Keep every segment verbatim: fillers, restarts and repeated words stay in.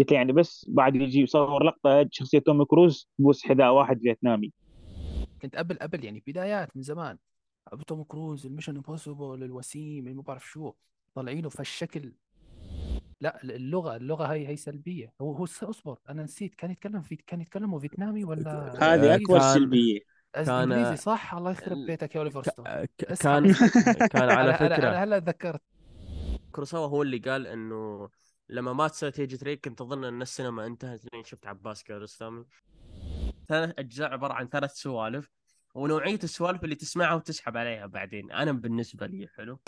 قلت له يعني بس بعد يجي يصور لقطه شخصيه توم كروز بوس حذاء واحد فيتنامي. كنت قبل قبل يعني بدايات من زمان ابو توم كروز المشن امبوسيبل الوسيم اللي ما بعرف شو طالعينه فالشكل. لا اللغه اللغه هي هي سلبيه. هو هو اصبر انا نسيت كان يتكلم في كان يتكلموا فيتنامي ولا هذه اكبر كان... سلبيه كان انجليزي صح. الله يخرب بيتك يا أوليفر ستون. ك... كان كان على فكره انا هلا تذكرت كوروساوا هو اللي قال انه لما مات ساتياجيت راي كنت اظن ان السينما انتهت لين شفت عباس كيارستامي. ثلاث اجزاء عباره عن ثلاث سوالف ونوعيه السوالف اللي تسمعها وتسحب عليها بعدين. انا بالنسبه لي حلو.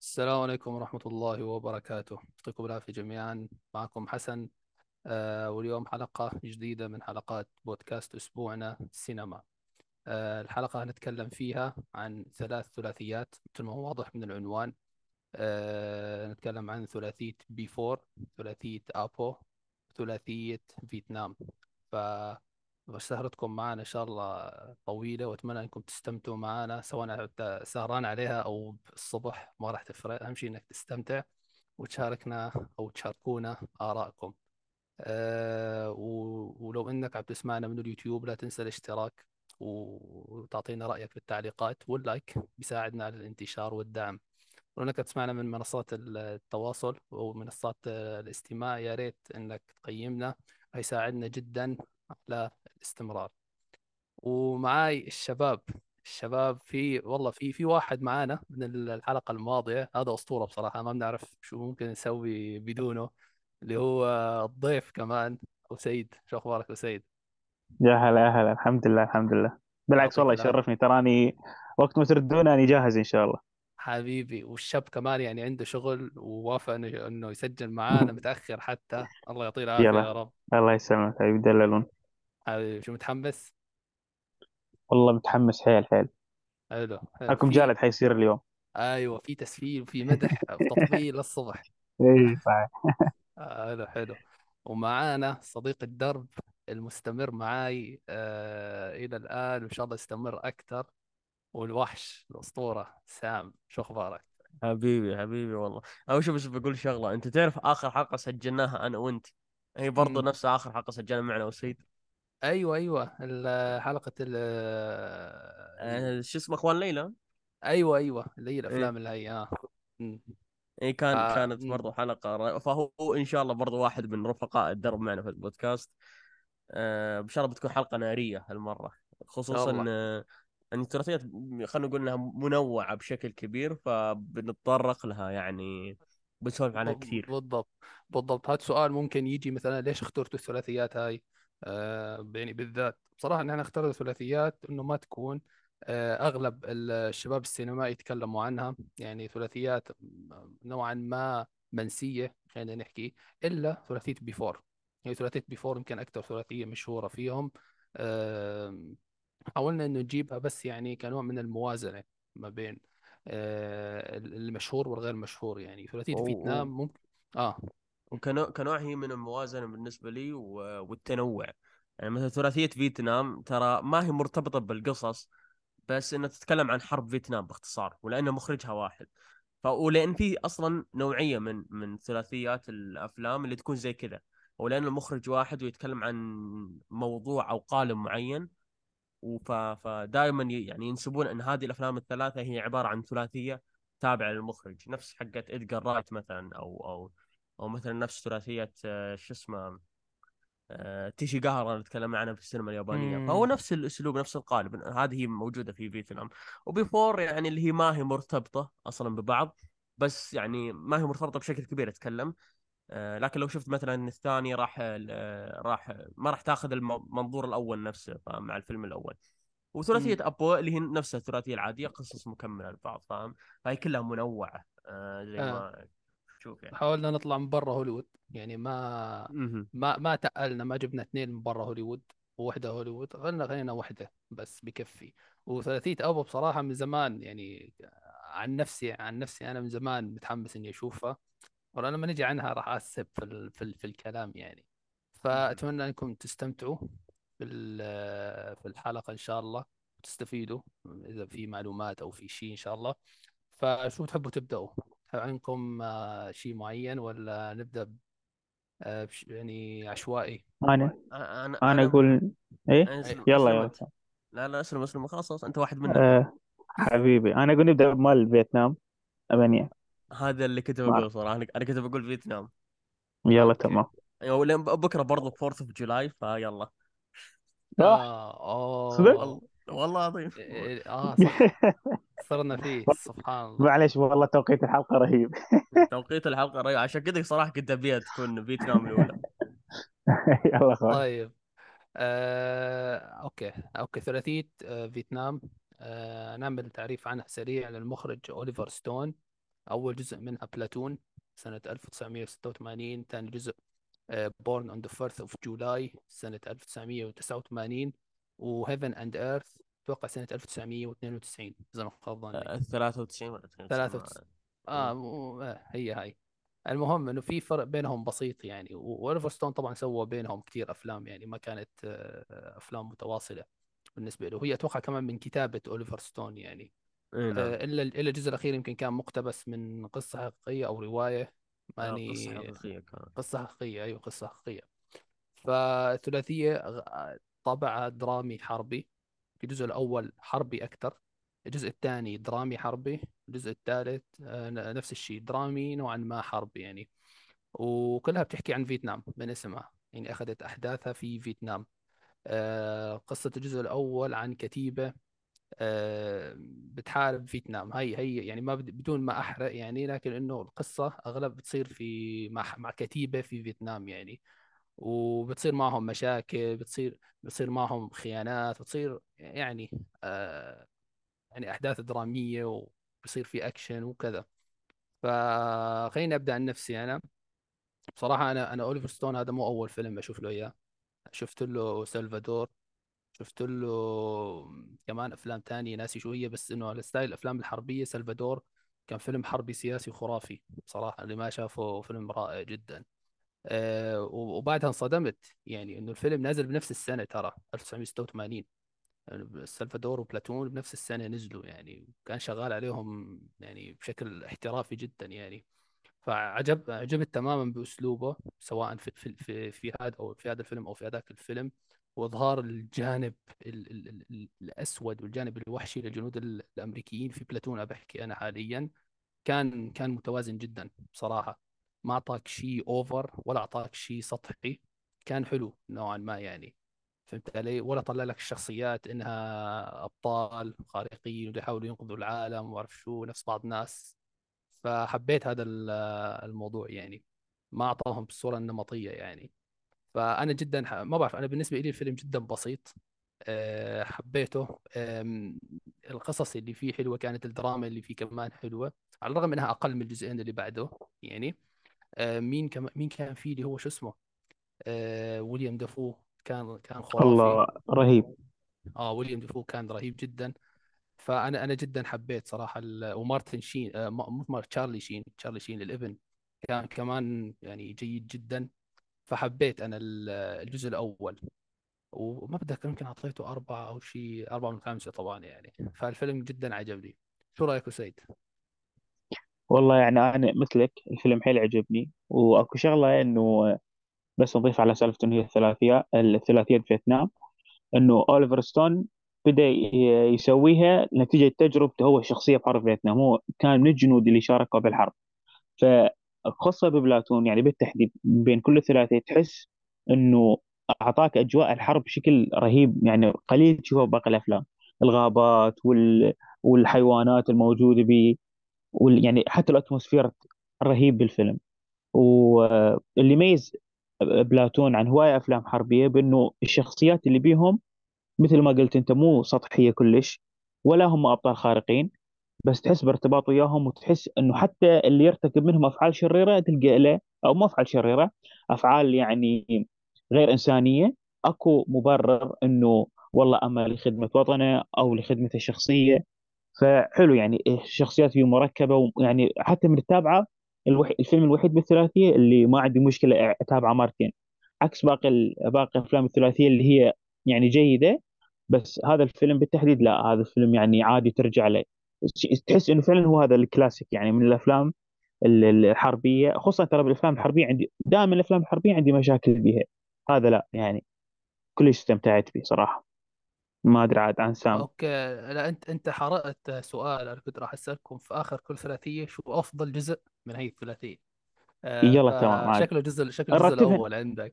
السلام عليكم ورحمة الله وبركاته. يعطيكم العافية جميعا. معكم حسن آه واليوم حلقة جديدة من حلقات بودكاست أسبوعنا سينما. آه الحلقة هنتكلم فيها عن ثلاث ثلاثيات مثل ما هو واضح من العنوان. آه نتكلم عن ثلاثية بيفور، ثلاثية أبو، ثلاثية فيتنام. فسهرتكم معنا إن شاء الله طويلة وأتمنى أنكم تستمتعوا معنا سواء سهران عليها أو الصبح ما راح تفرق. أهم شيء أنك تستمتع وتشاركنا أو تشاركونا آرائكم. أه ولو أنك عم تسمعنا من اليوتيوب لا تنسى الاشتراك وتعطينا رأيك في التعليقات واللايك، بيساعدنا على الانتشار والدعم. ولو أنك تسمعنا من منصات التواصل أو منصات الاستماع يا ريت أنك تقيمنا، هيساعدنا جدا على الاستمرار. ومعاي الشباب الشباب في والله في في واحد معانا من الحلقة الماضية، هذا أسطورة بصراحة ما بنعرف شو ممكن نسوي بدونه، اللي هو الضيف كمان أسيد. شو أخبارك أسيد؟ يا هلا هلا. الحمد لله الحمد لله. بالعكس والله يشرفني، تراني وقت ما تردون أنا جاهز إن شاء الله حبيبي. والشاب كمان يعني عنده شغل ووافق إنه يسجل معانا متأخر حتى. الله يعطيه العافية يا رب. الله يسلمك حبيبي. دللون حبيبي. شو متحمس؟ والله متحمس حيل حيل. حلو حكم جالد حيصير اليوم. أيوة في تسفيل وفي مدح وتطبيل للصبح. إيه صحيح. حلو حلو. ومعانا صديق الدرب المستمر معاي آه إلى الآن وإن شاء الله يستمر أكثر، والوحش الأسطورة سام. شو أخبارك؟ حبيبي حبيبي والله. أول شيء بس بقول شغلة، أنت تعرف آخر حلقة سجلناها أنا وأنت هي برضه نفس آخر حلقة سجلنا معنا وسيد. أيوة أيوة الحلقة ال شو اسمه أخوان ليلى. أيوة أيوة اللي هي الأفلام اللي هي آه إيه كان آه. كانت برضو حلقة، فهو إن شاء الله برضو واحد من رفقاء الدرب معنا في البودكاست. آه إن شاء الله بتكون حلقة نارية هالمرة، خصوصا إن الثلاثيات خلنا نقول إنها منوعة بشكل كبير، فبنتطرق لها يعني بنسولف عنها كثير. بالضبط بالضبط. هذا سؤال ممكن يجي مثلا ليش اخترتوا الثلاثيات هاي آه يعني بالذات. بصراحة إن إحنا اخترنا الثلاثيات إنه ما تكون أغلب الشباب السينمائي يتكلموا عنها، يعني ثلاثيات نوعا ما منسية خلينا نحكي، إلا ثلاثية بيفور. يعني ثلاثية بيفور يمكن أكثر ثلاثية مشهورة فيهم. حاولنا إنه نجيبها بس يعني كنوع من الموازنة ما بين المشهور والغير مشهور. يعني ثلاثية فيتنام ممكن آه وكنوع كنوع هي من الموازنة بالنسبة لي والتنوع. يعني مثلا ثلاثية فيتنام ترى ما هي مرتبطة بالقصص بس إنها تتكلم عن حرب فيتنام باختصار، ولأنه مخرجها واحد، فولأن في أصلاً نوعية من من ثلاثيات الأفلام اللي تكون زي كذا، ولأن المخرج واحد ويتكلم عن موضوع أو قالب معين، وفا فدائماً يعني ينسبون أن هذه الأفلام الثلاثة هي عبارة عن ثلاثية تابعة للمخرج، نفس حقت إدغار رايت مثلاً، أو أو أو مثلاً نفس ثلاثية شو اسمه تيشي قهرة نتكلم عنها في السينما اليابانية. مم. فهو نفس الأسلوب نفس القالب، هذه موجودة في فيتنام وبيفور، يعني اللي هي ما هي مرتبطة أصلا ببعض، بس يعني ما هي مرتبطة بشكل كبير أتكلم. آه لكن لو شفت مثلا الثاني راح راح ما راح تأخذ المنظور الأول نفسه مع الفيلم الأول. وثلاثية أبو اللي هي نفسها الثلاثية العادية قصص مكملة لبعض، فاهم؟ فهي كلها منوعة. آه زي ما آه. يعني. حاولنا نطلع من برا هوليوود، يعني ما م-م. ما ما تقلنا ما جبنا اثنين من برا هوليوود ووحده هوليوود، قلنا خلينا وحده بس بكفي. وثلاثيه ابو بصراحه من زمان يعني عن نفسي عن نفسي انا من زمان متحمس اني اشوفها، ولا لما نجي عنها راح اسب في ال في, ال في الكلام يعني. فاتمنى انكم تستمتعوا في في الحلقه ان شاء الله، تستفيدوا اذا في معلومات او في شيء ان شاء الله. فشو تحبوا تبداوا؟ هل عندكم آه، شيء معين ولا نبدا ب- آه، بش- يعني عشوائي؟ انا انا انا انا انا اقول ايه، أنا اسلم يلا اسلم يا انت. وسام. لا لا اسلم اسلم خلاص خلاص، انت واحد منا أه حبيبي، انا اقول نبدا بمال فيتنام ابانيه هذا اللي كنت بقوله. معك. صراحه انا أنا كنت بقول فيتنام. يلا اوكي تمام أيوة، ولين ب- بكره برضه فورث اوف جولاي، فيلا صح اه صدق. والله اوه والله العظيم. إيه، اه صح، صرنا فيه سبحان الله. معلش والله توقيت الحلقه رهيب. توقيت الحلقه رأي، عشان كذا صراحه كنت ابيها تكون فيتنام الاولى. يلا اخوي طيب آه، اوكي اوكي ثلاثية آه، فيتنام. آه، نعمل تعريف عنها سريع. للمخرج أوليفر ستون، أول جزء منها بلاتون سنة ألف وتسعمية وستة وثمانين، ثاني جزء بورن أون ذا فورث أوف جولاي سنة ألف وتسعمية وتسعة وثمانين، وهيفن أند إيرث أتوقع سنة ألف وتسعمية واثنين وتسعين إذا ما خاب ظني. آه، ثلاثة وتسعين ولا اثنين وتسعين ثلاثة وتس... ما- آه, مم. مو- آه هي هاي. المهم إنه في فرق بينهم بسيط يعني، و- وأوليفر ستون طبعا سوى بينهم كتير أفلام يعني، ما كانت آه، أفلام متواصلة بالنسبة له. هي أتوقع كمان من كتابة أوليفر ستون يعني، اي نعم. آه، إلا إلا الجزء الأخير يمكن كان مقتبس من قصة حقيقية أو رواية، لا قصة ماني حقيقية كانت. قصة حقيقية. أيوة قصة حقيقية. فالثلاثية غ- طابعها درامي حربي. الجزء الأول حربي أكثر، الجزء الثاني درامي حربي، الجزء الثالث آه، ن- نفس الشيء درامي نوعا ما حربي يعني. وكلها بتحكي عن فيتنام من اسمها يعني، أخذت أحداثها في فيتنام. آه، قصة الجزء الأول عن كتيبة آه، بتحارب فيتنام. هي هي يعني ما بد- بدون ما احرق يعني، لكن انه القصه اغلب بتصير في مع مع كتيبه في فيتنام يعني، وبتصير معهم مشاكل، بتصير بتصير معهم خيانات، بتصير يعني آه يعني احداث دراميه، وبصير في اكشن وكذا. فخليني ابدا عن نفسي. انا بصراحه انا انا اوليفر ستون هذا مو اول فيلم اشوف له اياه. شفت له سلفادور، شفت له كمان افلام تانية ناسي شو هي، بس انه على ستايل الافلام الحربيه. سلفادور كان فيلم حربي سياسي خرافي بصراحه، اللي ما شافه فيلم رائع جدا. أه وبعدها انصدمت يعني انه الفيلم نازل بنفس السنه، ترى ألف وتسعمية وستة وثمانين يعني، سلفادور وبلاتون بنفس السنه نزلوا يعني، وكان شغال عليهم يعني بشكل احترافي جدا يعني. فعجب عجبت تماما باسلوبه، سواء في في في, في هذا او في هذا الفيلم او في هذاك الفيلم، واظهار الجانب ال ال ال ال- الاسود والجانب الوحشي للجنود ال- الامريكيين في بلاتون. أنا بحكي انا حاليا كان كان متوازن جدا بصراحه، ما اعطاك شيء اوفر ولا اعطاك شيء سطحي، كان حلو نوعا ما يعني، فهمت علي؟ ولا طلع لك الشخصيات انها ابطال خارقين ويحاولوا ينقذوا العالم وعارف شو، نفس بعض الناس. فحبيت هذا ال- الموضوع يعني، ما اعطاهم بالصوره النمطيه يعني. فانا جدا ح... ما بعرف، انا بالنسبه لي الفيلم جدا بسيط. أه حبيته. أم... القصص اللي فيه حلوه كانت، الدراما اللي فيه كمان حلوه، على الرغم انها اقل من الجزئين اللي بعده يعني. أه مين كم... مين كان فيه اللي هو شو اسمه أه ويليام دافو، كان كان خرافي. الله رهيب. اه ويليام دافو كان رهيب جدا. فانا انا جدا حبيت صراحه ال... ومارتن شين آه، ما- مو مارتن، تشارلي شين، تشارلي شين الابن كان كمان يعني جيد جدا. فحبيت انا ال- الجزء الاول، وما بتذكر يمكن اعطيته اربعه او شيء، اربعه من خمسه طبعا يعني. فالفيلم جدا عجبني. شو رايك سيد؟ والله يعني انا مثلك، الفيلم حيل عجبني. واكو شغله انه بس نضيف على سالفه انه هي الثلاثيه الثلاثيه فيتنام، انه اوليفر ستون بدا ي- يسويها نتيجه تجربته هو الشخصيه بحرب فيتنام. هو كان من الجنود اللي شاركوا بالحرب، فالقصه ببلاتون يعني بالتحديد بين كل الثلاثيه تحس انه اعطاك اجواء الحرب بشكل رهيب، يعني قليل تشوفها باقي الافلام. الغابات وال... والحيوانات الموجوده به، وال... يعني حتى الاتموسفير رهيب بالفيلم. واللي يميز بلاتون عن هواية أفلام حربية بأنه الشخصيات اللي بيهم مثل ما قلت أنت مو سطحية كلش، ولا هم أبطال خارقين، بس تحس بارتباط وياهم، وتحس أنه حتى اللي يرتكب منهم أفعال شريرة تلقى له، أو مو أفعال شريرة، أفعال يعني غير إنسانية، أكو مبرر أنه والله أما لخدمة وطنه أو لخدمة الشخصية. فحلو يعني الشخصيات فيه مركبة، ويعني حتى من التابعة الوحي... الفيلم الوحيد بالثلاثية اللي ما عندي مشكلة أتابعه مرتين، عكس باقي ال... باقي أفلام الثلاثية اللي هي يعني جيدة بس هذا الفيلم بالتحديد لا، هذا الفيلم يعني عادي ترجع له، تحس انه فعلا هو هذا الكلاسيك يعني من الافلام الحربيه، خصوصا ترى بالافلام الحربيه عندي دائما الافلام الحربيه عندي مشاكل بها، هذا لا يعني كلش استمتعت به صراحه. ما ادري عاد عن سام. اوكي لا انت انت حرقت سؤال انا كنت راح اسالكم في اخر كل ثلاثيه شو افضل جزء من هي الثلاثيه. آه يلا تمام عاد. شكله جزء شكله الجزء الاول عندك،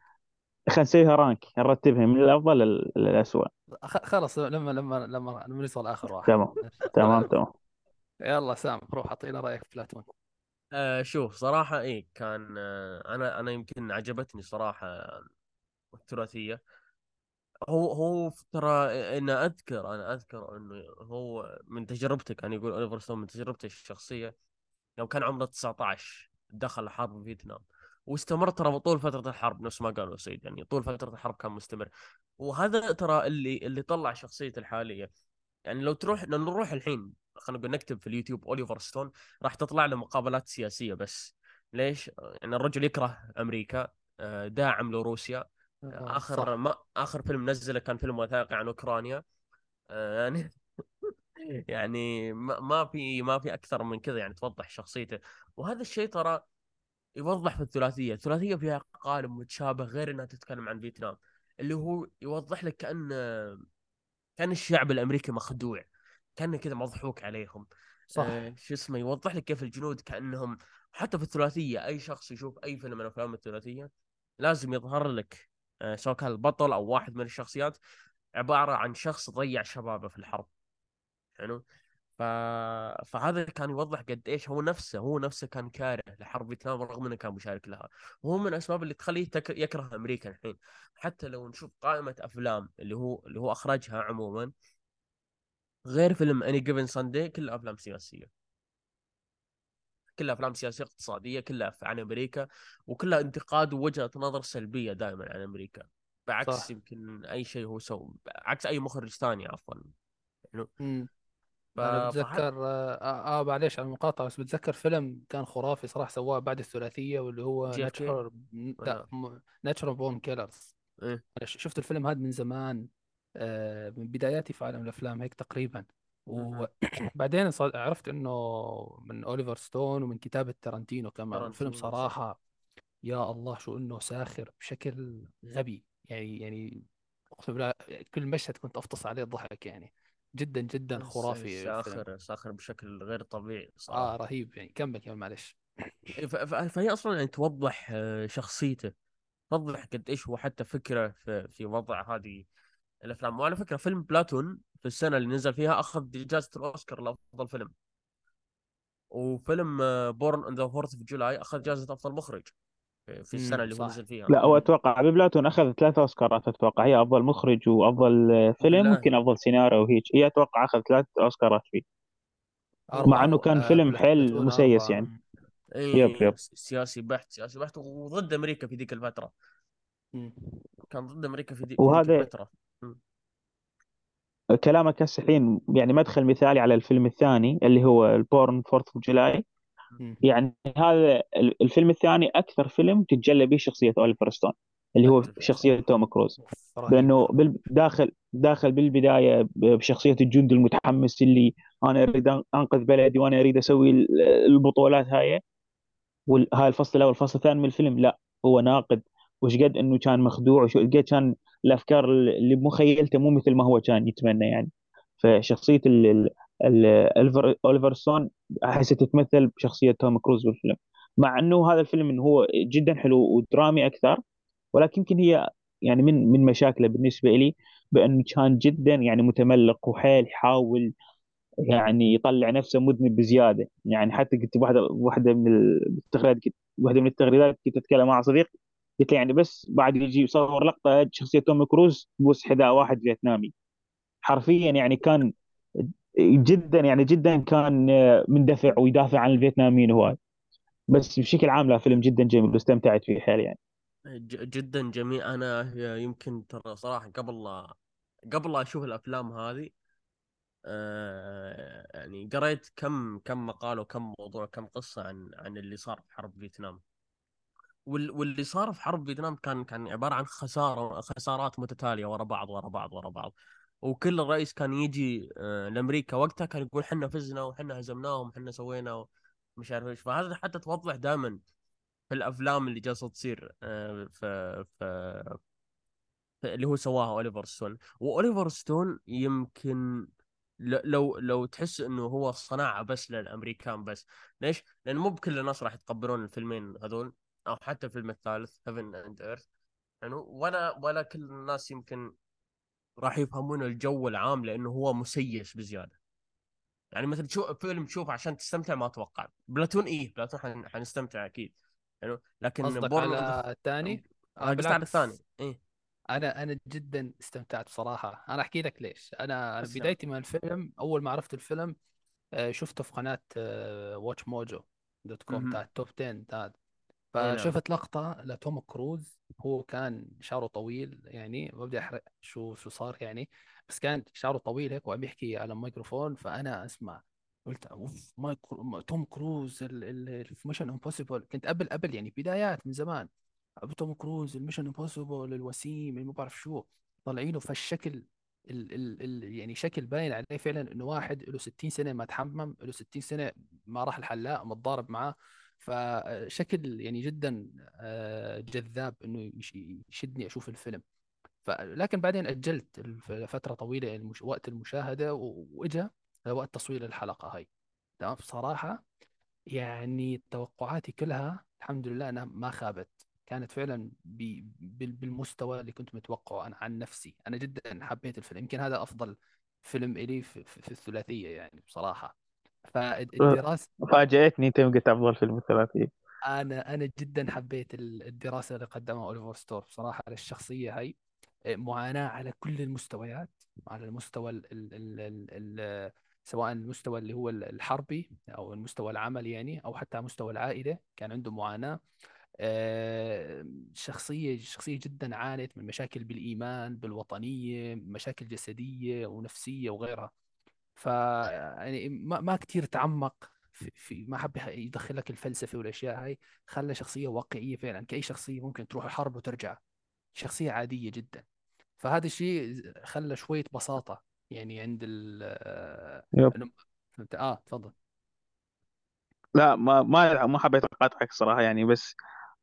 خلينا نسويها رانك، نرتبها من الافضل للأسوأ. خلاص لما لما لما لما نوصل اخر واحد. تمام تمام تمام يلا سام روح اعطينا رايك في بلاتون. آه شوف صراحه ايه كان آه انا انا يمكن عجبتني صراحه الثلاثيه. هو هو ترى انا اذكر انا اذكر انه هو من تجربتك، انا يقول أوليفر ستون من تجربته الشخصيه لو كان عمره تسعة عشر دخل حرب فيتنام واستمر ترى طول فتره الحرب، نفس ما قالوا سيد يعني طول فتره الحرب كان مستمر، وهذا ترى اللي اللي طلع شخصيته الحاليه. يعني لو تروح لو نروح الحين خلينا نقول نكتب في اليوتيوب أوليفر ستون راح تطلع له مقابلات سياسيه بس. ليش؟ يعني الرجل يكره امريكا، داعم لروسيا، اخر ما اخر فيلم نزله كان فيلم وثائقي عن اوكرانيا، يعني يعني ما في ما في اكثر من كذا، يعني توضح شخصيته. وهذا الشيء ترى يوضح في الثلاثيه، الثلاثيه فيها قالب متشابه غير انها تتكلم عن فيتنام، اللي هو يوضح لك كأن كان الشعب الامريكي مخدوع، كان كذا مضحوك عليهم صح. آه شو اسمه يوضح لك كيف الجنود كانهم حتى في الثلاثيه اي شخص يشوف اي فيلم من افلام الثلاثيه لازم يظهر لك آه سواء كان البطل او واحد من الشخصيات عباره عن شخص ضيع شبابه في الحرب. حلو ف... فهذا كان يوضح قد ايش هو نفسه هو نفسه كان كاره لحرب فيتنام رغم انه كان مشارك لها، وهو من الاسباب اللي تخليه تك... يكره امريكا الحين. حتى لو نشوف قائمه افلام اللي هو اللي هو اخرجها عموما غير فيلم اني جيفن ساندي كلها افلام سياسيه، كلها افلام سياسيه اقتصاديه، كلها عن امريكا، وكلها انتقاد ووجهه نظر سلبيه دائما عن امريكا، بعكس يمكن اي شيء هو سوى عكس اي مخرج ثاني عفوا. امم ف... انا بتذكر اه, آه معليش على المقاطعه بس بتذكر فيلم كان خرافي صراحه سواه بعد الثلاثيه واللي هو ناتشرال ناتشرال بورن كيلرز. شفت الفيلم هذا من زمان، آه من بداياتي في عالم الافلام هيك تقريبا. وبعدين عرفت انه من أوليفر ستون ومن كتابة تارانتينو كمان. الفيلم صراحة يا الله شو انه ساخر بشكل غبي، يعني يعني اقسم بالله كل مشهد كنت افطس عليه الضحك، يعني جدا جدا خرافي. ساخر ساخر بشكل غير طبيعي صراحة. اه رهيب يعني. كمل كمل معلش. فهي اصلا يعني توضح شخصيته، توضح قد ايش هو حتى فكرة في, في وضع هذه الافلام. وعلى فكره فيلم بلاتون في السنه اللي نزل فيها اخذ جائزه الاوسكار لافضل فيلم، وفيلم بورن اون ذا فورث اوف جولاي اخذ جائزه افضل مخرج في السنه اللي نزل فيها. لا واتوقع ببلاتون اخذ ثلاثه اوسكارات، اتوقع هي افضل مخرج وافضل فيلم ممكن افضل سيناريو وهيك، هي اتوقع اخذ ثلاثه اوسكارات فيه مع انه كان فيلم حيل مسيس يعني اي سياسي بحت سياسي بحت وضد امريكا في ذيك الفتره، كان ضد امريكا في ذيك الفتره. كلامك هسه الحين يعني مدخل مثالي على الفيلم الثاني اللي هو البورن فورث اوف جولاي. يعني هذا الفيلم الثاني اكثر فيلم تتجلى به شخصيه أوليفر ستون اللي هو شخصيه توم كروز، لانه داخل داخل بالبدايه بشخصيه الجندي المتحمس اللي انا اريد انقذ بلدي وانا اريد اسوي البطولات هاي، وهاي الفصل الاول الفصل الثاني من الفيلم لا هو ناقد وش قد انه كان مخدوع وش قد كان الافكار اللي بمخيلته مو مثل ما هو كان يتمنى يعني. فشخصيه أوليفر ستون احسها تتمثل بشخصيه توم كروز بالفيلم، مع انه هذا الفيلم انه هو جدا حلو ودرامي اكثر، ولكن يمكن هي يعني من من مشاكله بالنسبه لي بانه كان جدا يعني متملق وحيل يحاول يعني يطلع نفسه مذنب بزياده. يعني حتى كنت واحده واحده من التغريدات واحده من التغريدات كنت اتكلم مع صديق قلت يعني بس بعد يجي يصور لقطة شخصية توم كروز بوس حذاء واحد فيتنامي حرفيا، يعني كان جدا يعني جدا كان مندفع ويدافع عن الفيتناميين هواي. بس بشكل عام لا فيلم جدا جميل واستمتعت فيه حاليا يعني. جدا جميل. أنا يمكن ترى صراحة قبل قبل أشوف الأفلام هذه أه يعني قريت كم كم مقال وكم موضوع كم قصة عن عن اللي صار في حرب فيتنام، واللي صار في حرب فيتنام كان كان عباره عن خساره خسارات متتاليه ورا بعض ورا بعض ورا بعض وكل الرئيس كان يجي لأمريكا وقتها كان يقول حنا فزنا وحنا هزمناهم وحنا سوينا ومش عارف ايش. فهذا حتى توضح دائما في الأفلام اللي جالسة تصير في في اللي هو سواها أوليفر ستون. وأوليفر ستون يمكن لو لو تحس انه هو صناعه بس للامريكان بس. ليش؟ لان مو بكل الناس راح يتقبلون الفيلمين هذول او حتى الفيلم الثالث Heaven and Earth يعني، ولا ولا كل الناس يمكن راح يفهمون الجو العام لانه هو مسيس بزياده. يعني مثل شو فيلم تشوف عشان تستمتع ما اتوقع. بلاتون ايه بلاتون حنستمتع اكيد يعني، لكن بورن على الثاني على الثاني ايه انا انا جدا استمتعت بصراحه. انا احكي لك ليش. انا بدايتي من الفيلم، اول ما عرفت الفيلم شفته في قناه واتش موجو دوت كوم بتاع التوب عشرة هذا. فشفت لقطه لتوم كروز، هو كان شعره طويل يعني ما بدي احرق شو شو صار يعني، بس كان شعره طويل هيك وعم يحكي على الميكروفون. فانا اسمع قلت اوف مايكرو توم كروز المشن امبوسيبل. كنت قبل قبل يعني بدايات من زمان أبو توم كروز الميشن امبوسيبل الوسيم اللي ما بعرف شو طالعينه فالشكل ال ال ال يعني شكل باين عليه فعلا انه واحد له ستين سنه ما تحمم، له ستين سنه ما راح الحلاق متضارب معاه. فشكل يعني جدا جذاب انه يشدني اشوف الفيلم. لكن بعدين اجلت لفتره طويله المش... وقت المشاهده واجا وقت تصوير الحلقه هاي. تمام بصراحه يعني توقعاتي كلها الحمد لله انا ما خابت، كانت فعلا بالمستوى اللي كنت متوقعه. أنا عن نفسي أنا جدا حبيت الفيلم، يمكن هذا أفضل فيلم إلي في, في, في الثلاثية يعني بصراحة. فالدراسة فاجأتني أنت قلت أفضل فيلم الثلاثية. أنا أنا جدا حبيت الدراسة اللي قدمها أوليفر ستون بصراحة على الشخصية هاي، معاناة على كل المستويات، على المستوى ال ال ال ال سواء المستوى اللي هو الحربي أو المستوى العمل يعني، أو حتى مستوى العائلة كان عنده معاناة. شخصية شخصية جدا عانت من مشاكل بالإيمان، بالوطنية، مشاكل جسدية ونفسية وغيرها. ف يعني ما ما كتير تعمق في, في ما حب يدخل لك الفلسفة والأشياء هاي، خلى شخصية واقعية فعلا كأي شخصية ممكن تروح الحرب وترجع، شخصية عادية جدا. فهذا الشيء خلى شوية بساطة يعني عند ال آه تفضل. لا ما ما ما حبيت أقاطعك صراحة يعني، بس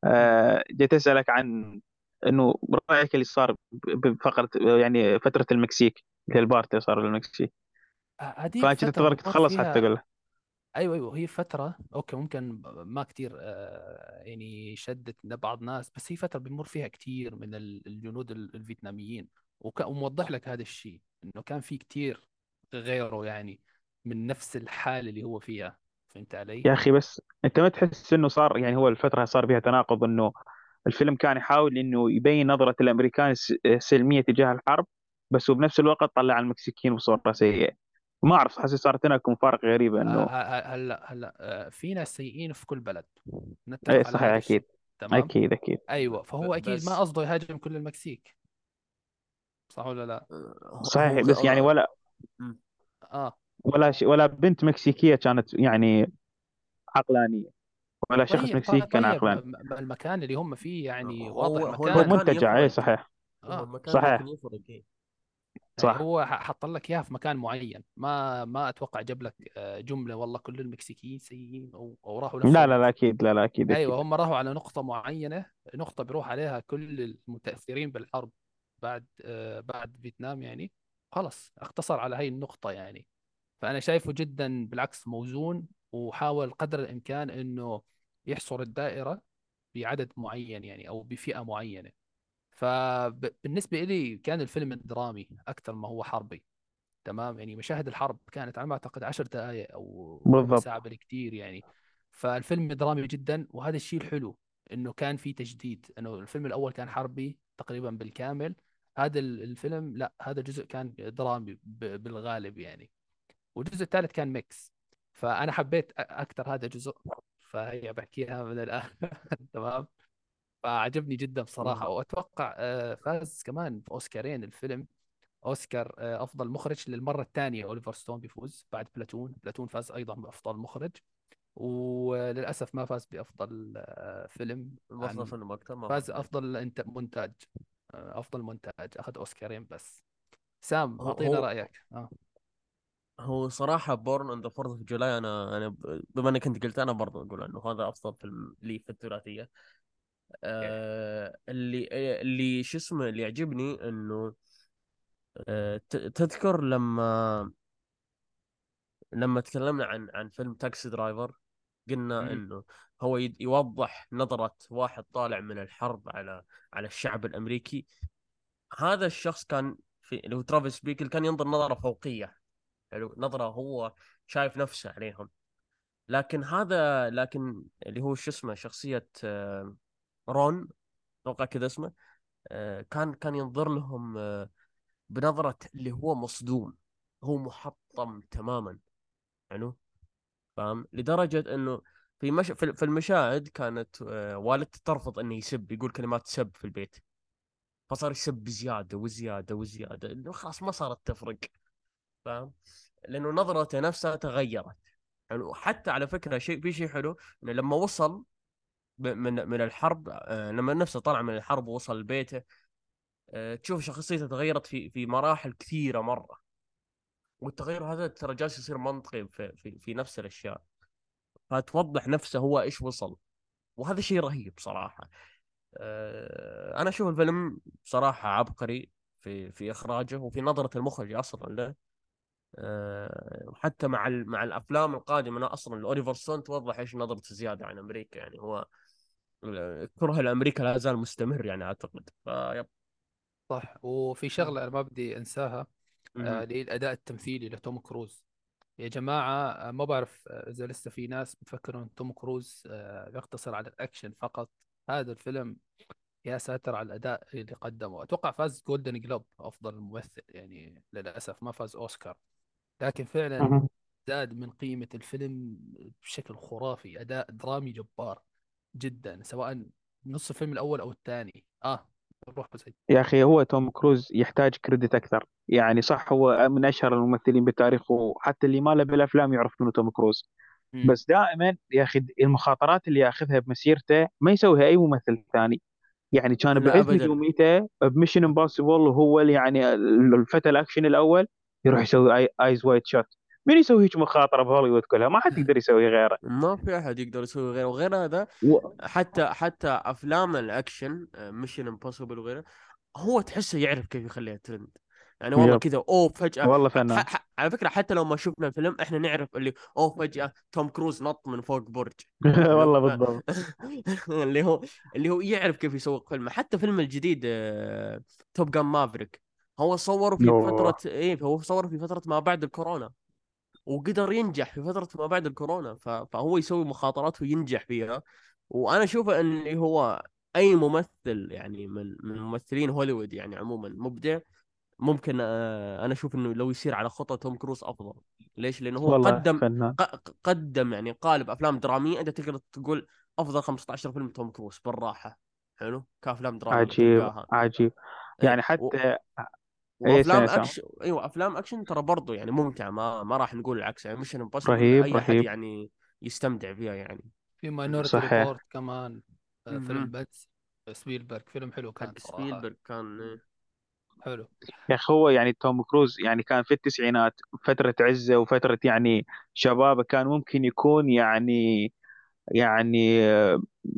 أه جيت أسألك عن إنه رأيك اللي صار بفقرة يعني فترة المكسيك البارت اللي صار بالمكسيك. فأنت تتذكر تخلص فيها... حتى أقوله. أيوة أيوة هي فترة أوكي ممكن ما كتير أه يعني شدت بعض ناس، بس هي فترة بيمر فيها كتير من الجنود الفيتناميين، وك... وموضح لك هذا الشيء إنه كان في كتير غيره يعني من نفس الحالة اللي هو فيها. فهمت علي؟ يا أخي بس أنت ما تحس إنه صار يعني هو الفترة صار فيها تناقض، إنه الفيلم كان يحاول إنه يبين نظرة الأمريكان سلمية تجاه الحرب، بس وبنفس الوقت طلع المكسيكيين بصورة سيئة. ما أعرف حسي صار تناقض مفارق غريب إنه هلا هلا في ناس سيئين في كل بلد نتفق على صحيح أكيد تمام؟ أكيد أكيد أيوة. فهو أكيد بس... ما قصده يهاجم كل المكسيك صح ولا لا؟ صحيح بس يعني ولا آه ولا شيء ولا بنت مكسيكية كانت يعني عقلانية ولا شخص مكسيكي كان عقلاني. المكان اللي هم فيه يعني واضح مكان منتجع اي صحيح آه. صحيح صح. هو حط لك اياها في مكان معين، ما ما اتوقع جاب لك جملة والله كل المكسيكيين سيئين او, أو راحوا لا لا لا اكيد لا لا اكيد ايوه هم راحوا على نقطة معينة، نقطة بيروح عليها كل المتأثرين بالحرب بعد آه بعد فيتنام يعني خلص اختصر على هاي النقطة يعني. فأنا شايفه جدا بالعكس موزون، وحاول قدر الإمكان إنه يحصر الدائرة بعدد معين يعني أو بفئة معينة. فبالنسبة إلي كان الفيلم درامي أكثر ما هو حربي تمام يعني. مشاهد الحرب كانت على ما أعتقد عشر دقائق أو ساعة بالكثير يعني، فالفيلم درامي جدا. وهذا الشيء الحلو إنه كان في تجديد، إنه الفيلم الأول كان حربي تقريبا بالكامل، هذا الفيلم لا هذا الجزء كان درامي بالغالب يعني، والجزء الثالث كان ميكس. فأنا حبيت أكثر هذا الجزء، فهي بحكيها من الآن تمام. فعجبني جدا بصراحة، وأتوقع فاز كمان في أوسكارين الفيلم، أوسكار أفضل مخرج للمرة الثانية أوليفر ستون بيفوز بعد بلاتون. بلاتون فاز أيضا بأفضل مخرج، وللأسف ما فاز بأفضل فيلم يعني، فاز أفضل إنت... مونتاج أفضل مونتاج أخذ أوسكارين بس. سام اعطينا رايك. اه هو صراحه بورن اند ذا فورث اوف جولاي، انا انا بما انك انت قلت انا برضه اقول انه هذا افضل فيلم لي في الثلاثيه. آه اللي اللي شو اسمه اللي يعجبني انه آه تذكر لما لما تكلمنا عن عن فيلم تاكسي درايفر قلنا م- انه هو يوضح نظرة واحد طالع من الحرب على على الشعب الامريكي. هذا الشخص كان في اللي هو ترافيس بيكل كان ينظر نظرة فوقية، يعني نظرة هو شايف نفسه عليهم. لكن هذا لكن اللي هو شو اسمه شخصية رون توقع كذا اسمه، كان كان ينظر لهم بنظرة اللي هو مصدوم، هو محطم تماما، يعني فاهم، لدرجة انه في مش... في المشاهد كانت والدته ترفض انه يسب، يقول كلمات سب في البيت، فصار يسب زيادة وزيادة وزيادة، انه خلاص ما صارت تفرق، فاهم، لانه نظرته نفسها تغيرت. يعني حتى على فكرة شيء في شيء حلو انه لما وصل من من الحرب، لما نفسه طلع من الحرب ووصل لبيته، تشوف شخصيته تغيرت في في مراحل كثيرة مرة، والتغير هذا ترى جالس يصير منطقي في في في نفس الاشياء، فتوضح نفسه هو ايش وصل، وهذا شيء رهيب صراحه. أه انا اشوف الفيلم صراحه عبقري في في اخراجه وفي نظره المخرج اصلا له. أه حتى مع مع الافلام القادمه انا اصلا اوليفر ستون توضح ايش نظرته زياده عن امريكا، يعني هو كره الامريكا لا زال مستمر يعني اعتقد. فيب صح. وفي شغله انا ما بدي انساها اللي الاداء التمثيلي لتوم كروز. يا جماعه ما بعرف اذا لسه في ناس بتفكروا ان توم كروز يقتصر على الاكشن فقط. هذا الفيلم يا ساتر على الاداء اللي قدمه. اتوقع فاز جولدن جلوب افضل ممثل، يعني للاسف ما فاز اوسكار، لكن فعلا زاد من قيمه الفيلم بشكل خرافي. اداء درامي جبار جدا سواء نص الفيلم الاول او الثاني. اه يا أخي هو توم كروز يحتاج كريدت أكثر، يعني صح هو من أشهر الممثلين بتاريخه وحتى اللي ما له بالأفلام يعرف منه توم كروز، م. بس دائما ياخذ المخاطرات اللي ياخذها بمسيرته ما يسويها أي ممثل ثاني. يعني كان بعث نجوميته بميشن امباسيبل، وهو يعني الفتى الأكشن الأول يروح يسوي آيز وايد شوت. من يسوي هيك مخاطرة بهوليوود كلها ما حد يقدر يسوي غيره، ما في أحد يقدر يسوي غيره. وغير هذا و... حتى حتى أفلام الأكشن ميشن امبوسيبل وغيره هو تحسه يعرف كيف يخليها ترند، يعني والله كذا أو فجأة والله فنان. ح... على فكرة حتى لو ما شفنا الفيلم إحنا نعرف اللي أو فجأة توم كروز نط من فوق برج والله بالضبط اللي هو اللي هو يعرف كيف يسوق فيلم. حتى فيلم الجديد توب جان مافريك هو صوره في أوه. فترة إيه هو صوره في فترة ما بعد الكورونا، وقدر ينجح في فترة ما بعد الكورونا، فهو يسوي مخاطرات وينجح فيها. وأنا أشوفه أن هو أي ممثل يعني من من ممثلين هوليوود يعني عموما مبدع، ممكن أنا أشوف أنه لو يسير على خطة توم كروز أفضل. ليش؟ لأنه هو قدم قدم يعني قالب أفلام درامية أنت تقدر تقول أفضل خمسة عشر فيلم توم كروز بالراحة، حلو كأفلام درامية عجيب عجيب يعني حتى و... وأفلام أكشن. أيوة أفلام أكشن ترى برضو يعني ممتعة، ما ما راح نقول العكس، يعني مش نبص أي أحد يعني يستمتع فيها. يعني في ماينورتي ريبورت كمان م- فيلم باتس سبيلبرغ فيلم حلو كان سبيلبرغ كان حلو يا أخي. هو يعني توم كروز يعني كان في التسعينات فترة عزة وفترة يعني شبابه، كان ممكن يكون يعني يعني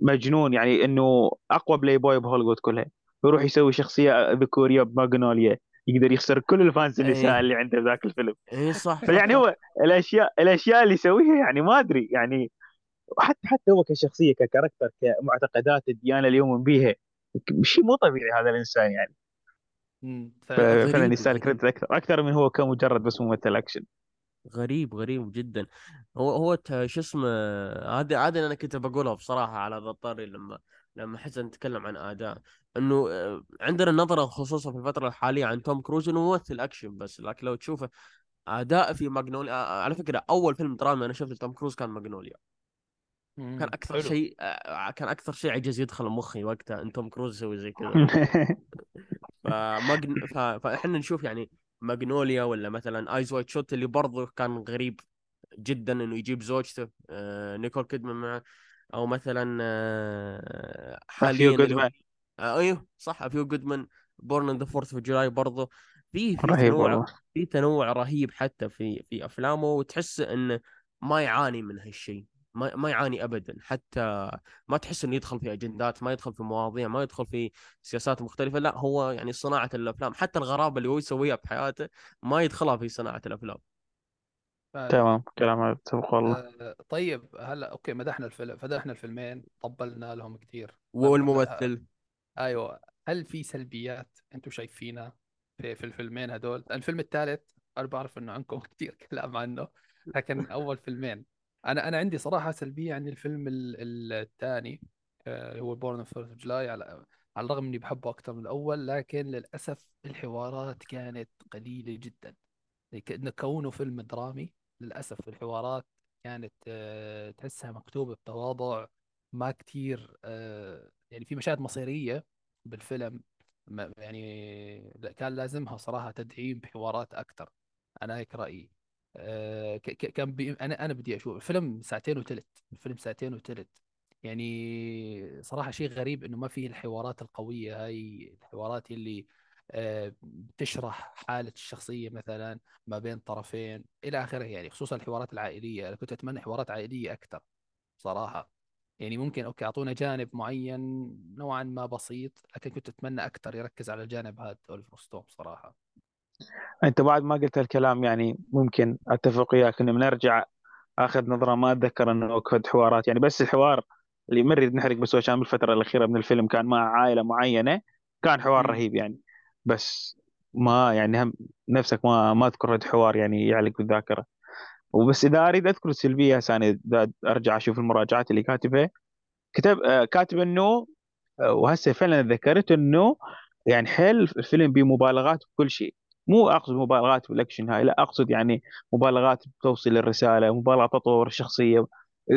مجنون، يعني إنه أقوى بلاي بوي بهوليوود كلها، يروح يسوي شخصية ذكورية بماغنوليا يقدر يخسر كل الفانز النساء اللي عنده ذاك الفيلم. اي صح. يعني هو الاشياء الاشياء اللي يسويها يعني ما ادري، يعني حتى حتى هو كشخصيه ككاركتر كمعتقدات الديانه اليوم بيها شيء مو طبيعي هذا الانسان، يعني امم فعلا يستاهل كريدت اكثر اكثر من هو كمجرد بس ممثل اكشن. غريب غريب جدا. هو هو شو اسمه هذا عاد انا كنت بقولها بصراحه على هذا الطاري لما لما حسن نتكلم عن اداء، انه عندنا نظره خصوصا في الفتره الحاليه عن توم كروز انه ممثل اكشن بس، لكن لو تشوفه اداء في ماغنوليا. على فكره اول فيلم درامي انا شفته توم كروز كان ماغنوليا، كان اكثر شيء كان اكثر شيء عجز يدخل مخي وقتها ان توم كروز يسوي زي كذا فماغن فاحنا نشوف يعني ماغنوليا ولا مثلا ايز وايت شوت اللي برضه كان غريب جدا انه يجيب زوجته نيكول كيدمان معه، او مثلا حاليا ايوه صح فيو جودمان بورن ان ذا فورث اوف جولاي برضه في في تنوع, في تنوع رهيب حتى في في افلامه, وتحس انه ما يعاني من هالشيء, ما ما يعاني ابدا, حتى ما تحس انه يدخل في اجندات, ما يدخل في مواضيع, ما يدخل في سياسات مختلفه. لا هو يعني صناعه الافلام, حتى الغرابه اللي هو يسويها بحياته ما يدخلها في صناعه الافلام. ف... تمام كلامك متفق والله. آه طيب هلا اوكي مدحنا الفيلم, فدحنا الفيلمين, طبلنا لهم كثير والممثل. آه... ايوه, هل في سلبيات انتم شايفينها في, في الفيلمين هدول؟ الفيلم الثالث انا بعرف انه عندكم كثير كلام عنه, لكن اول فيلمين انا انا عندي صراحه سلبيه عن الفيلم الثاني اللي هو بورن فور جولاي. على على الرغم اني بحبه اكثر من الاول, لكن للاسف الحوارات كانت قليله جدا. كونه فيلم درامي للاسف الحوارات كانت تحسها مكتوبه بتواضع, ما كتير يعني في مشاهد مصيريه بالفيلم, يعني كان لازمها صراحه تدعيم بحوارات اكثر. انا هيك رايي. كان بي... انا انا بدي اشوف الفيلم ساعتين وثلث الفيلم ساعتين وثلث يعني صراحه شيء غريب انه ما فيه الحوارات القويه, هاي الحوارات اللي بتشرح حاله الشخصيه مثلا ما بين طرفين الى اخره, يعني خصوصا الحوارات العائليه. انا كنت اتمنى حوارات عائليه اكثر صراحه, يعني ممكن اوكي اعطونا جانب معين نوعا ما بسيط, لكن كنت اتمنى اكثر يركز على الجانب هذا أوليفر ستون صراحه. أنت بعد ما قلت الكلام يعني ممكن أتفق إياك إنه بنرجع أخذ نظرة, ما أتذكر إنه أكد حوارات يعني, بس الحوار اللي مريد نحرق بس عشان بالفترة الأخيرة من الفيلم كان مع عائلة معينة, كان حوار رهيب يعني, بس ما يعني هم نفسك ما ما أذكر الحوار يعني يعلق بالذاكرة. وبس إذا أريد أذكر السلبية ثاني, أرجع أشوف المراجعات اللي كاتبها, كتب كاتب إنه, وهسه فعلا ذكرت إنه يعني حل الفيلم بمبالغات بكل شيء. مو أقصد مبالغات بالأكشن هاي, لا أقصد يعني مبالغات بتوصيل الرسالة, مبالغة تطور الشخصية.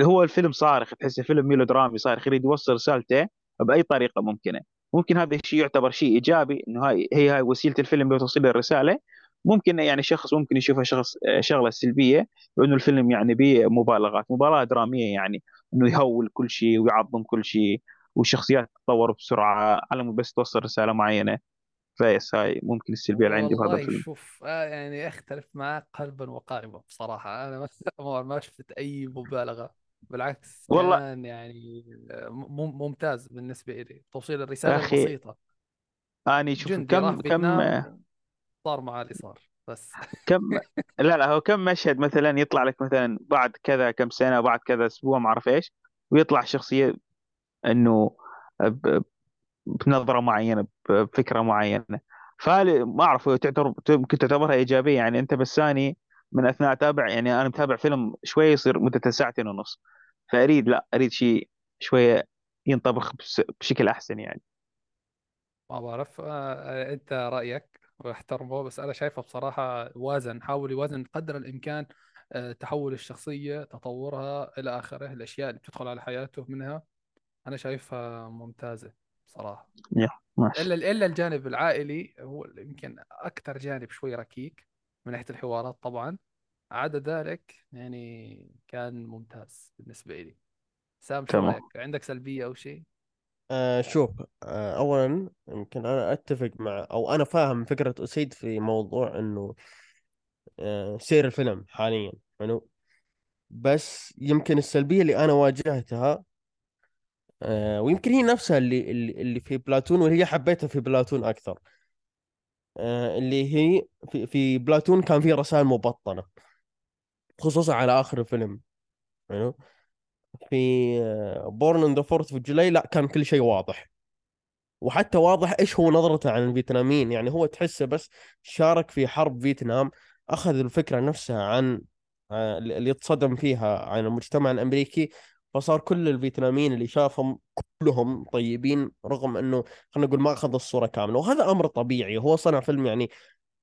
هو الفيلم صارخ, تحسه فيلم ميلودرامي صارخ, يريد يوصل رسالته بأي طريقة ممكنة. ممكن هذا الشيء يعتبر شيء إيجابي, إنه هاي هي هاي وسيلة الفيلم لتوصيل الرسالة. ممكن يعني شخص ممكن يشوفها شخص شغلة سلبية, لأنه الفيلم يعني بمبالغات, مبالغة درامية يعني إنه يهول كل شيء ويعظم كل شيء, والشخصيات تتطور بسرعة على مو بس توصل رسالة معينة. فايس هاي ممكن السلبية اللي عندي بهذا الفيلم. شوف آه يعني اختلف معك قلبا وقالبا بصراحة. أنا ما ما شفت أي مبالغة, بالعكس والله كان يعني ممتاز بالنسبة إلي. توصيل الرسالة بسيطة. أنا شوف كم كم صار مع اللي صار بس كم لا لا هو كم مشهد مثلا يطلع لك مثلا بعد كذا كم سنة, بعد كذا أسبوع ما أعرف إيش, ويطلع شخصية إنه بنظرة معينة بفكرة معينة. فهل ما أعرف تعتبر ممكن تعتبرها إيجابية يعني أنت؟ بس أنا من أثناء أتابع يعني أنا متابع فيلم شوي يصير مدة ساعتين ونص, فأريد لا أريد شيء شوية ينطبخ بشكل أحسن يعني. ما بعرف آه أنت رأيك واحترمه, بس أنا شايفه بصراحة وازن, حاول يوازن قدر الإمكان آه تحول الشخصية, تطورها إلى آخره, الأشياء اللي بتدخل على حياته منها أنا شايفها ممتازة صراحة. إلا إلا الجانب العائلي هو يمكن أكثر جانب شوي ركيك من ناحية الحوارات طبعا. عدا ذلك يعني كان ممتاز بالنسبة لي. سام شو عندك سلبية أو شيء؟ آه شوف آه أولا يمكن أنا أتفق مع أو أنا فاهم فكرة أسيد في موضوع إنه آه سير الفيلم حاليا يعني, بس يمكن السلبية اللي أنا واجهتها آه ويمكن هي نفسها اللي اللي في بلاتون, وهي حبيتها في بلاتون أكثر. آه اللي هي في في بلاتون كان فيه رسائل مبطنة, خصوصا على آخر الفيلم يعني. في بورن اون ذا فورث اوف جولاي لا, كان كل شيء واضح, وحتى واضح إيش هو نظرته عن الفيتناميين يعني. هو تحسه بس شارك في حرب فيتنام, أخذ الفكرة نفسها عن آه اللي اتصدم فيها عن المجتمع الأمريكي, فصار كل الفيتناميين اللي شافهم كلهم طيبين, رغم أنه خلنا نقول ما أخذ الصورة كاملة. وهذا أمر طبيعي, هو صنع فيلم يعني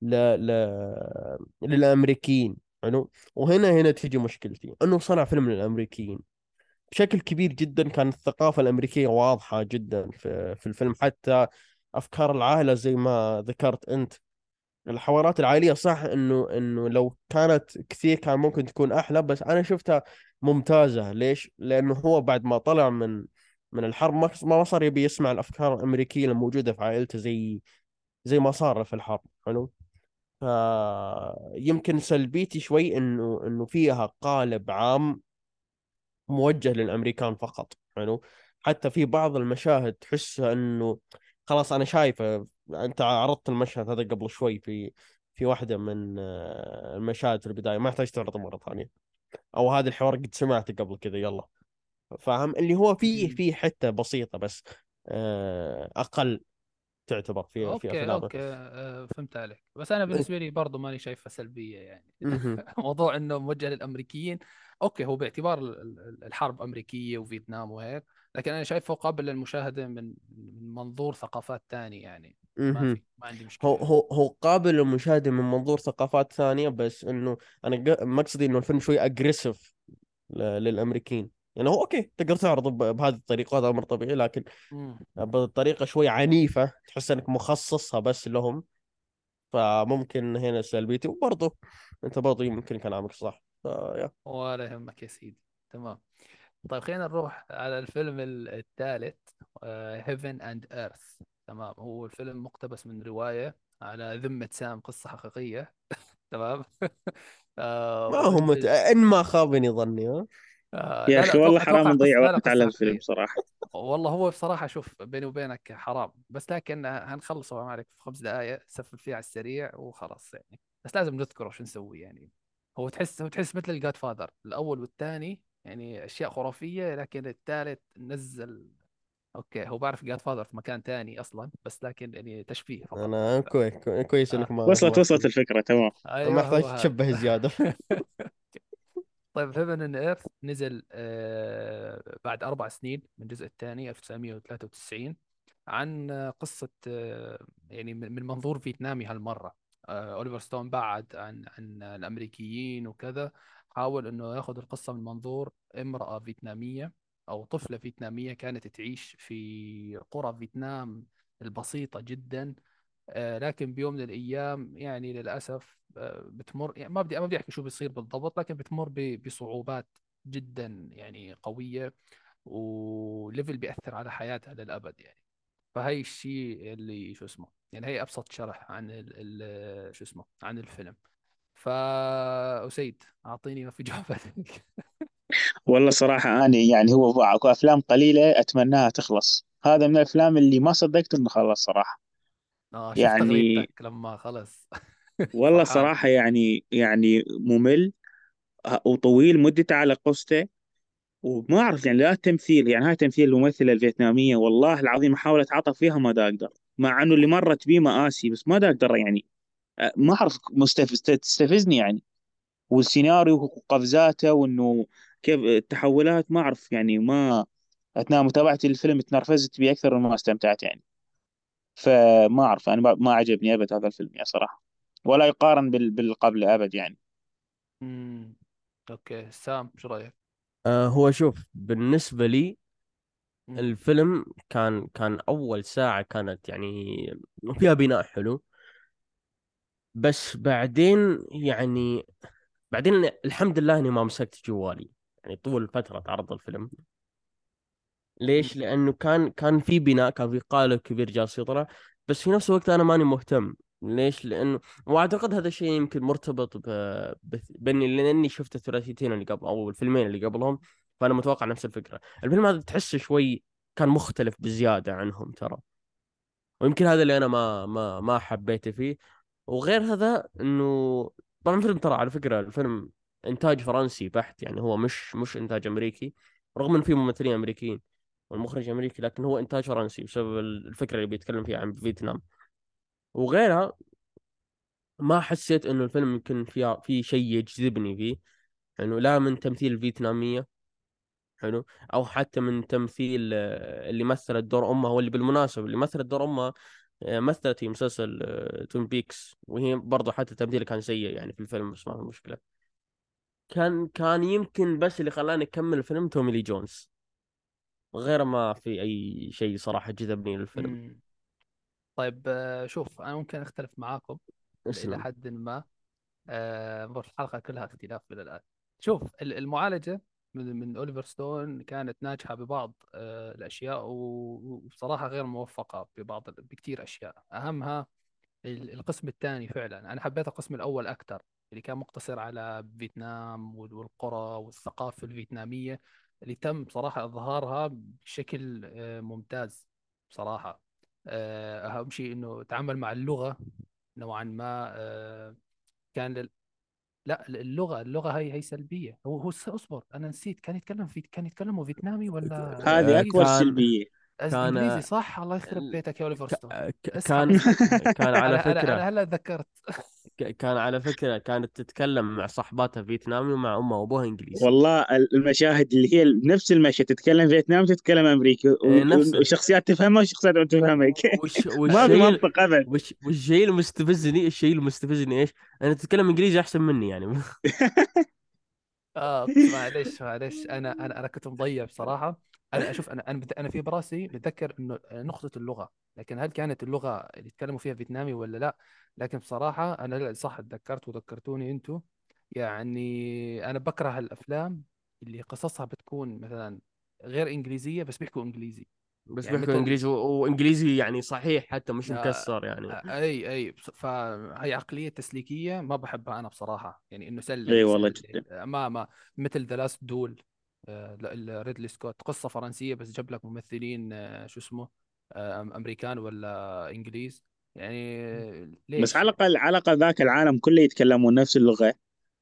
ل... ل... للأمريكيين يعني. وهنا هنا تيجي مشكلتي, أنه صنع فيلم للأمريكيين بشكل كبير جدا. كانت الثقافة الأمريكية واضحة جدا في, في الفيلم, حتى أفكار العائلة زي ما ذكرت أنت, الحوارات العائلية صح أنه أنه لو كانت كثير كان ممكن تكون أحلى, بس أنا شفتها ممتازة. ليش؟ لأنه هو بعد ما طلع من من الحرب ما صار يبي يسمع الأفكار الأمريكية الموجودة في عائلته زي زي ما صار في الحرب. حلو فيمكن سلبيتي شوي إنه إنه فيها قالب عام موجه للأمريكان فقط، يعني حتى في بعض المشاهد تحس إنه خلاص أنا شايفه. أنت عرضت المشهد هذا قبل شوي في في واحدة من المشاهد في البداية، ما يحتاج تعرضه مرة ثانية، أو هذا الحوار قد سمعته قبل كذا يلا فاهم، اللي هو فيه فيه حتة بسيطة بس أقل تعتبر في في أفلامه. أوكي فهمت عليك، بس أنا بالنسبة لي برضو ماني شايفها سلبية يعني. موضوع إنه موجه للأمريكيين أوكي، هو باعتبار الحرب أمريكية وفيتنام وهيك، لكن أنا شايفه قابل للمشاهدة من منظور ثقافات تانية يعني. ما, ما عندي مشكلة، هو هو هو قابل للمشاهدة من منظور ثقافات ثانية، بس إنه أنا مقصدي إنه الفيلم شوي أجريسيف للأمريكيين يعني. هو أوكي تقدر تعرضه بهذه الطريقة وهذا أمر طبيعي، لكن بطريقة شوي عنيفة تحس إنك مخصصها بس لهم، فممكن هنا سلبيتي. وبرضه أنت برضه يمكن كلامك صح. يا ولا يهمك يا سيدي، تمام. طيب خلينا نروح على الفيلم الثالث Heaven and Earth. تمام، هو الفيلم مقتبس من رواية على ذمة سام، قصة حقيقية. تمام. ما هم إن ما خابني ظني. ها آه يا أخي والله حرام نضيع وقت على الفيلم صراحة. والله هو بصراحة شوف بيني وبينك حرام، بس لكن هنخلصه معك في خمس دقايق، سفل فيه على السريع وخلاص يعني، بس لازم نذكره شو نسوي يعني. هو تحس هو تحس مثل الجاد فادر الأول والثاني يعني أشياء خرافية، لكن الثالث نزل أوكي. هو بعرف جاد فادر في مكان تاني أصلا، بس لكن يعني تشبيه فقط. أنا كويس كويس إنك ما وصلت وصلت الفكرة تمام. أيوة ما أحتاج تشبه زيادة. طيب Heaven and Earth نزل آه بعد أربع سنين من الجزء الثاني ألف وتسعمية وثلاثة وتسعين، عن قصة آه يعني من منظور فيتنامي هالمرة. آه أوليفر ستون بعد عن عن الأمريكيين وكذا، حاول إنه يأخذ القصة من منظور امرأة فيتنامية أو طفلة فيتنامية كانت تعيش في قرى فيتنام البسيطة جدا، آه لكن بيوم من الأيام يعني للأسف بتمر يعني ما بدي ما بدي احكي شو بيصير بالضبط، لكن بتمر بصعوبات جدا يعني قويه وليفل بيأثر على حياتها للأبد يعني. فهي الشيء اللي شو اسمه يعني، هي ابسط شرح عن ال شو اسمه عن الفيلم. فا أسيد اعطيني ما في جوابك. والله صراحه اني يعني هو باكو افلام قليله اتمناها تخلص، هذا من الافلام اللي ما صدقت انه خلص صراحه. اه شفت تغريدتك لما خلص. والله صراحة يعني يعني ممل وطويل مدته على قصته، وما أعرف يعني لا تمثيل يعني. هاي تمثيل الممثلة الفيتنامية والله العظيم حاولت أتعاطف فيها ما دا أقدر، مع أنه اللي مرت بيه مآسي بس ما دا أقدر يعني، ما أعرف مستفز تستفزني يعني. والسيناريو وقفزاته وأنه كيف التحولات ما أعرف يعني، ما أثناء متابعة الفيلم تنرفزت بيه أكثر مما استمتعت يعني. فما أعرف أنا ما عجبني أبد هذا الفيلم يا صراحة، ولا يقارن بال بالقبل أبد يعني. أمم أوكي سام شو رأيك؟ آه هو شوف بالنسبة لي مم. الفيلم كان كان أول ساعة كانت يعني فيها بناء حلو، بس بعدين يعني بعدين الحمد لله إني ما مسكت جوالي يعني طول فترة عرض الفيلم. ليش؟ مم. لأنه كان كان في بناء، كان في قالب كبير جالس يطلع، بس في نفس الوقت أنا ماني مهتم. ليش؟ لأنه وأعتقد هذا الشيء يمكن مرتبط ب... ب... بأني لأني شفت الثلاثيتين اللي قبل أو الفيلمين اللي قبلهم، فأنا متوقع نفس الفكرة. الفيلم هذا تحسه شوي كان مختلف بزيادة عنهم ترى، ويمكن هذا اللي أنا ما ما ما حبيته فيه. وغير هذا إنه طبعا الفيلم ترى على فكرة الفيلم إنتاج فرنسي بحت يعني، هو مش مش إنتاج أمريكي، رغم إن فيه ممثلين أمريكيين والمخرج أمريكي، لكن هو إنتاج فرنسي بسبب الفكرة اللي بيتكلم فيها عن فيتنام. وغيرها ما حسيت انه الفيلم يمكن فيه في شيء يجذبني فيه يعني، لا من تمثيل الفيتنامية حلو، او حتى من تمثيل اللي مثلت دور امها. هو اللي بالمناسبه اللي مثلت دور امها مثلت في مسلسل توم بيكس، وهي برضه حتى تمثيلها كان سيء يعني في الفيلم، بس ما في مشكله. كان كان يمكن بس اللي خلاني اكمل الفيلم تومي لي جونز، غير ما في اي شيء صراحه جذبني للفيلم. طيب شوف أنا ممكن أختلف معاكم إلى حد ما، مرة الحلقة كلها اختلاف من الآن. شوف المعالجة من من أوليفر ستون كانت ناجحة ببعض الأشياء، وبصراحة غير موفقة ببعض بكتير أشياء. أهمها ال- القسم الثاني فعلا انا حبيت القسم الاول اكثر، اللي كان مقتصر على فيتنام وال- والقرى والثقافه الفيتناميه اللي تم بصراحه اظهارها بشكل آه، ممتاز بصراحه. آه، اهم شيء انه تعامل مع اللغه نوعا ما. آه، كان لل- لا اللغه اللغه هي هي سلبيه. هو هو س- اصبر انا نسيت، كان يتكلم في كان يتكلموا فيتنامي ولا هذه آه، اكبر انجليزي؟ كان سلبيه. أز- كان انجليزي صح. الله يخرب ال- بيتك يا اوليفر ك- ستون، ك- اسحب. كان كان على انا انا فكرة انا هلا تذكرت. ك- كان على فكرة كانت تتكلم مع صاحباتها فيتنامي، ومع أمها وأبوها إنجليزي. والله ال- المشاهد اللي هي نفس المشهد، تتكلم فيتنام تتكلم امريكي، و- إيه، نفس و- وشخصيات تفهمها وشخصيات ما تفهمك. وش ما في والشيء ال- منطق ابد. وش والشيء المستفزني الشيء المستفزني ايش؟ انا تتكلم انجليزي احسن مني يعني. اه معلش معلش، انا انا انا كنت مضيع بصراحه. انا اشوف، انا انا بت- انا في براسي بتذكر انه نقطه اللغه، لكن هل كانت اللغه اللي يتكلموا فيها فيتنامي ولا لا؟ لكن بصراحه انا لا، صح تذكرت وذكرتوني انتم. يعني انا بكره الافلام اللي قصصها بتكون مثلا غير انجليزيه بس بيحكوا انجليزي، بس يعني بيحكوا مثل انجليزي و- وانجليزي يعني صحيح، حتى مش آه، مكسر يعني. آه، اي اي بص- فهي عقليه تسليكيه ما بحبها انا بصراحه. يعني انه سلك اي بس والله جدا. سلك. آه، ما ما مثل ذا لاست دول ريدلي سكوت، قصه فرنسيه بس جاب لك ممثلين آه، شو اسمه آه، أم- امريكان ولا انجليز. يعني آه، بس ليش على يعني؟ الاقل على الاقل ذاك العالم كله يتكلمون نفس اللغه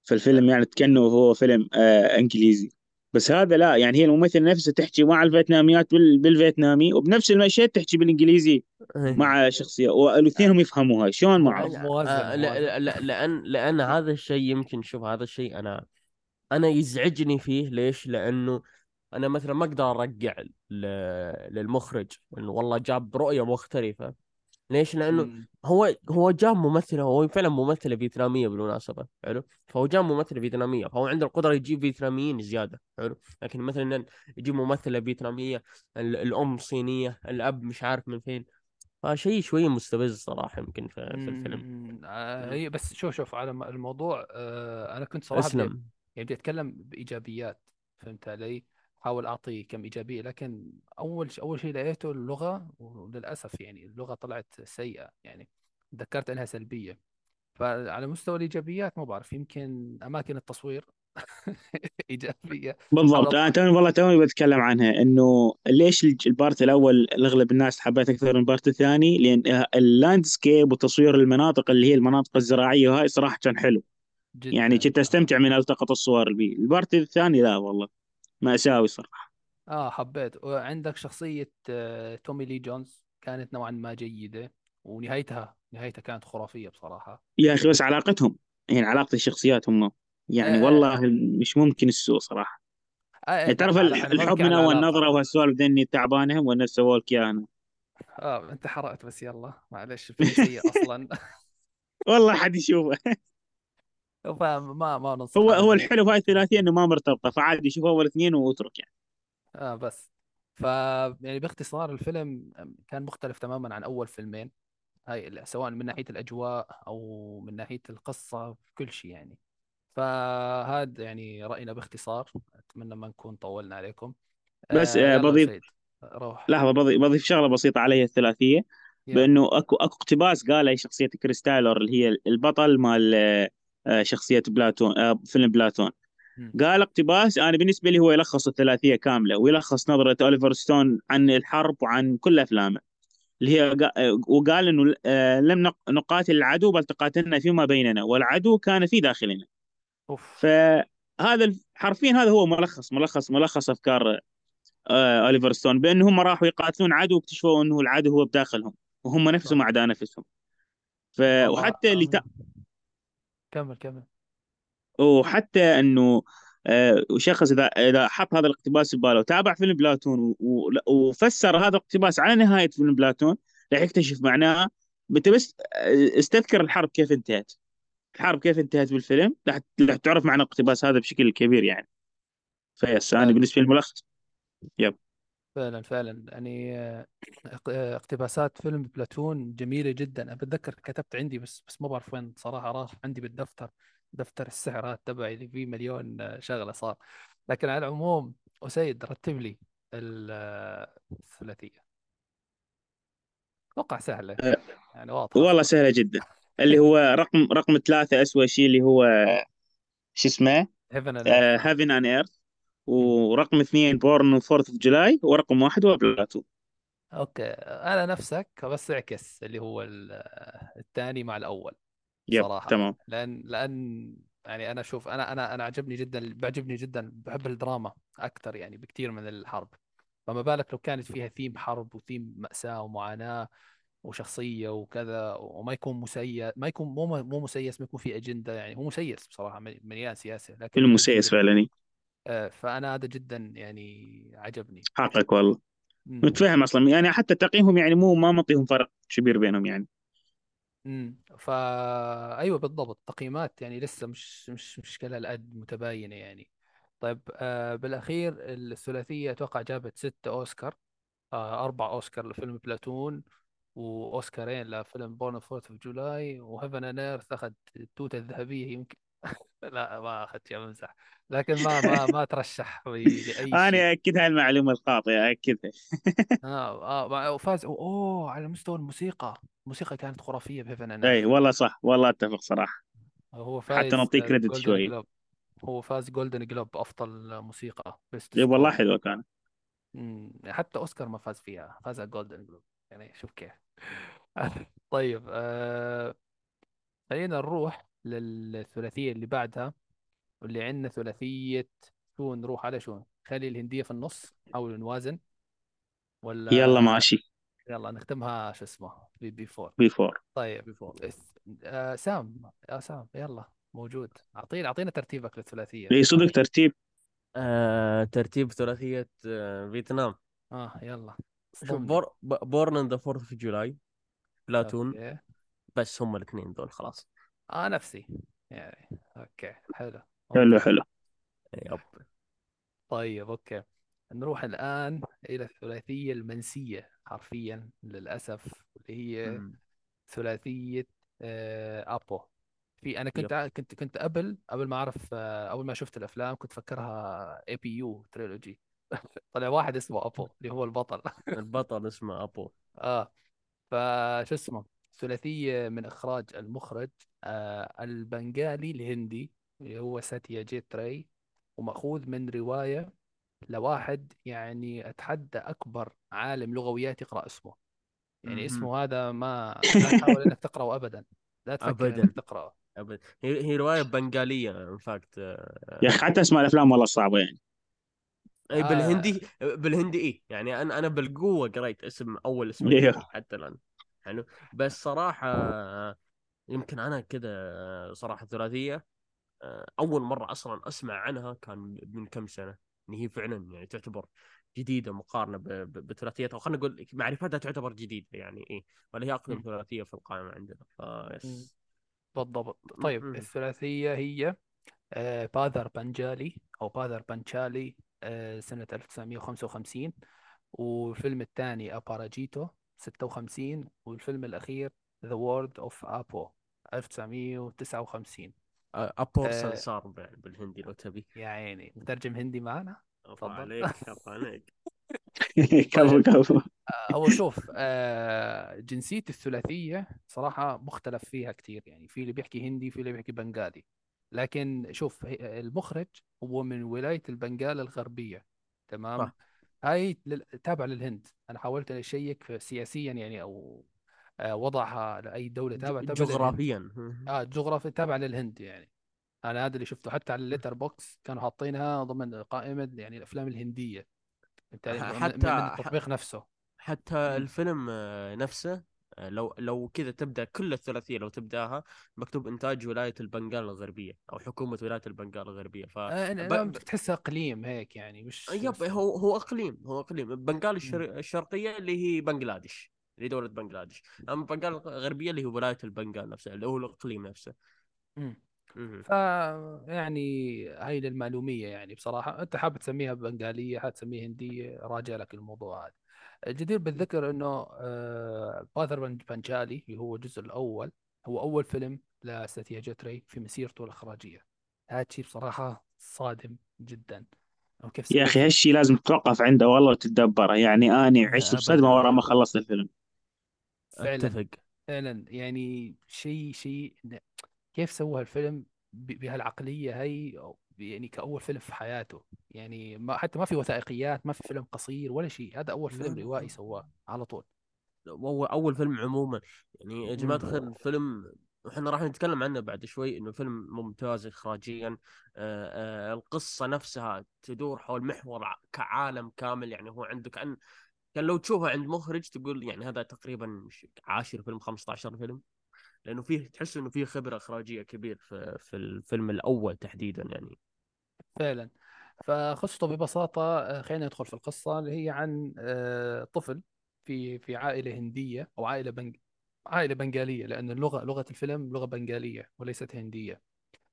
في آه، الفيلم، يعني كأنه هو فيلم آه انجليزي. بس هذا لا، يعني هي الممثله نفسها تحكي مع الفيتناميات بال- بالفيتنامي، وبنفس المشهد تحكي بالانجليزي إيه. مع شخصية، والاثنين هم يفهموها. شلون ما مو- اعرف؟ موازنه آه، لا موازنه. لا لا لان لان هذا الشيء يمكن، شوف هذا الشيء انا انا يزعجني فيه. ليش؟ لانه انا مثلا ما اقدر ارجع ل... للمخرج انه والله جاب رؤيه مختلفه. ليش؟ لانه مم. هو هو جاب ممثله، هو فعلا ممثله فيتناميه بالمناسبه، حلو. فهو جاب ممثله فيتناميه، فهو عنده القدره يجيب فيتناميين زياده، حلو. لكن مثلا يجيب ممثله فيتناميه، ال- الام صينيه، الاب مش عارف من فين، فشيء شوي مستفز صراحه يمكن في, في الفيلم. امم آه، حلو. هي بس شوف شوف على م- الموضوع. آه، انا كنت صراحه بدي اسلم. يعني بدي اتكلم بايجابيات، فهمت علي؟ حاول اعطي كم ايجابيه، لكن اول ش- اول شيء لقيته اللغه، وللاسف يعني اللغه طلعت سيئه، يعني تذكرت انها سلبيه. فعلى مستوى الايجابيات ما بعرف، يمكن اماكن التصوير ايجابيه بالضبط. على انا توني والله توني بتكلم عنها، انه ليش الج- البارت الاول اغلب الناس حبيت اكثر من البارت الثاني، لان اللاندسكيب وتصوير المناطق اللي هي المناطق الزراعيه، وهاي صراحه كان حلو، يعني جدا. كنت اه استمتع من التقط الصور بي. البارت الثاني لا والله مأساوي صراحه. اه حبيت. وعندك شخصية آه، تومي لي جونز كانت نوعا ما جيدة، ونهايتها نهايتها كانت خرافية بصراحة. يا اخي بس علاقتهم، يعني علاقه الشخصيات هم، يعني آه آه والله مش ممكن السوء صراحه. آه, آه يعني تعرف لا، على- ال- أنا الحب بحكي من عن اول العلاقة. نظره وهالسوالف ذني تعبانه، والناس سووا لك إياها أنا. اه أنت حرقت، بس يلا معلش الفيلم سيء أصلا. والله حد يشوفه. فما ما ننصح هو هو أبدا. الحلو في هاي الثلاثيه انه ما مرتبطه، فعادي يشوف اول اثنين واترك يعني. اه بس ف يعني باختصار الفيلم كان مختلف تماما عن أول فيلمين، هاي ال- سواء من ناحية الأجواء أو من ناحية القصة، كل شيء يعني. فهذا يعني رأينا باختصار، أتمنى ما نكون طولنا عليكم. بس آه آه، يلا بضيف سيد روح لحظه، بضيف, بضيف شغله بسيطه عليها الثلاثيه، يلا. بانه اكو اكو اقتباس قاله شخصيه كريس تايلور اللي هي البطل مال آه، شخصيه بلاتون، آه، فيلم بلاتون. مم. قال اقتباس، انا بالنسبه لي هو يلخص الثلاثيه كامله، ويلخص نظره اوليفر ستون عن الحرب وعن كل افلامه، اللي هي قا- وقال انه آه، لم نق- نقاتل العدو بل تقاتلنا فيما بيننا، والعدو كان في داخلنا. أوف فهذا الف- حرفيا هذا هو ملخص ملخص ملخص افكار آه، اوليفر ستون، بان هم راحوا يقاتلون عدو واكتشفوا انه العدو هو بداخلهم، وهم نفسهم صح اعداء نفسهم. ف والله. وحتى اللي آه. تا... كمل كمل. وحتى انه آه، وشخص اذا اذا حط هذا الاقتباس بباله وتابع فيلم بلاتون و... و... وفسر هذا الاقتباس على نهايه فيلم بلاتون، راح يكتشف معناه. انت بس آه، استذكر الحرب كيف انتهت، الحرب كيف انتهت بالفيلم، راح راح تعرف معنى الاقتباس هذا بشكل كبير يعني. فيس انا فعلا بالنسبه للملخص يب. فعلا فعلا يعني آه، اق- آه، اقتباسات فيلم بلاتون جميلة جدا. أنا بتذكر كتبت عندي، بس بس ما بعرف وين صراحة، راح عندي بالدفتر، دفتر السحرات تبعي اللي فيه مليون آه، شغلة صار. لكن على العموم أسيد رتب لي ال- آه، الثلاثية. وقع سهله يعني واضحه والله سهله جدا. اللي هو رقم رقم ثلاثة أسوأ شيء اللي هو شو اسمه Heaven and Earth، ورقم اثنين Born on the Fourth of July، ورقم واحد هو Platoon. أوكي أنا نفسك بس اعكس اللي هو الثاني مع الأول صراحة. تمام. لأن لأن يعني أنا أشوف أنا أنا أنا عجبني جدا بعجبني جدا بحب الدراما أكثر يعني بكتير من الحرب، فما بالك لو كانت فيها ثيم حرب وثيم مأساة ومعاناة وشخصيه وكذا، وما يكون مسيس، ما يكون مو مو مسيس، ما يكون في اجنده يعني. هو مسيس بصراحه، مليان سياسه لكن المسيس فعلا. فانا هذا جدا يعني عجبني. حقك والله متفهم اصلا يعني، حتى تقييمهم يعني مو ما معطيهم فرق كبير بينهم يعني. امم فا ايوه بالضبط، تقييمات يعني لسه مش مش مشكله الاد متباينه يعني. طيب آه بالاخير الثلاثيه اتوقع جابت ستة اوسكار، آه اربعة اوسكار لفيلم بلاتون، واوسكارين لفيلم بورن فورث اوف جولاي، وهيفن اند ايرث اخذ التوته الذهبيه يمكن. لا ما اخذت يا ممزح، لكن ما ما ما ترشح لاي. انا اكد هالمعلومه الخاطئه اكدها. اه اه وفاز اوه على مستوى الموسيقى، الموسيقى كانت خرافيه بهيفن اند ايرث. اي والله صح، والله اتفق صراحه. هو فاز حتى نعطيه كريدت شوي، هو فاز جولدن جلوب افضل موسيقى. اي والله حلوه كانت. حتى اوسكار ما فاز فيها، فاز على جولدن جلوب يعني، شوف كيف. طيب آه... خلينا نروح للثلاثية اللي بعدها، واللي عندنا ثلاثية شو نروح على شو؟ خلي الهندية في النص، حاول نوازن ولا يلا ماشي، يلا نختمها شو اسمه بيفور بيفور. طيب بيفور آه سام آه سام يلا موجود، أعطينا أعطينا ترتيبك للثلاثية. ليه صدق ترتيب آه... ترتيب ثلاثية آه... فيتنام. آه يلا بور بورن اند ذا فورث في جولاي، بلاتون. أوكي. بس هم الاثنين دول خلاص. اه نفسي يعني. اوكي حلو حلو حلو يب. طيب اوكي نروح الان الى الثلاثيه المنسيه حرفيا للاسف، اللي هي م. ثلاثيه آه ابو. في انا كنت يب. كنت كنت قبل قبل ما اعرف آه اول ما شفت الافلام كنت فكرها اي بي يو تريلوجي. طلع واحد اسمه أبو اللي هو البطل. البطل اسمه أبو. آه فشو اسمه ثلاثية من إخراج المخرج آه البنغالي الهندي اللي هو ساتياجيت راي، ومأخوذ من رواية لواحد يعني أتحدى أكبر عالم لغويات يقرأ اسمه يعني. اسمه هذا ما لا تحاول أنك تقرأه أبدا، لا تفكر أنك تقرأه أبدا. هي رواية بنغالية فاكت يا حتى اسمها الأفلام والله صعبة يعني. اي بالهندي بالهندي ايه يعني. انا انا بالقوه قريت اسم اول اسم حتى الان يعني. بس صراحه يمكن انا كده صراحه ثلاثيه اول مره اصلا اسمع عنها كان من كم سنه، ان هي فعلا يعني تعتبر جديده مقارنه بثلاثيه، او خلينا نقول معرفتها تعتبر جديده يعني. ايه ولا هي اقدم ثلاثيه في القائمه عندنا فيس. بالضبط. طيب م- الثلاثيه هي باذر بانجالي او باذر بانشالي سنة ألف وتسعمية وخمسة وخمسين، والفيلم الثاني أباراجيتو ستة وخمسين، والفيلم الأخير The World of Apu ألف وتسعمية وتسعة وخمسين. أبو أه سنسار بالهندي لو تبي يا عيني. مترجم هندي معنا؟ تفضل عليك عليك. كفو كفو. هو شوف أه جنسية الثلاثية صراحة مختلف فيها كتير يعني، في اللي بيحكي هندي، في اللي بيحكي بنغالي. لكن شوف المخرج هو من ولاية البنغال الغربية، تمام صح. هاي تابع للهند. أنا حاولت أشيك سياسيا يعني أو وضعها لأي دولة تابع تابع جغرافيا. آه جغرافيا تابع للهند يعني. أنا هذا اللي شفته حتى على الليتر بوكس كانوا حاطينها ضمن قائمة يعني الأفلام الهندية حتى من التطبيق نفسه. حتى الفيلم نفسه لو لو كذا تبدأ كل الثلاثية لو تبدأها مكتوب إنتاج ولاية البنغال الغربية أو حكومة ولاية البنغال الغربية. ف ب... تحسها أقليم هيك يعني. مش يب هو هو أقليم هو أقليم البنغال الشر... الشرقية اللي هي بنغلاديش، اللي دولة بنغلاديش. أما البنغال الغربية اللي هي ولاية البنغال نفسها اللي هو الأقليم نفسه. امم ف يعني هاي المعلومية يعني بصراحة. أنت حاب تسميها بنغالية، حاب تسميها هندية، راجع لك الموضوع هذا. الجدير بالذكر أنه باذر بانجالي اللي هو الجزء الأول هو أول فيلم لساتياجيت راي في مسيرته الإخراجية. هذا شيء بصراحة صادم جدا. وكيف يا أخي هالشي لازم تتوقف عنده والله وتتدبره يعني. أنا عشت بصدمة وراء ما خلصت الفيلم. فعلا اتفق. فعلا يعني شيء شيء إن كيف سوى الفيلم ب- بهالعقلية هاي، أو- يعني كأول فيلم في حياته، يعني ما حتى ما في وثائقيات، ما في فيلم قصير ولا شيء، هذا أول فيلم لا روائي لا سواه على طول. هو اول فيلم عموما يعني. يا جماعه امم الخير الفيلم احنا راح نتكلم عنه بعد شوي، انه فيلم ممتاز اخراجيا. آه، آه، القصه نفسها تدور حول محور ع- كعالم كامل يعني. هو عنده كأن كان لو تشوفه عند مخرج تقول يعني هذا تقريبا مش- عاشر فيلم خمستاشر فيلم، لانه فيه تحس انه فيه خبره اخراجيه كبير في في الفيلم الاول تحديدا يعني. فعلا. فقصته ببساطة، آه، خلينا ندخل في القصة اللي هي عن آه، طفل في في عائلة هندية، أو عائلة بنج عائلة بنغالية، لأن اللغة لغة الفيلم لغة بنغالية وليست هندية.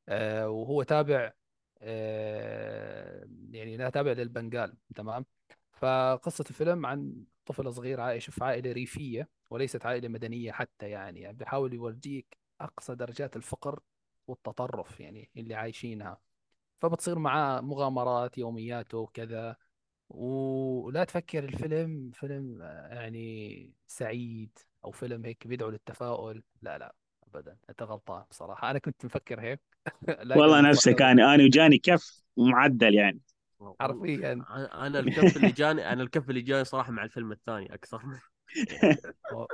آه، وهو تابع، آه، يعني لا تابع للبنغال، تمام. فقصة الفيلم عن طفل صغير عايش في عائلة ريفية وليست عائلة مدنية حتى، يعني, يعني بيحاول يورجيك أقصى درجات الفقر والتطرف يعني اللي عايشينها. فبتصير معاه مغامرات يومياته وكذا، ولا تفكر الفيلم فيلم آه، يعني سعيد أو فيلم هيك بيدعو للتفاؤل، لا لا أبدا، أنت غلطان بصراحة. أنا كنت مفكر هيك لكن والله نفسي طلع كان انا وجاني كف معدل يعني. والله حرفيا انا أنا الكف اللي جاني انا الكف اللي جاني صراحه مع الفيلم الثاني اكثر من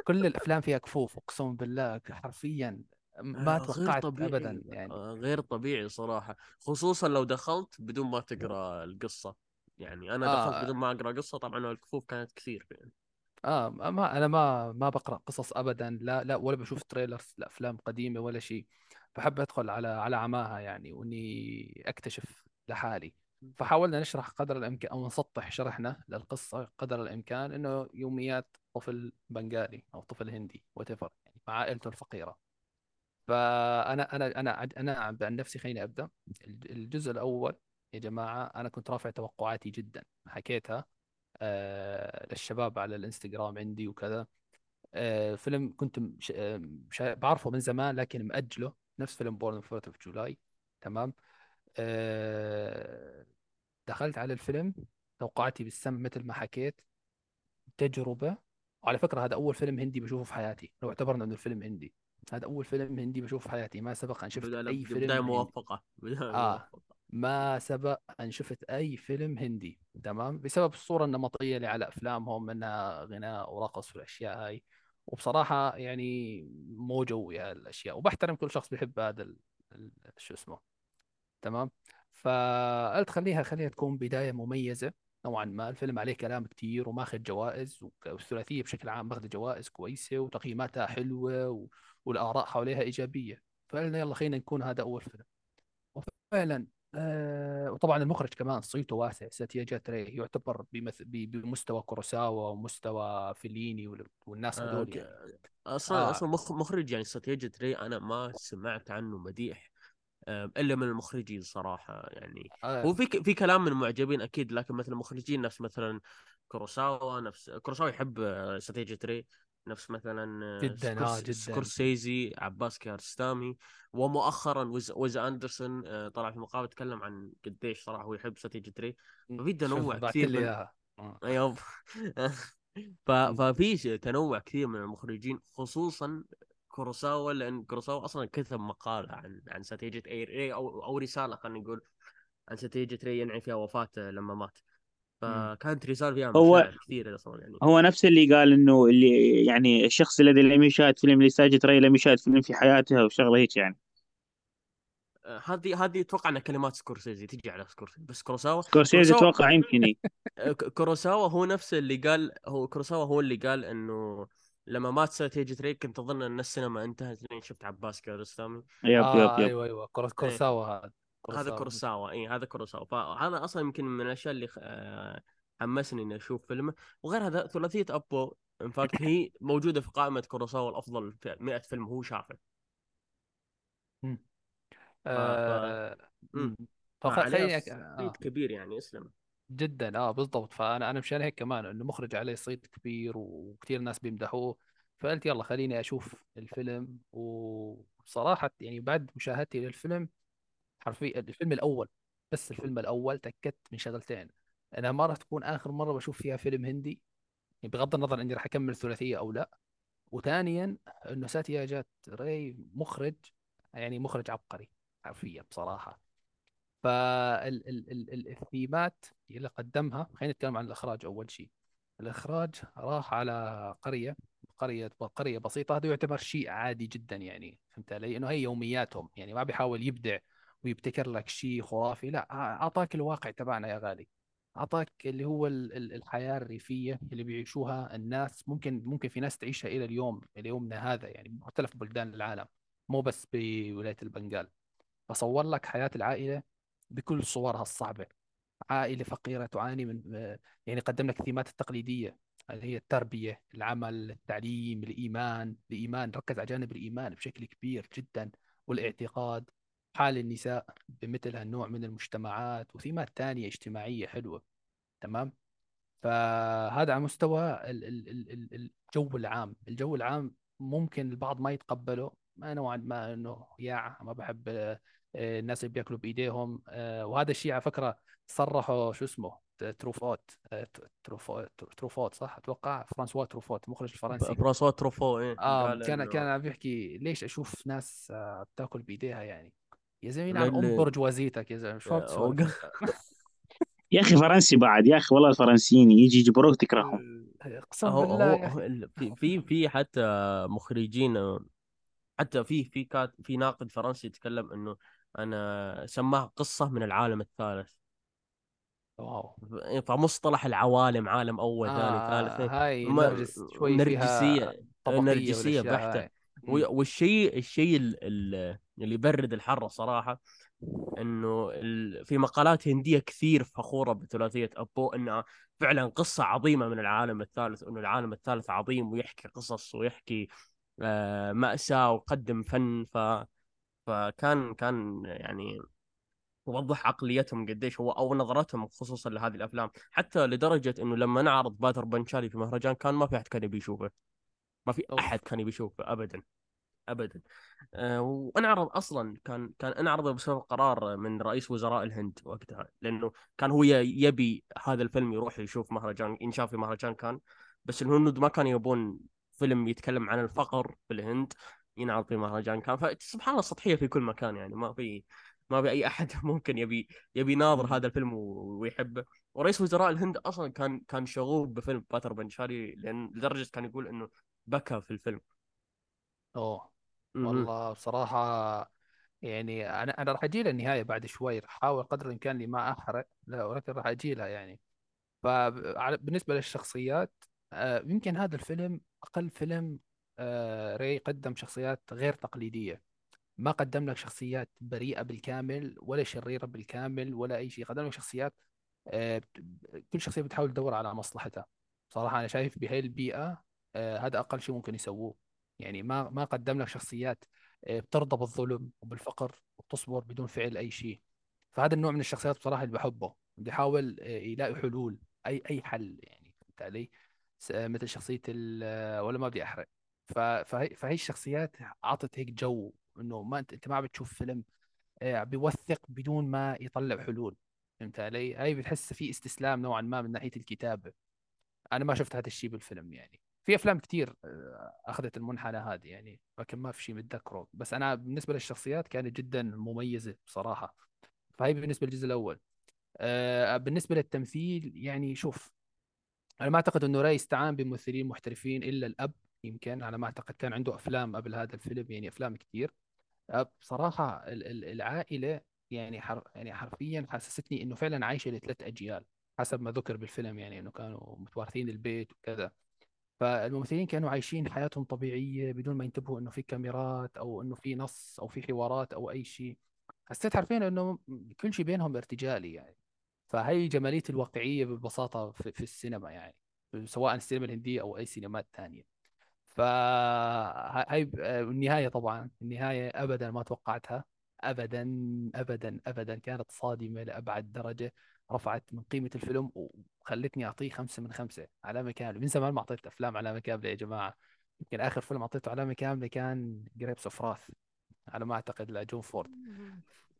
كل الافلام فيها كفوف، اقسم بالله حرفيا ما آه، غير توقعت ابدا طبيعي. يعني. آه، غير طبيعي صراحة، خصوصا لو دخلت بدون ما تقرأ القصة يعني. أنا دخلت اه بدون ما أقرأ قصة طبعا، الكفوف كانت كثير يعني. اه ما انا ما ما بقرا قصص ابدا، لا لا، ولا بشوف تريلرز لافلام قديمه ولا شيء. فحب ادخل على على عماها يعني، واني اكتشف لحالي. فحاولنا نشرح قدر الامكان، او نسطح شرحنا للقصه قدر الامكان، انه يوميات طفل بنغالي او طفل هندي وات ايفر، يعني مع عائلته الفقيره. فانا انا انا عد- انا عن عن نفسي، خليني ابدا. الج- الجزء الاول يا جماعه انا كنت رافع توقعاتي جدا، حكيتها آه للشباب على الانستغرام عندي وكذا. آه فيلم كنت مش آه مش بعرفه من زمان، لكن مأجله، نفس فيلم بورن فورت اوف جولاي، تمام. آه دخلت على الفيلم توقعاتي بالسم مثل ما حكيت، تجربة. وعلى فكرة هذا أول فيلم هندي بشوفه في حياتي، لو اعتبرنا إنه الفيلم هندي، هذا أول فيلم هندي بشوفه في حياتي. ما سبق أن شفت بداية أي بداية فيلم هندي، موفقة بداية آه موفقة ما سبق أن شفت أي فيلم هندي، تمام، بسبب الصورة النمطية اللي على أفلامهم، منها غناء ورقص والأشياء هاي. وبصراحة يعني مو جوي هالأشياء، وبحترم كل شخص بيحب هذا ال- ال- شو اسمه، تمام. فقلت خليها خليها تكون بداية مميزة نوعا ما. الفيلم عليه كلام كتير، وماخذ جوائز، وك- والثلاثية بشكل عام ماخذ جوائز كويسة، وتقييماتها حلوة، و... والآراء حواليها إيجابية. فقلنا يلا خلينا نكون هذا أول فيلم. وفعلا آه وطبعا المخرج كمان صيته واسع، ساتياجيت راي، يعتبر بمث... ب... بمستوى كوروساوا ومستوى فيليني وال... والناس آه، هذول ك- يعني. أصلا اه أصلا مخ- مخرج يعني ساتياجيت راي، أنا ما سمعت عنه مديح آه، الا من المخرجين صراحه يعني. اه هو في ك- في كلام من المعجبين اكيد، لكن مثل المخرجين نفس مثلا كوروساوا، نفس كوروساوا يحب آه، استراتيجية ري، نفس مثلا آه، جدا اه سكورس جدا سكورسيزي، عباس كيارستامي، ومؤخرا ويز, ويز اندرسون. آه، طلع في مقابله تكلم عن قديش صراحه هو يحب استراتيجية ري، ففي شوف تنوع بعت كثير لي من اياها. آه. يب ف... م. ففي ش- تنوع كثير من المخرجين، خصوصا كوروساوا، لان كوروساوا اصلا كتب مقاله عن عن استراتيجية اي ري، او او رساله خلينا نقول عن استراتيجية ري ينعي فيها وفاته لما مات، م. فكانت رساله فيها هو مشاعر كثيره اصلا يعني. هو نفس اللي قال انه اللي يعني الشخص الذي لم يشاهد فيلم لساجد رأي لم يشاهد فيلم في حياته وشغله هيك يعني. آه، هذه هذه اتوقع ان كلمات سكورسيزي تجي على سكورسيزي، بس كوروساوا سكورسيزي كوروساوا اتوقع يمكن ي- آه، ك- كوروساوا هو نفسه اللي قال، هو كوروساوا هو اللي قال انه لما مات استراتيجية ري كنت اظن ان السينما انتهت لين شفت عباس كيارستامي. يب يب اه يب ايوه ايوه كورو- إيه، كوروساوا، هذا هذا كوروساوا. كوروساوا. اي هذا كوروساوا، فانا اصلا يمكن من الاشياء اللي خ- آه، حمسني اني اشوف فيلمه. وغير هذا ثلاثيه ابو انفاكت هي موجوده في قائمه كوروساوا الافضل في مئة فيلم هو شافه. م. ف ف آه... مم. م. فخ- فعليه خليني أك... صيت آه. كبير يعني. اسلم جدا اه بالضبط. فانا انا مشان هيك كمان انه مخرج عليه صيت كبير، وكثير ناس بيمدحوه. فقلت يلا خليني اشوف الفيلم. وصراحة يعني بعد مشاهدتي للفيلم، حرفيا الفيلم الاول، بس الفيلم الاول، تاكدت من شغلتين. انا مره تكون اخر مره بشوف فيها فيلم هندي، يعني بغض النظر اني راح اكمل ثلاثيه او لا، وثانيا انه ساتياجات راي مخرج، يعني مخرج عبقري حرفيا بصراحه. فالثيمات اللي قدمها، خلينا نتكلم عن الاخراج اول شيء. الاخراج راح على قريه قريه قريه بسيطه، هذا يعتبر شيء عادي جدا يعني، فهمت علي؟ انه هي يومياتهم يعني، ما بيحاول يبدع ويبتكر لك شيء خرافي، لا، اعطاك الواقع تبعنا يا غالي، اعطاك اللي هو الحياه الريفيه اللي بيعيشوها الناس، ممكن ممكن في ناس تعيشها الى اليوم الى يومنا هذا يعني، بمختلف بلدان العالم مو بس بولايه البنغال. فصور لك حياه العائله بكل صورها الصعبه، عائله فقيره تعاني من، يعني قدم لك الثيمات التقليديه اللي هي التربيه، العمل، التعليم، الايمان الايمان ركز على جانب الايمان بشكل كبير جدا، والاعتقاد، حال النساء بمثل هالنوع من المجتمعات، وثيمات ثانية اجتماعية حلوة. تمام، فهذا على مستوى ال- ال- ال- ال- الجو العام. الجو العام ممكن البعض ما يتقبله، ما نوعا ما انه يا ما بحب آه، آه، الناس اللي بياكلوا بايديهم، آه، وهذا الشيء على فكرة صرحوا شو اسمه تروفوت آه، تروفوت تروفوت صح اتوقع، فرانسوا تروفوت مخرج الفرنسي، فرانسوا تروفو ايه اه كان كان عم بيحكي ليش اشوف ناس آه، بتاكل بايديها يعني يا زلمه، عم انطر جوازيتك يا زلمه، شو بتسوي يا اخي فرنسي بعد يا اخي، والله الفرنسيين يجي يجبروك تكرههم اقسم بالله. في في حتى مخرجين، حتى في في كات في ناقد فرنسي يتكلم انه انا سماها قصه من العالم الثالث. واو، فمصطلح العوالم، عالم اول ثاني آه ثالث، هاي نرجس شوي نرجسيه نرجسيه بحته. والشيء الشيء اللي يبرد الحر صراحه انه في مقالات هنديه كثير فخوره بثلاثيه أبو، انها فعلا قصه عظيمه من العالم الثالث، انه العالم الثالث عظيم ويحكي قصص ويحكي مأساة وقدم فن. ف فكان كان يعني وضح عقليتهم قديش هو، او نظرتهم خصوصا لهذه الافلام، حتى لدرجه انه لما نعرض باتر بنشالي في مهرجان كان ما في احد كان بيشوفه، ما في احد كان يشوفه ابدا ابدا. أه وانعرض اصلا، كان كان انعرضه بسبب قرار من رئيس وزراء الهند وقتها، لانه كان هو يبي هذا الفيلم يروح يشوف مهرجان، ينشاف في مهرجان كان، بس الهنود ما كانوا يبون فيلم يتكلم عن الفقر في الهند ينعرض في مهرجان كان. فسبحان الله سطحيه في كل مكان يعني، ما في ما في اي احد ممكن يبي يبي ناظر هذا الفيلم ويحبه. ورئيس وزراء الهند اصلا كان كان شغوف بفيلم باتر بنشالي، لان لدرجه كان يقول انه بكى في الفيلم. اوه والله بصراحه يعني انا انا راح اجي للنهايه بعد شوي، راح احاول قدر الامكان لي ما احرق، لا ولكن راح اجي لها يعني. فبالنسبه للشخصيات آه، يمكن هذا الفيلم اقل فيلم آه، ري قدم شخصيات غير تقليديه، ما قدم لك شخصيات بريئه بالكامل ولا شريره بالكامل ولا اي شيء، قدم لك شخصيات آه، كل شخصيه بتحاول تدور على مصلحتها. بصراحه انا شايف بهاي البيئه آه، هذا اقل شيء ممكن يسووه يعني، ما ما قدم لك شخصيات آه، بترضى بالظلم وبالفقر وبتصبر بدون فعل اي شيء. فهذا النوع من الشخصيات بصراحه اللي بحبه، بيحاول آه، يلاقي حلول، اي اي حل يعني، فهمت علي؟ س- آه، مثل شخصيه ال- آه، ولا ما بدي احرق. ف- فهي فهي الشخصيات عطت هيك جو انه ما انت انت ما عم بتشوف فيلم آه، بيوثق بدون ما يطلع حلول، فهمت علي؟ هاي بتحس في استسلام نوعا ما من ناحيه الكتابه. انا ما شفت هذا الشيء بالفيلم يعني، في افلام كتير آه، اخذت المنحنى هذا يعني، لكن ما في شيء متذكره. بس انا بالنسبه للشخصيات كانت جدا مميزه بصراحه، فهي بالنسبه للجزء الاول. آه، بالنسبه للتمثيل يعني، شوف انا ما اعتقد انه راي استعان بممثلين محترفين الا الاب، يمكن على ما اعتقد كان عنده افلام قبل هذا الفيلم يعني، افلام كتير آه، بصراحه ال- ال- العائله يعني حر... يعني حرفيا حسستني انه فعلا عايشه لثلاث اجيال حسب ما ذكر بالفيلم يعني، انه كانوا متوارثين البيت وكذا. فالممثلين كانوا عايشين حياتهم طبيعية بدون ما ينتبهوا انه في كاميرات او انه في نص او في حوارات او اي شيء. حسيت حرفيا انه كل شيء بينهم ارتجالي يعني. فهي جمالية الواقعية ببساطة في, في السينما يعني، سواء السينما الهندية او اي سينمات ثانية. فهي النهاية، طبعا النهاية ابدا ما توقعتها، ابدا ابدا ابدا، كانت صادمة لابعد درجة، رفعت من قيمة الفيلم وخلتني أعطيه خمسة من خمسة، علامة كاملة. من زمان ما أعطيت أفلام علامة كاملة يا جماعة، يمكن آخر فيلم أعطيته علامة كاملة كان جريبس أوف راث على ما أعتقد لجون فورد.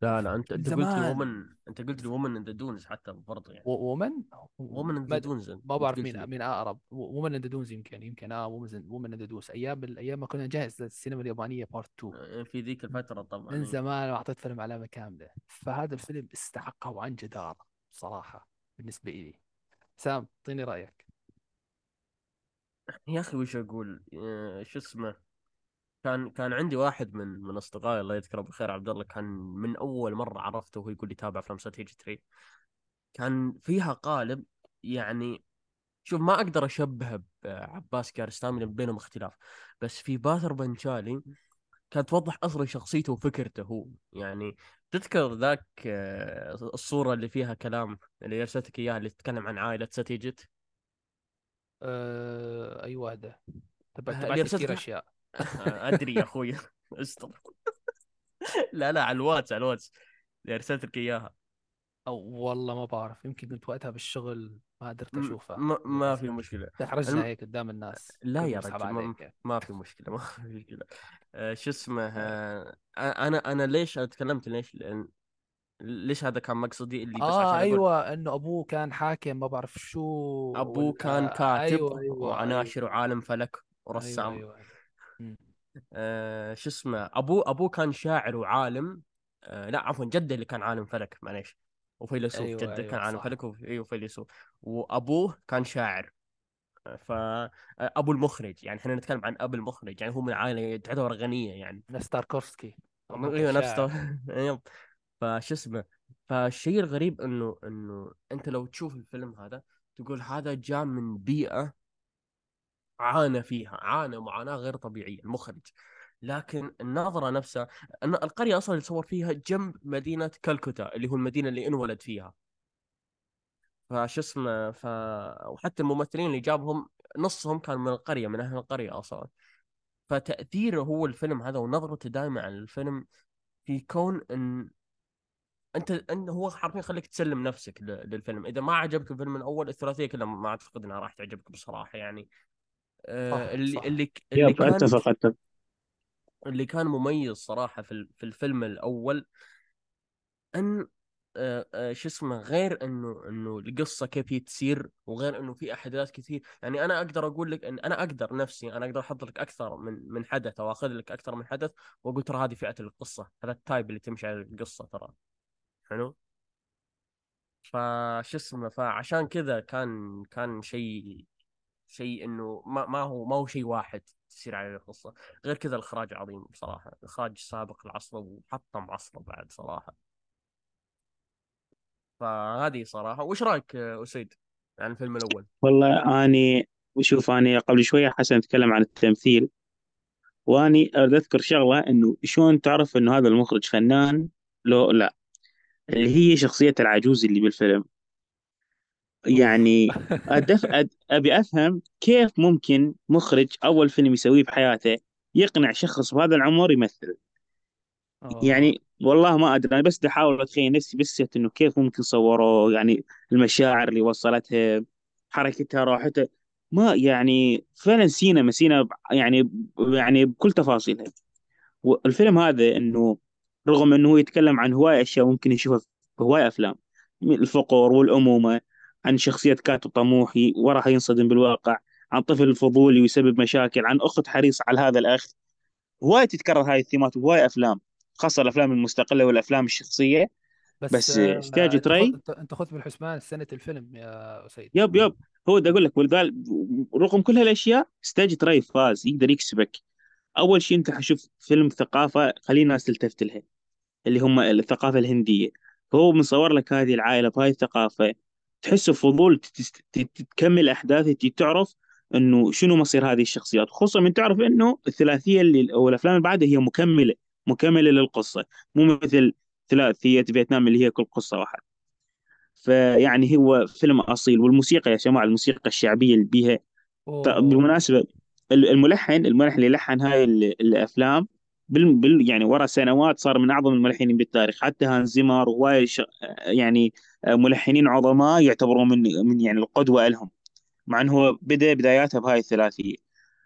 لا لا انت انت قلت لي زمان. وومن، انت قلت لي وومن ان ذا دونز حتى برضه يعني وومن وومن ان ذا دونز ما بعرف مين مين اقرب، وومن ان ذا دونز يمكن يمكن اه وومن وومن ان ذا دونز ايام الايام ما كنا جاهز للسينما اليابانيه بارت تو في ذيك الفتره طبعا من زمان، واعطيت فيلم علامه كامله، فهذا الفيلم استحقه وعن جدار صراحه بالنسبه لي. سام اعطيني رايك يا اخي. وش اقول شو اسمه، كان كان عندي واحد من من اصدقائي الله يذكره بالخير، عبد الله، كان من اول مره عرفته وهو يقول لي تابع فيلم ساتياجيت راي، كان فيها قالب يعني. شوف ما اقدر اشبهه بعباس كيارستامي لان بينهم اختلاف، بس في باثر بنشالي كانت توضح اصلا شخصيته وفكرته هو يعني. تذكر ذاك الصوره اللي فيها كلام اللي ارسلتك اياها اللي تتكلم عن عائله ساتياجيت؟ أه... اي واحده تبعت كثير اشياء ادري يا اخوي استر لا لا على الواتس على الواتس اللي ارسلت لك اياها. او والله ما بعرف، يمكن كنت وقتها بالشغل ما قدرت اشوفها. م- ما في مشكله، تحرجنا الم... هيك قدام الناس. لا يا رجل ما... ما في مشكله ما في مشكله. آه شو اسمه، آه انا انا ليش اتكلمت ليش لأن... ليش هذا كان مقصدي اللي بس آه عشان ايوه أقول... انه ابوه كان حاكم ما بعرف شو، ابوه وال... كان كاتب أيوة أيوة وعناشر أيوة. وعالم فلك ورسام. أيوة أيوة. آه، شو اسمه، ابوه ابوه كان شاعر وعالم، آه، لا عفوا جده اللي كان عالم فلك معليش وفيلسوف. أيوة جده أيوة كان عالم فلك وفيلسوف، وابوه كان شاعر، آه، فابو المخرج يعني. احنا نتكلم عن ابو المخرج يعني، هو من عائله تعتبر غنيه يعني، نفس تاركوفسكي. ايوه نفس فشو اسمه. فالشيء الغريب انه انه انت لو تشوف الفيلم هذا تقول هذا جاء من بيئه عانى فيها، عانى معاناة غير طبيعية المخرج، لكن النظرة نفسها أن القرية أصلا اللي صور فيها جنب مدينة كالكوتا اللي هو المدينة اللي انولد فيها. فش اسمه ف... وحتى الممثلين اللي جابهم نصهم كان من القرية، من أهل القرية أصلا. فتأثيره هو الفيلم هذا ونظرته دائما عن الفيلم في كون أن أنت أن هو حرفيا خليك تسلم نفسك للفيلم. إذا ما عجبك الفيلم الأول الثلاثية كلها ما أعتقد أنها راح تعجبك بصراحة يعني. آه اللي صح. اللي اللي كان, اللي كان مميز صراحة في في الفيلم الأول أن آه آه شو اسمه، غير إنه إنه القصة كيف تسير، وغير إنه في أحداث كثير يعني. أنا أقدر أقول لك إن أنا أقدر نفسي أنا أقدر أحط لك أكثر من من حدث أو أخذ لك أكثر من حدث وأقول ترى هذه فئة القصة، هذا التايب اللي تمشي على القصة ترى حلو. فش اسمه، فعشان كذا كان كان شيء شيء انه ما ما هو ما هو شيء واحد تصير عليه القصه. غير كذا الاخراج عظيم بصراحه، الاخراج سابق العصر وحطم معصره بعد صراحه. فهذه صراحه. وش رايك اسيد عن الفيلم الاول؟ والله اني وشوف اني قبل شويه حسن تكلم عن التمثيل، واني اريد اذكر شغله انه شلون تعرف انه هذا المخرج فنان لو لا، اللي هي شخصيه العجوز اللي بالفيلم يعني. أدف أد... أبي أفهم كيف ممكن مخرج أول فيلم يسويه بحياته يقنع شخص بهذا العمر يمثل. أوه. يعني والله ما أدري، أنا بس أحاول أتخيل نفسي بس إنه كيف ممكن صوره يعني، المشاعر اللي وصلتها، حركتها، راحتها، ما يعني فعلا سينا مسينا يعني يعني بكل تفاصيلها. والفيلم هذا إنه رغم إنه هو يتكلم عن هواية أشياء ممكن نشوفها في هواية أفلام، الفقر والأمومة، عن شخصية كاتب طموحي وراح ينصدم بالواقع، عن طفل فضولي ويسبب مشاكل، عن أخت حريصة على هذا الأخ. هواي تتكرر هاي الثيمات وهواي أفلام، خاصة الأفلام المستقلة والأفلام الشخصية. بس ساتياجيت راي أنت خذ بالحسبان سنة الفيلم يا أسيد. يب يب هو ده أقول لك. رغم كل هالأشياء ساتياجيت راي فاز، يقدر يكسبك. أول شيء أنت حشوف فيلم ثقافة خلي الناس تلتفت لها، اللي هم الثقافة الهندية. هو مصور لك هذه العائلة بهاي الثقافة، تحس بفضول تكمل أحداثه، تعرف إنه شنو مصير هذه الشخصيات، خصوصا من تعرف إنه الثلاثية اللي أو الأفلام اللي بعدها هي مكملة مكملة للقصة، مو مثل ثلاثية فيتنام اللي هي كل قصة واحد. فيعني هو فيلم أصيل. والموسيقى يا جماعة، الموسيقى الشعبية اللي بيها بالمناسبة، الملحن الملحن اللي لحن هاي الأفلام بال يعني ورا سنوات صار من أعظم الملحنين بالتاريخ، حتى هانز زيمر وهاي يعني ملحنين عظماء يعتبرون من من يعني القدوة لهم، مع أنه هو بدأ بداياته بهاي الثلاثية.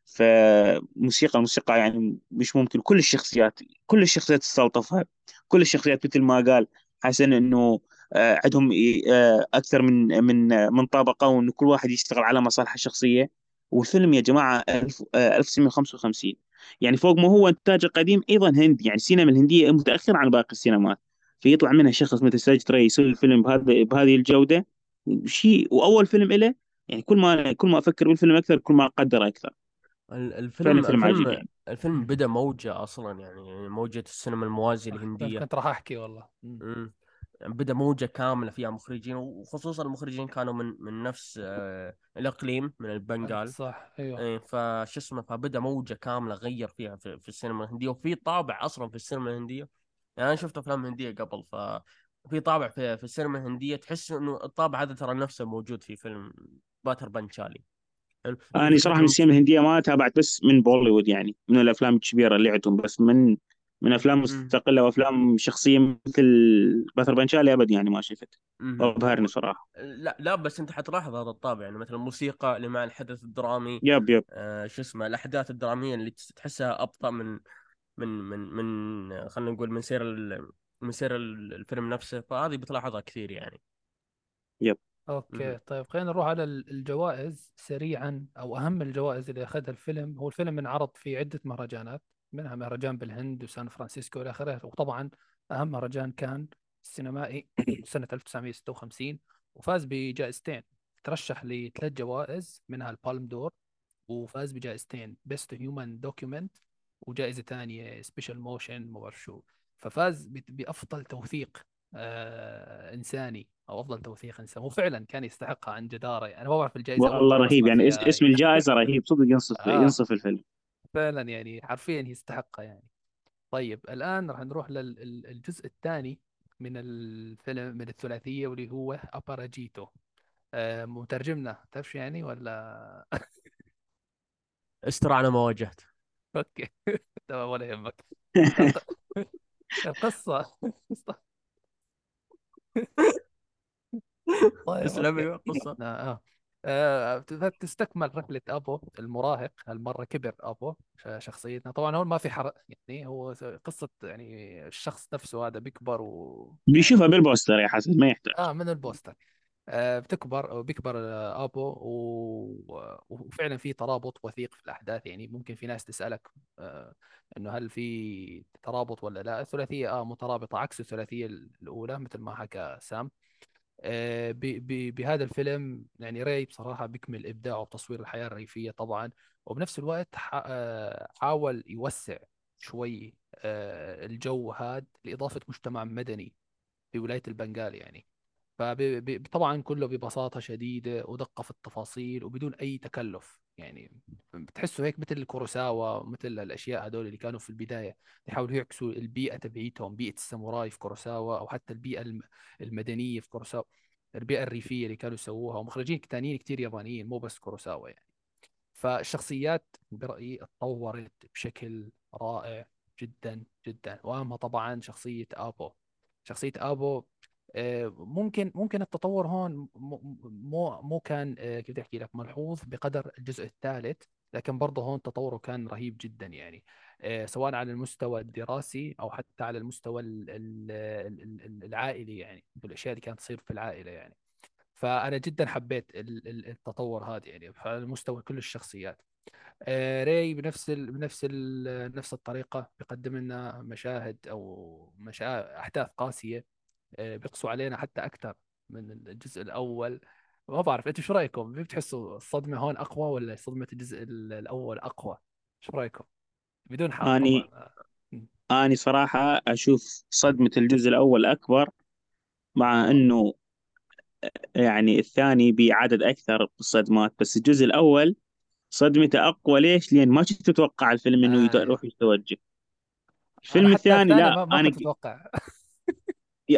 فموسيقى الموسيقى يعني مش ممكن، كل الشخصيات كل الشخصيات تستلطفها، كل الشخصيات مثل ما قال حسن انه عندهم اكثر من من من طابقه، وان كل واحد يشتغل على مصالحه الشخصيه. والفيلم يا جماعه ألف وتسعمائة وخمسة وخمسين، يعني فوق ما هو انتاج قديم ايضا هندي، يعني السينما الهنديه متاخره عن باقي السينمات، فيطلع منها شخص مثل ساجد راي يسوي الفيلم بهذا بهذه الجوده شيء، واول فيلم له. يعني كل ما كل ما افكر بالفيلم اكثر كل ما اقدر اكثر. الفيلم الفيلم, الفيلم, يعني. الفيلم بدا موجه اصلا، يعني موجه السينما الموازيه الهنديه. كنت راح احكي والله امم بدا موجه كامله فيها مخرجين، وخصوصا المخرجين كانوا من من نفس آه الاقليم من البنغال. صح ايوه اي فش اسمه فبدا موجه كامله غير فيها في, في السينما الهنديه، وفي طابع اصلا في السينما الهنديه. يعني انا شفت افلام هنديه قبل، ففي طابع في, في السينما الهنديه تحس انه الطابع هذا ترى نفسه موجود في فيلم باتر بانشالي. انا صراحه من السينما الهنديه ما تابعت، بس من بوليوود يعني من الافلام الكبيره اللي عندهم، بس من من افلام مستقله وافلام شخصيه مثل باثر بانشالي ابد يعني ما شفت. ابهرني صراحه. لا لا بس انت حتلاحظ هذا الطابع، يعني مثلا الموسيقى اللي مع الحدث الدرامي. يب يب آه شو اسمه الاحداث الدراميه اللي تحسها ابطا من من من من خلينا نقول من سير من سير الفيلم نفسه، فهذه بتلاحظها كثير يعني. يب اوكي طيب خلينا نروح على الجوائز سريعا، او اهم الجوائز اللي اخذها الفيلم. هو الفيلم انعرض في عده مهرجانات، منها مهرجان بالهند وسان فرانسيسكو الى اخره، وطبعا اهم مهرجان كان السينمائي سنه ألف وتسعمائة وستة وخمسين، وفاز بجائزتين. ترشح لثلاث جوائز، منها البالم دور، وفاز بجائزتين بيست هيومن دوكيومنت وجائزه ثانيه سبيشال موشن ما بعرف شو. ففاز بافضل توثيق آه انساني او افضل توثيق انساني، وفعلا كان يستحقها عن جداره. انا ما بعرف الجائزه والله رهيب، يعني اسم الجائزه رهيب صدق، ينصف آه. ينصف الفيلم فعلا، يعني حرفيا يستحقها يعني. طيب الآن راح نروح للجزء الثاني من الفيلم من الثلاثية، واللي هو أباراجيتو. آه مترجمنا تعرف شو يعني ولا؟ استرعنا ما واجهت. اوكي تمام ولا يهمك. القصة اسلامي قصة اه آه، تستكمل رحلة أبو المراهق. هالمرة كبر أبو شخصيتنا طبعا، هون ما في حرق يعني، هو قصة يعني الشخص نفسه هذا بيكبر و بيشوفها بالبوستر يا حسن ما يحتاج اه من البوستر. آه بتكبر أو بيكبر أبو و... وفعلا في ترابط وثيق في الأحداث. يعني ممكن في ناس تسألك آه إنه هل في ترابط ولا لا. الثلاثية اه مترابطة عكس الثلاثية الأولى مثل ما حكى سام. بهذا الفيلم يعني راي بصراحة بيكمل إبداعه بتصوير الحياة الريفية طبعا، وبنفس الوقت حاول يوسع شوي الجو هاد لإضافة مجتمع مدني في ولاية البنغال يعني. فطبعا كله ببساطة شديدة ودقة في التفاصيل وبدون أي تكلف، يعني بتحسوا هيك مثل كوروساوا، مثل الأشياء هدول اللي كانوا في البداية يحاولوا يعكسوا البيئة تبعيتهم، بيئة الساموراي في كوروساوا، أو حتى البيئة المدنية في كوروساوا، البيئة الريفية اللي كانوا يسووها، ومخرجين تانيين كتير يابانيين مو بس كوروساوا يعني. فالشخصيات برأيي اتطورت بشكل رائع جدا جدا، وأهمها طبعا شخصية أبو. شخصية أبو ممكن ممكن التطور هون مو مو كان كيف بدي احكي لك ملحوظ بقدر الجزء الثالث، لكن برضه هون تطوره كان رهيب جدا يعني، سواء على المستوى الدراسي او حتى على المستوى العائلي يعني، والاشياء اللي كانت تصير في العائله يعني. فانا جدا حبيت التطور هذا يعني على مستوى كل الشخصيات. راي بنفس ال بنفس ال نفس الطريقه بيقدم لنا مشاهد او مشا... احداث قاسيه بيقصوا علينا حتى أكثر من الجزء الأول. ما بعرف أنتوا شو رأيكم؟ بتحسوا الصدمة هون أقوى ولا صدمة الجزء الأول أقوى؟ شو رأيكم؟ بدون حق أني أني صراحة أشوف صدمة الجزء الأول أكبر، مع أنه يعني الثاني بعدد أكثر بالصدمات، بس الجزء الأول صدمته أقوى. ليش؟ لأن ما كنت تتوقع الفيلم أنه آه. يروح يتوجه. الفيلم الثاني لا ما, ما أنا كنت أتوقع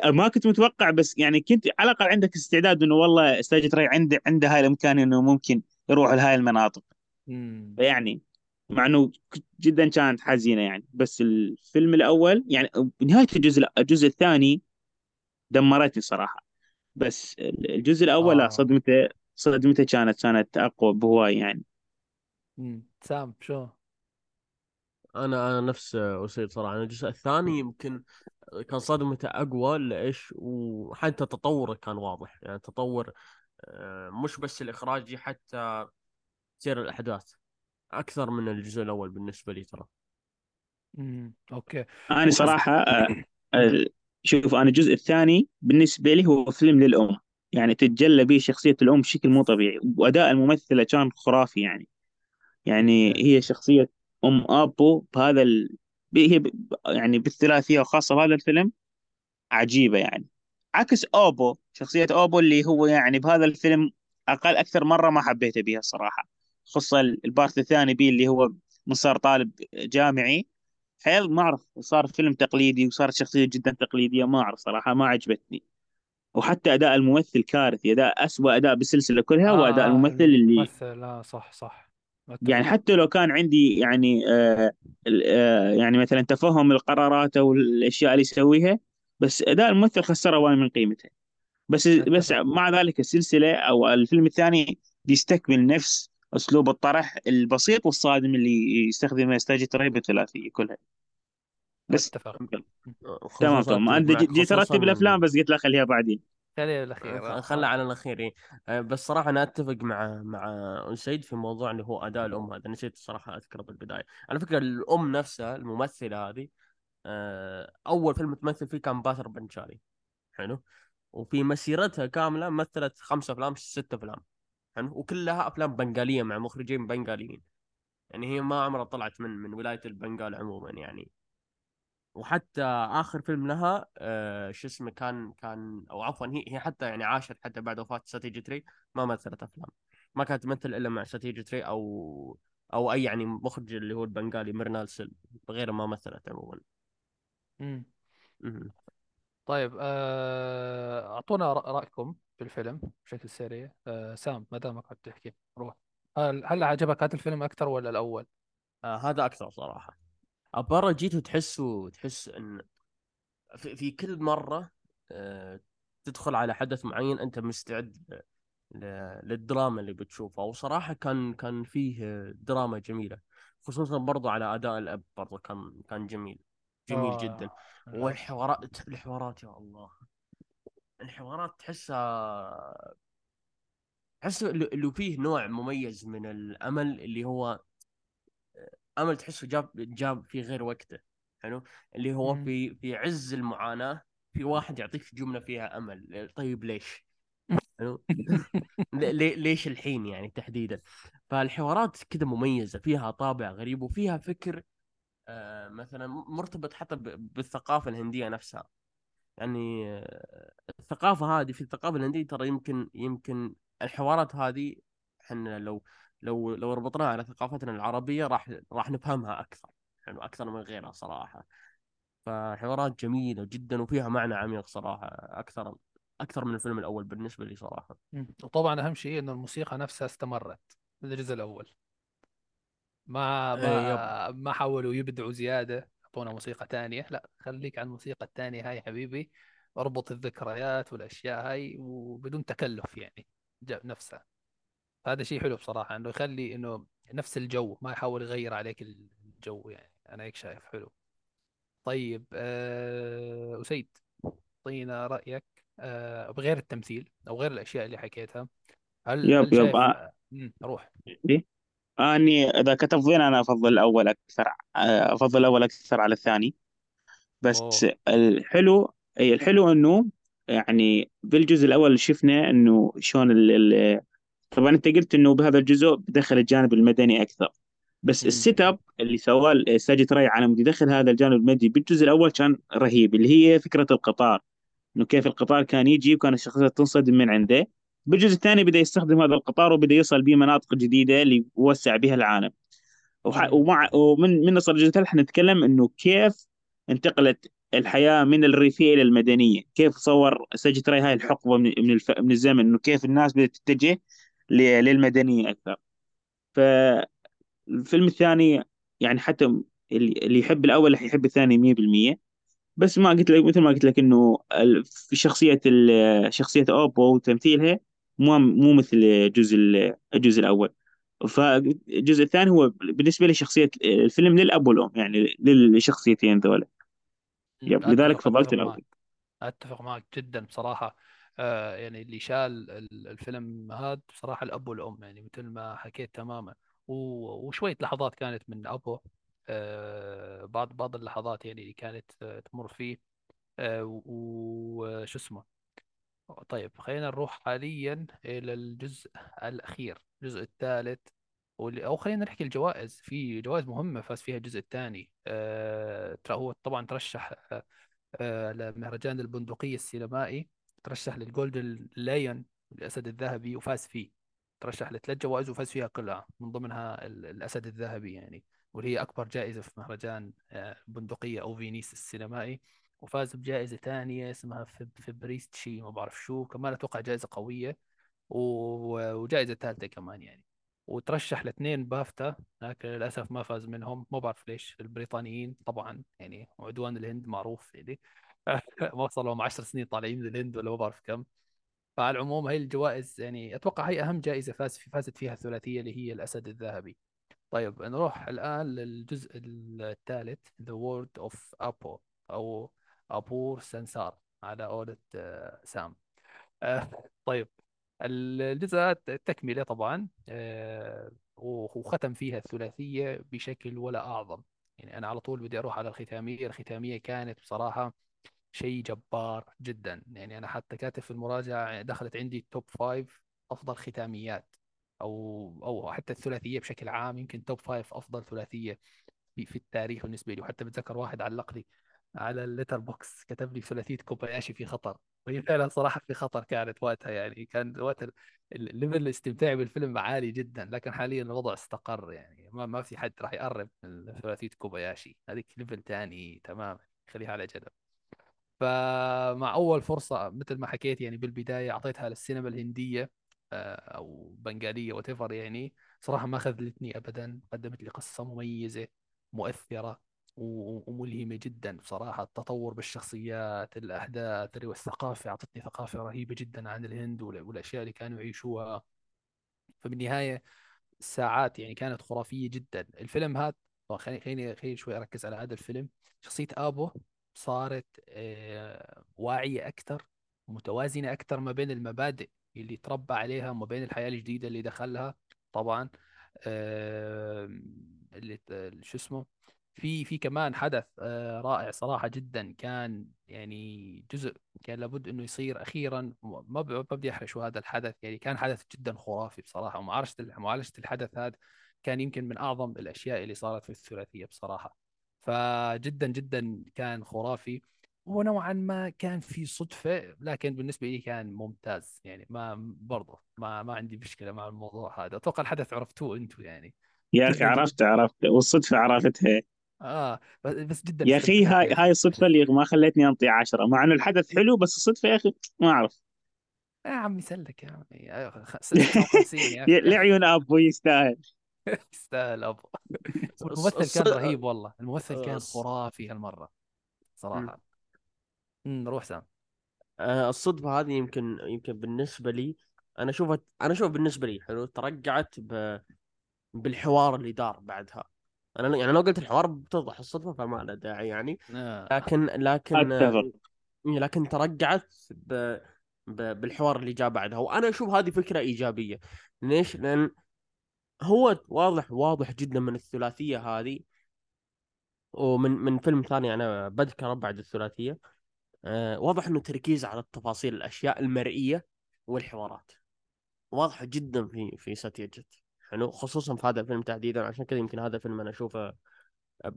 ما كنت متوقع، بس يعني كنت على الأقل عندك استعداد إنه والله ساجد راي عنده عنده هاي الإمكانية إنه ممكن يروح لهاي المناطق. مم. يعني مع إنه جدا كانت حزينة يعني، بس الفيلم الأول يعني نهاية الجزء الجزء الثاني دمرتني صراحة، بس الجزء الأول آه. لا صدمته صدمته كانت كانت أقوى بهواي يعني. مم. سام شو؟ أنا أنا نفس أسيد صراحة. أنا الجزء الثاني يمكن كان صدمته أقوى لإيش، وحتى تطوره كان واضح، يعني تطور مش بس الإخراجي حتى سير الأحداث أكثر من الجزء الأول بالنسبة لي ترى. امم أوكي. أنا صراحة شوف، أنا الجزء الثاني بالنسبة لي هو فيلم للأم، يعني تتجلى به شخصية الأم بشكل مو طبيعي، وأداء الممثلة كان خرافي يعني. يعني هي شخصية أم أبو بهذا ال... هي ب... يعني بالثلاثية وخاصة بهذا الفيلم عجيبة يعني، عكس أبو، شخصية أبو اللي هو يعني بهذا الفيلم أقل أكثر مرة ما حبيته بيها الصراحة، خصوصا البارت الثاني بيه اللي هو من صار طالب جامعي حيل ما أعرف، صار فيلم تقليدي وصارت شخصية جدا تقليدية، ما أعرف صراحة ما عجبتني. وحتى أداء الممثل كارثي، أداء أسوأ أداء بالسلسلة كلها آه وأداء الممثل اللي لا صح صح يعني، حتى لو كان عندي يعني آه آه يعني مثلا تفهم القرارات أو الأشياء اللي يسويها، بس أداء الممثل خسره وايد من قيمته. بس بس مع ذلك السلسلة أو الفيلم الثاني بيستكمل نفس أسلوب الطرح البسيط والصادم اللي يستخدمه ساجيت راي بالثلاثية كلها. بس تمام تمام أنا جيت أرتب الأفلام بس قلت لا خليها بعدين، خليها الأخير، خلها على الأخير. بس صراحة أنا أتفق مع مع أسيد في موضوع اللي هو أداء الأم هذا، نسيت الصراحة أذكره بالبداية. على فكرة الأم نفسها الممثلة هذه أول فيلم تمثل فيه كان باثر بنشالي، حلو، وفي مسيرتها كاملة مثلت خمسة أفلام ستة أفلام، حلو، وكلها أفلام بنغالية مع مخرجين بنغاليين، يعني هي ما عمرها طلعت من من ولاية البنغال عموما يعني. وحتى آخر فيلم لها آه شو اسمه كان كان أو عفوا هي هي حتى يعني عاشت حتى بعد وفاة ساتياجيت راي ما مثلت أفلام، ما كانت تمثل إلا مع ساتياجيت راي أو أو أي يعني مخرج اللي هو البنغالي مرنال سيل، بغير ما مثلت عموما. امم طيب أعطونا آه... رأيكم بالفيلم بشكل سريع. آه سام ما دامك عم تحكي روح. هل هل عجبك هذا الفيلم أكثر ولا الأول؟ آه هذا أكثر صراحة. أباراجيتو تحسه تحس إن في في كل مرة تدخل على حدث معين أنت مستعد للدراما اللي بتشوفها، وصراحة كان كان فيه دراما جميلة، خصوصا برضو على أداء الأب برضو كان كان جميل جميل آه. جدا. والحوارات الحوارات يا الله الحوارات تحسها تحسه اللي فيه نوع مميز من الأمل، اللي هو أمل تحسه جاب جاب في غير وقته، حلو، اللي هو في في عز المعاناة في واحد يعطيك جملة فيها أمل، طيب ليش؟ حلو ليش الحين يعني تحديدا؟ فالحوارات كده مميزة، فيها طابع غريب وفيها فكر آه مثلا مرتبط حتى بالثقافة الهندية نفسها، يعني آه الثقافة هذه في الثقافة الهندية ترى يمكن يمكن الحوارات هذه احنا لو لو لو ربطناها على ثقافتنا العربية راح راح نفهمها أكثر، يعني أكثر من غيرها صراحة. فحوارات جميلة جدا وفيها معنى عميق صراحة، أكثر أكثر من الفيلم الأول بالنسبة لي صراحة. وطبعا أهم شيء إنه الموسيقى نفسها استمرت من الجزء الأول، ما ما, ما حاولوا يبدعوا زيادة، أعطونا موسيقى تانية، لا خليك عن الموسيقى التانية هاي حبيبي، اربط الذكريات والأشياء هاي وبدون تكلف يعني نفسها. هذا شيء حلو بصراحة، إنه يخلي إنه نفس الجو، ما يحاول يغير عليك الجو يعني، أنا هيك شايف حلو. طيب أه... أسيد أعطينا رأيك أه... بغير التمثيل أو غير الأشياء اللي حكيتها. هل يب هل يب أ... أروح إيه؟ أني إذا كتفضين أنا أفضل الأول أكثر، أفضل الأول أكثر على الثاني. بس أوه. الحلو الحلو إنه يعني بالجزء الأول شفنا إنه شون ال ال طبعا انت قلت انه بهذا الجزء بدخل الجانب المدني اكثر، بس السيت اب اللي سواه ساجيت راي على مود يدخل هذا الجانب المدني بالجزء الاول كان رهيب، اللي هي فكره القطار، انه كيف القطار كان يجي وكان الشخصيه تنصدم من عنده. بالجزء الثاني بدا يستخدم هذا القطار وبدا يصل به مناطق جديده اللي يوسع بها العالم، ومع ومن من الجزء الثالث احنا نتكلم انه كيف انتقلت الحياه من الريفيه الى المدنيه، كيف صور ساجيت راي هاي الحقبه من من, الف... من الزمن، انه كيف الناس بدات تتجه للمدنية أكثر. فالفيلم الثاني يعني حتى اللي يحب الأول رح يحب الثاني مية بالمية. بس ما قلت لك مثل ما قلت لك إنه في شخصية شخصية أوبو وتمثيلها مو مو مثل الجزء الجزء الأول. فالجزء الثاني هو بالنسبة لشخصية الفيلم للأب والأم، يعني للشخصيتين ذولا. يب، لذلك اتفق فضلت اتفق معك الأول. اتفق معك جدا بصراحه. آه يعني اللي شال ال- الفيلم هذا بصراحه الاب والام، يعني مثل ما حكيت تماما، و- وشويه لحظات كانت من ابوه، آه بعض بعض اللحظات يعني اللي كانت آه، تمر فيه. آه وشو اسمه. طيب خلينا نروح حاليا إلى الجزء الأخير، الجزء الثالث، أو خلينا نحكي الجوائز. في جوائز مهمة فاز فيها الجزء الثاني. آه، ترى هو طبعا ترشح آه، آه، لمهرجان البندقية السينمائي، ترشح للجولدن لايون، الأسد الذهبي، وفاز فيه. ترشح لثلاث جوائز وفاز فيها قلعة، من ضمنها ال- الأسد الذهبي يعني، واللي هي أكبر جائزة في مهرجان آه، البندقية أو فينيس السينمائي. وفاز بجائزة تانية اسمها فب- فبريست شي، ما بعرف شو، كمان أتوقع جائزة قوية، و- وجائزة ثالثة كمان يعني. وترشح لاثنين بافتا، لكن للأسف ما فاز منهم، ما بعرف ليش. البريطانيين طبعا يعني عدوان الهند معروف يعني ما صار لهم 10 سنين طالعين من الهند ولا ما بعرف كم. فعلى العموم هي الجوائز يعني أتوقع هي أهم جائزة فاز في فازت فيها الثلاثية اللي هي الأسد الذهبي. طيب نروح الآن للجزء الثالث، The World of Apu أو أبور سنسار على قولة آه، سام. آه، طيب الجزء التكملة طبعا، آه، وختم فيها الثلاثية بشكل ولا أعظم يعني. أنا على طول بدي أروح على الختامية. الختامية كانت بصراحة شيء جبار جدا يعني. أنا حتى كاتب في المراجعة دخلت عندي توب فايف أفضل ختاميات، أو أو حتى الثلاثية بشكل عام، يمكن توب فايف أفضل ثلاثية في في التاريخ بالنسبة لي. وحتى بتذكر واحد علق لي على الليتر بوكس، كتب لي ثلاثية كوباياشي في خطر، وهي فعلا صراحة في خطر كانت وقتها يعني. كان وقت ال- ال- ليفل الاستمتاع بالفيلم عالي جدا، لكن حاليا الوضع استقر يعني. ما ما في حد راح يقرب من ثلاثية كوباياشي، هذيك ليفل تاني تماما، خليها على جنب. فمع أول فرصة مثل ما حكيت يعني بالبداية أعطيتها للسينما الهندية آه، أو بنغالية وتفر يعني. صراحة ما خذلتني أبدا، قدمت لي قصة مميزة مؤثرة و- وملهمة جدا بصراحة. التطور بالشخصيات، الأحداث، والثقافة، أعطتني ثقافة رهيبة جدا عن الهند وال- والأشياء اللي كانوا يعيشوها. فبالنهاية ساعات يعني كانت خرافية جدا الفيلم هذا. خليني خليني خليني شوي أركز على هذا الفيلم. شخصية أبو صارت آه، واعية أكثر، متوازنة أكثر ما بين المبادئ اللي تربى عليها وما بين الحياة الجديدة اللي دخلها طبعا. آه، اللي ت- شو اسمه، في في كمان حدث آه، رائع صراحة جدا، كان يعني جزء كان لابد انه يصير اخيرا. ما ب- ما بدي احرق شو هذا الحدث يعني. كان حدث جدا خرافي بصراحه، ومعالجه ال- معالجه الحدث هذا كان يمكن من اعظم الاشياء اللي صارت في الثلاثيه بصراحه. فجدا جدا كان خرافي، ونوعا ما كان في صدفه، لكن بالنسبه لي كان ممتاز يعني. ما برضه ما ما عندي مشكله مع الموضوع هذا. اتوقع الحدث عرفتوه انتم يعني. يا أخي جدا جدا عرفت عرفت والصدفة عرفتها اه بس بس جدا يا أخي. استمتعت هاي يعني. هاي الصدفة اللي ما خلتني أنطي عشرة، مع إنه الحدث حلو، بس الصدفة يا أخي ما أعرف يا عمي سلك يا عمي، ستة وخمسين يا اخي لعيون أبو يستاهل. يستاهل ابو. الص- والممثل الص- كان رهيب والله، الممثل كان الص- خرافي هالمرة مم. صراحة. امم روح سام. آه، الصدفة هذه يمكن يمكن بالنسبة لي أنا أشوفها، أنا أشوف بالنسبة لي حلو، ترجعت ب... بالحوار اللي دار بعدها. أنا لو- يعني لو قلت الحوار بتوضح الصدفة فما له داعي يعني، آه. لكن لكن آه، أتفق. لكن ترجعت ب... ب... بالحوار اللي جاء بعدها، وأنا أشوف هذه فكرة إيجابية. ليش؟ لأن هو واضح واضح جدا من الثلاثية هذه ومن من فيلم ثاني أنا بذكره بعد الثلاثية، آه، واضح انه تركيز على التفاصيل، الاشياء المرئيه والحوارات واضحه جدا في في ساتياجيت، حلو، خصوصا في هذا الفيلم تحديدا. عشان كذا يمكن هذا الفيلم انا اشوفه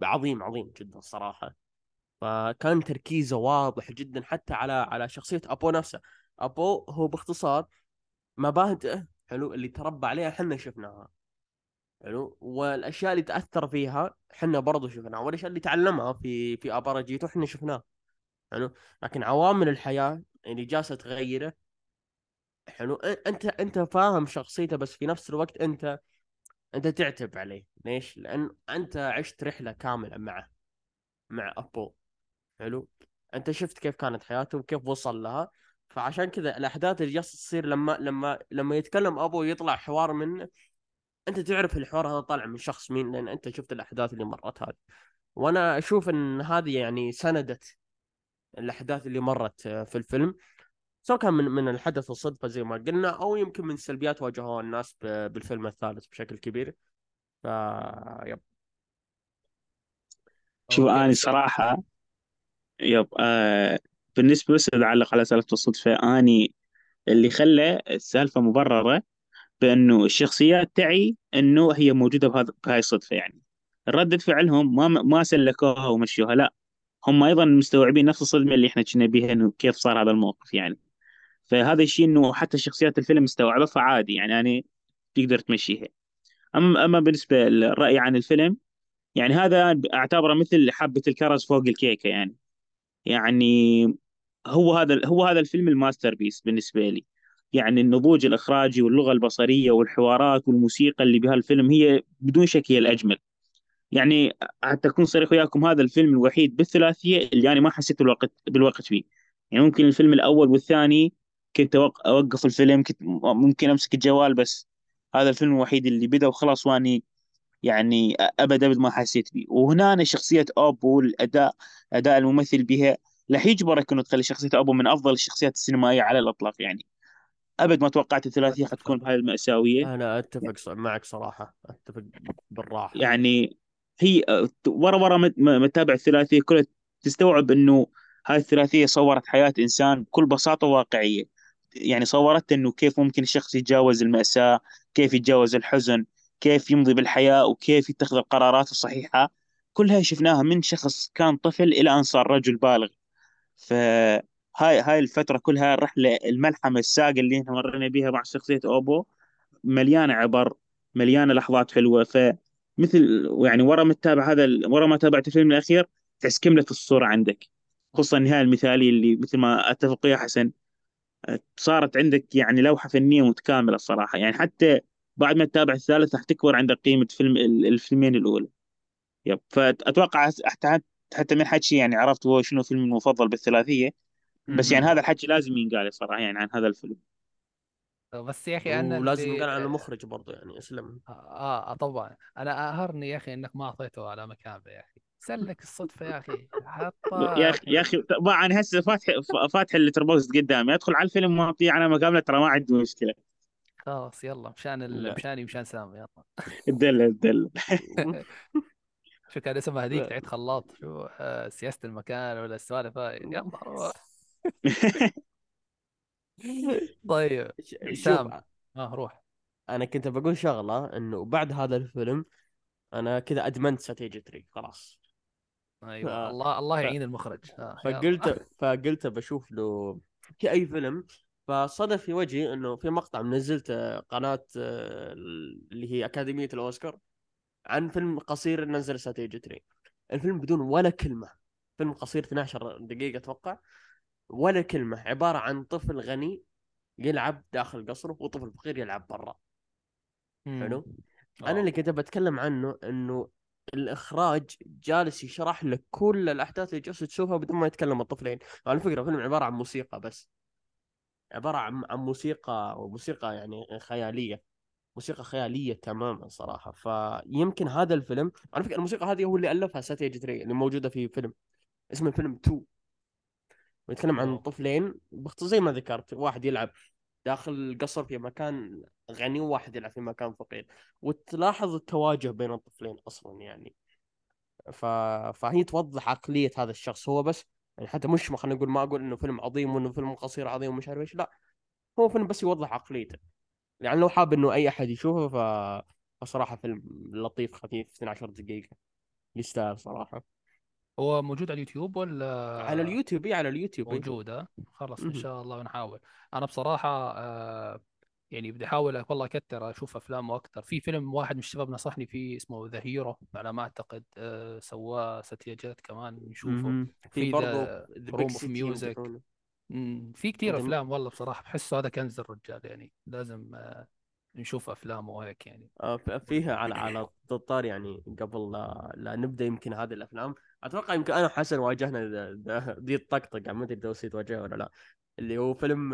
عظيم عظيم جدا صراحه. فكان تركيزه واضح جدا حتى على على شخصيه ابو نفسه. ابو هو باختصار مبادئه، حلو، اللي تربى عليها احنا شفناها، حلو، والاشياء اللي تاثر فيها احنا برضو شفناها، والاشياء اللي تعلمها في في اباراجيتو احنا شفناها، حلو. لكن عوامل الحياة اللي جالسة تغيره، حلو، أ- انت انت فاهم شخصيته، بس في نفس الوقت انت انت تعتب عليه. ليش؟ لان انت عشت رحلة كاملة معه، مع ابو، حلو، انت شفت كيف كانت حياته وكيف وصل لها. فعشان كذا الاحداث اللي جالسة تصير، لما لما لما يتكلم ابو يطلع حوار منه، انت تعرف الحوار هذا طالع من شخص مين، لان انت شفت الاحداث اللي مرت هذه. وانا اشوف ان هذه يعني سندت الأحداث اللي مرت في الفيلم، سواء كان من من الحدث الصدفة زي ما قلنا، أو يمكن من سلبيات واجهوها الناس بالفيلم الثالث بشكل كبير. ف يب شوف أنا الصراحة يب آه بالنسبة، بس أعلق على سالفة الصدفة، أني اللي خلى السالفة مبررة بأنه الشخصيات تعي أنه هي موجودة بهذا بهاي الصدفة، يعني ردة فعلهم ما ما سلكوها ومشيوها، لا هم أيضا مستوعبين نفس الصدمة اللي إحنا كنا بيها إنه كيف صار هذا الموقف يعني. فهذا الشيء إنه حتى شخصيات الفيلم مستوعبة، فعادي يعني يعني تقدر تمشيها. أما أما بالنسبة للرأي عن الفيلم، يعني هذا أعتبره مثل حبة الكرز فوق الكيكة، يعني يعني هو هذا هو هذا الفيلم الماستر بيس بالنسبة لي. يعني النضوج الإخراجي واللغة البصرية والحوارات والموسيقى اللي بهالفيلم هي بدون شك هي الأجمل. يعني حتى أكون صريح وياكم، هذا الفيلم الوحيد بالثلاثية اللي يعني ما حسيت بالوقت بالوقت فيه. يعني ممكن الفيلم الأول والثاني كنت أوقف الفيلم، كنت ممكن أمسك الجوال، بس هذا الفيلم الوحيد اللي بدأ وخلاص واني يعني أبدا أبدا ما حسيت بيه. وهنا شخصية أبو، الأداء أداء الممثل بها لا يجبرك إنه تخلي شخصية أبو من أفضل الشخصيات السينمائية على الإطلاق. يعني أبد ما توقعت الثلاثية حتكون بهاي المأساوية. أنا أتفق معك صراحة، أتفق بالراحة. يعني هي ورا ورا متابع الثلاثية كلها تستوعب إنه هاي الثلاثية صورت حياة إنسان بكل بساطة واقعية. يعني صورت إنه كيف ممكن الشخص يتجاوز المأساة، كيف يتجاوز الحزن، كيف يمضي بالحياة، وكيف يتخذ القرارات الصحيحة. كلها شفناها من شخص كان طفل إلى أن صار رجل بالغ. فهاي هاي الفترة كلها، الرحلة الملحمة الساقة اللي احنا مرينا بيها مع شخصية أوبو، مليانة عبر، مليانة لحظات حلوة. فمثل يعني ورا ما تتابع هذا ال... ورا ما تابعت الفيلم الأخير تحس كملت الصورة عندك، خصوصا النهاية المثالية اللي مثل ما أتفق يا حسن صارت عندك يعني لوحة فنية متكاملة الصراحة. يعني حتى بعد ما تتابع الثالث راح تكبر عندك قيمة فيلم الفيلمين الأولى. يب فأتوقع حتى حتى من حكي يعني عرفت هو شنو فيلم المفضل بالثلاثية، بس م- يعني هذا الحكي لازم ينقال صراحة يعني عن هذا الفيلم. بس يا أخي أنا ولازم ينقال عن المخرج برضو، يعني أسلم. آه, آه طبعا أنا أهرني يا أخي إنك ما أعطيته على مكانه يا أخي. سلك الصدفة يا أخي. حطه يا أخي يا أخي طبعا هسه فاتح فاتح اللي تربوز قدامي، أدخل على الفيلم ما أعطيه على مكانه، ترى ما عندي مشكلة. خلاص يلا مشان ال... مشاني مشان سام يلا. الدلة الدلة. شو كان اسمها هذيك تعيد خلاط، شو سياسة المكان ولا السوالف هاي، يلا. طيب سام اه روح. انا كنت بقول شغله، انه بعد هذا الفيلم انا كذا ادمنت ساتيجيت ري خلاص. ايوه الله الله يعين المخرج. فقلت فقلت بشوف له في اي فيلم، فصدف في وجهي انه في مقطع منزلت قناة اللي هي اكاديمية الاوسكار عن فيلم قصير نزل ساتيجيت ري. الفيلم بدون ولا كلمة، فيلم قصير اثنتي عشرة دقيقة أتوقع، ولا كلمة، عبارة عن طفل غني يلعب داخل قصره وطفل فقير يلعب برا. حلو. أنا اللي كنت بتكلم عنه إنه الإخراج جالس يشرح لك كل الأحداث اللي جالس تشوفها بدون ما يتكلم الطفلين. على فكرة فيلم عبارة عن موسيقى بس، عبارة عن عن موسيقى وموسيقى يعني خيالية، موسيقى خيالية تماماً صراحة. فيمكن هذا الفيلم، على فكرة الموسيقى هذه هو اللي ألفها ساتياجيت راي، اللي موجودة في فيلم اسمه فيلم تو، ويتكلم عن طفلين باختصار زي ما ذكرت، واحد يلعب داخل القصر في مكان غني وواحد يلعب في مكان فقير، وتلاحظ التواجه بين الطفلين أصلاً يعني. ف... فهي توضح عقلية هذا الشخص هو بس، يعني حتى مش ما خلينا نقول ما أقول إنه فيلم عظيم وإنه فيلم قصير عظيم ومش عارف إيش، لا هو فيلم بس يوضح عقليته. يعني لو حاب إنه أي أحد يشوفه ف... فصراحة فيلم لطيف خفيف اثنتي عشرة دقيقة يستاهل صراحة. هو موجود على اليوتيوب ولا على اليوتيوب؟ على اليوتيوب موجودة خلاص إن شاء الله بنحاول. أنا بصراحة آه يعني بدي أحاول والله أكتر أشوف أفلام وأكتر. في فيلم واحد من الشباب نصحني فيه اسمه ذا هيرو على ما أعتقد، آه سواه ساتياجيت كمان نشوفه. في برضه روم أوف ميوزك، في كتير أفلام والله بصراحة بحسه هذا كنز الرجال، يعني لازم نشوف أفلامه وهيك يعني. فيها على على الطار يعني قبل لا, لا نبدأ يمكن هذه الأفلام، أتوقع يمكن أنا وحسن واجهنا دي الطقطقة، ما أدري دوسي تواجهها ولا لا، اللي هو فيلم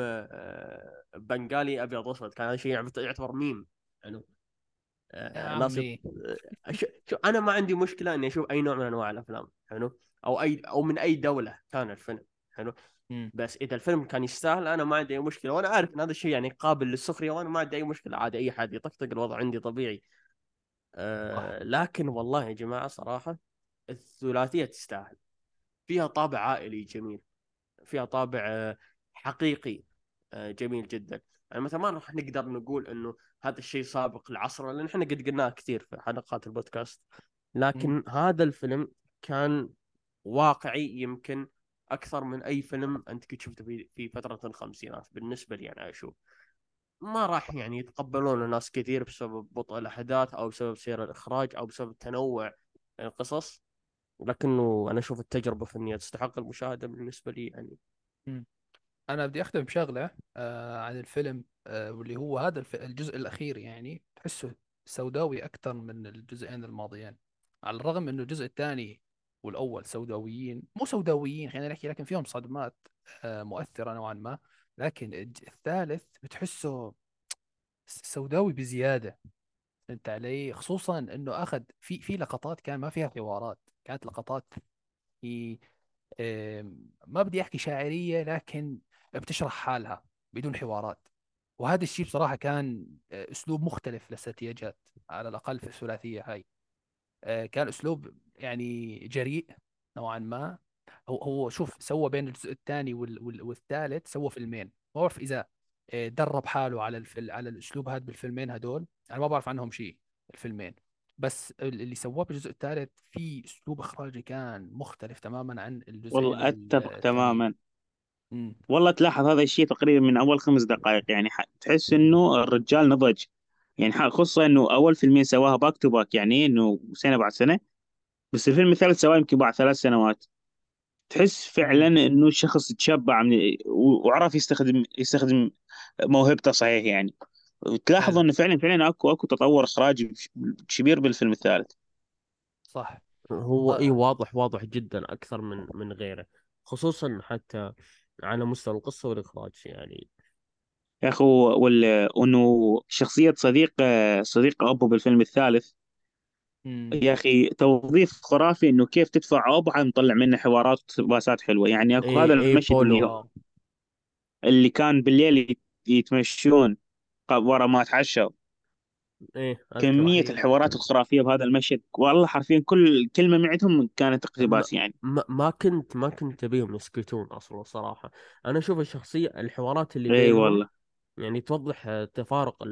بنغالي أبيض وأسود، كان هذا شيء يعتبر ميم يعني. ناصي شو أنا ما عندي مشكلة إني أشوف أي نوع من أنواع الأفلام يعني، أو أي أو من أي دولة كان الفيلم حلو م. بس اذا الفيلم كان يستاهل انا ما عندي اي مشكله، وانا عارف ان هذا الشيء يعني قابل للسخريه وانا ما عندي اي مشكله، عادي اي حد يطقطق، الوضع عندي طبيعي. أه لكن والله يا جماعه صراحه الثلاثيه تستاهل، فيها طابع عائلي جميل، فيها طابع حقيقي جميل جدا. يعني مثلا ما راح نقدر نقول انه هذا الشيء سابق لعصره، لان احنا قد قلناه كثير في حلقات البودكاست، لكن م. هذا الفيلم كان واقعي يمكن اكثر من اي فيلم انت كنت شفته في فتره الخمسينات بالنسبه لي انا. اشوف ما راح يعني يتقبلونه ناس كثير بسبب بطء الاحداث او بسبب سير الاخراج او بسبب تنوع القصص، لكنه انا اشوف التجربه فنيه تستحق المشاهده بالنسبه لي يعني. م. انا بدي اختم بشغله آه عن الفيلم، آه واللي هو هذا الف... الجزء الاخير يعني تحسه سوداوي اكثر من الجزئين الماضيين، على الرغم انه الجزء الثاني والاول سوداويين، مو سوداويين خلينا نحكي، لكن فيهم صدمات آه مؤثره نوعا ما، لكن الثالث بتحسه سوداوي بزياده، انت علي، خصوصا انه اخذ في في لقطات كان ما فيها حوارات، كانت لقطات في آه ما بدي احكي شاعريه، لكن بتشرح حالها بدون حوارات، وهذا الشيء بصراحة كان أسلوب مختلف لساتياجات على الأقل في الثلاثية هاي. كان أسلوب يعني جريء نوعا ما، هو هو شوف سوى بين الجزء الثاني والثالث سوى فيلمين، ما بعرف إذا درب حاله على الفل... على الأسلوب هذا بالفيلمين هدول، أنا ما بعرف عنهم شيء الفيلمين، بس اللي سواه بالجزء الثالث في أسلوب إخراجي كان مختلف تماما عن الجزء. والله أتفق تماما. مم. والله تلاحظ هذا الشيء تقريبا من أول خمس دقائق، يعني تحس إنه الرجال نضج، يعني خصوصا إنه أول فيلمين سواها باك تو باك، يعني إنه سنة بعد سنة، بس الفيلم الثالث سواه يمكن بعد ثلاث سنوات، تحس فعلا إنه الشخص تشبع من وعرف يستخدم يستخدم موهبته صحيح يعني. وتلاحظ إنه فعلا فعلا أكو أكو تطور إخراجي كبير بالفيلم الثالث. صح، هو إيه واضح واضح جدا أكثر من من غيره، خصوصا حتى على مستوى القصة والإخراج يعني. يا أخو وال... أنه شخصية صديق صديق أبو بالفيلم الثالث مم. يا أخي توظيف خرافي، أنه كيف تدفع أبو عم طلع منه حوارات باسات حلوة يعني. أخو هذا المشهد اللي... اللي كان بالليل يتمشون ورا ما تعشوا، إيه كمية الحوارات الخرافية بهذا المشهد، والله حرفيا كل كلمة معتهم كانت اقتباس يعني. ما, ما كنت ما كنت أبيهم يسكتون أصلا صراحة. أنا أشوف الشخصية الحوارات اللي إيه والله يعني توضح تفارق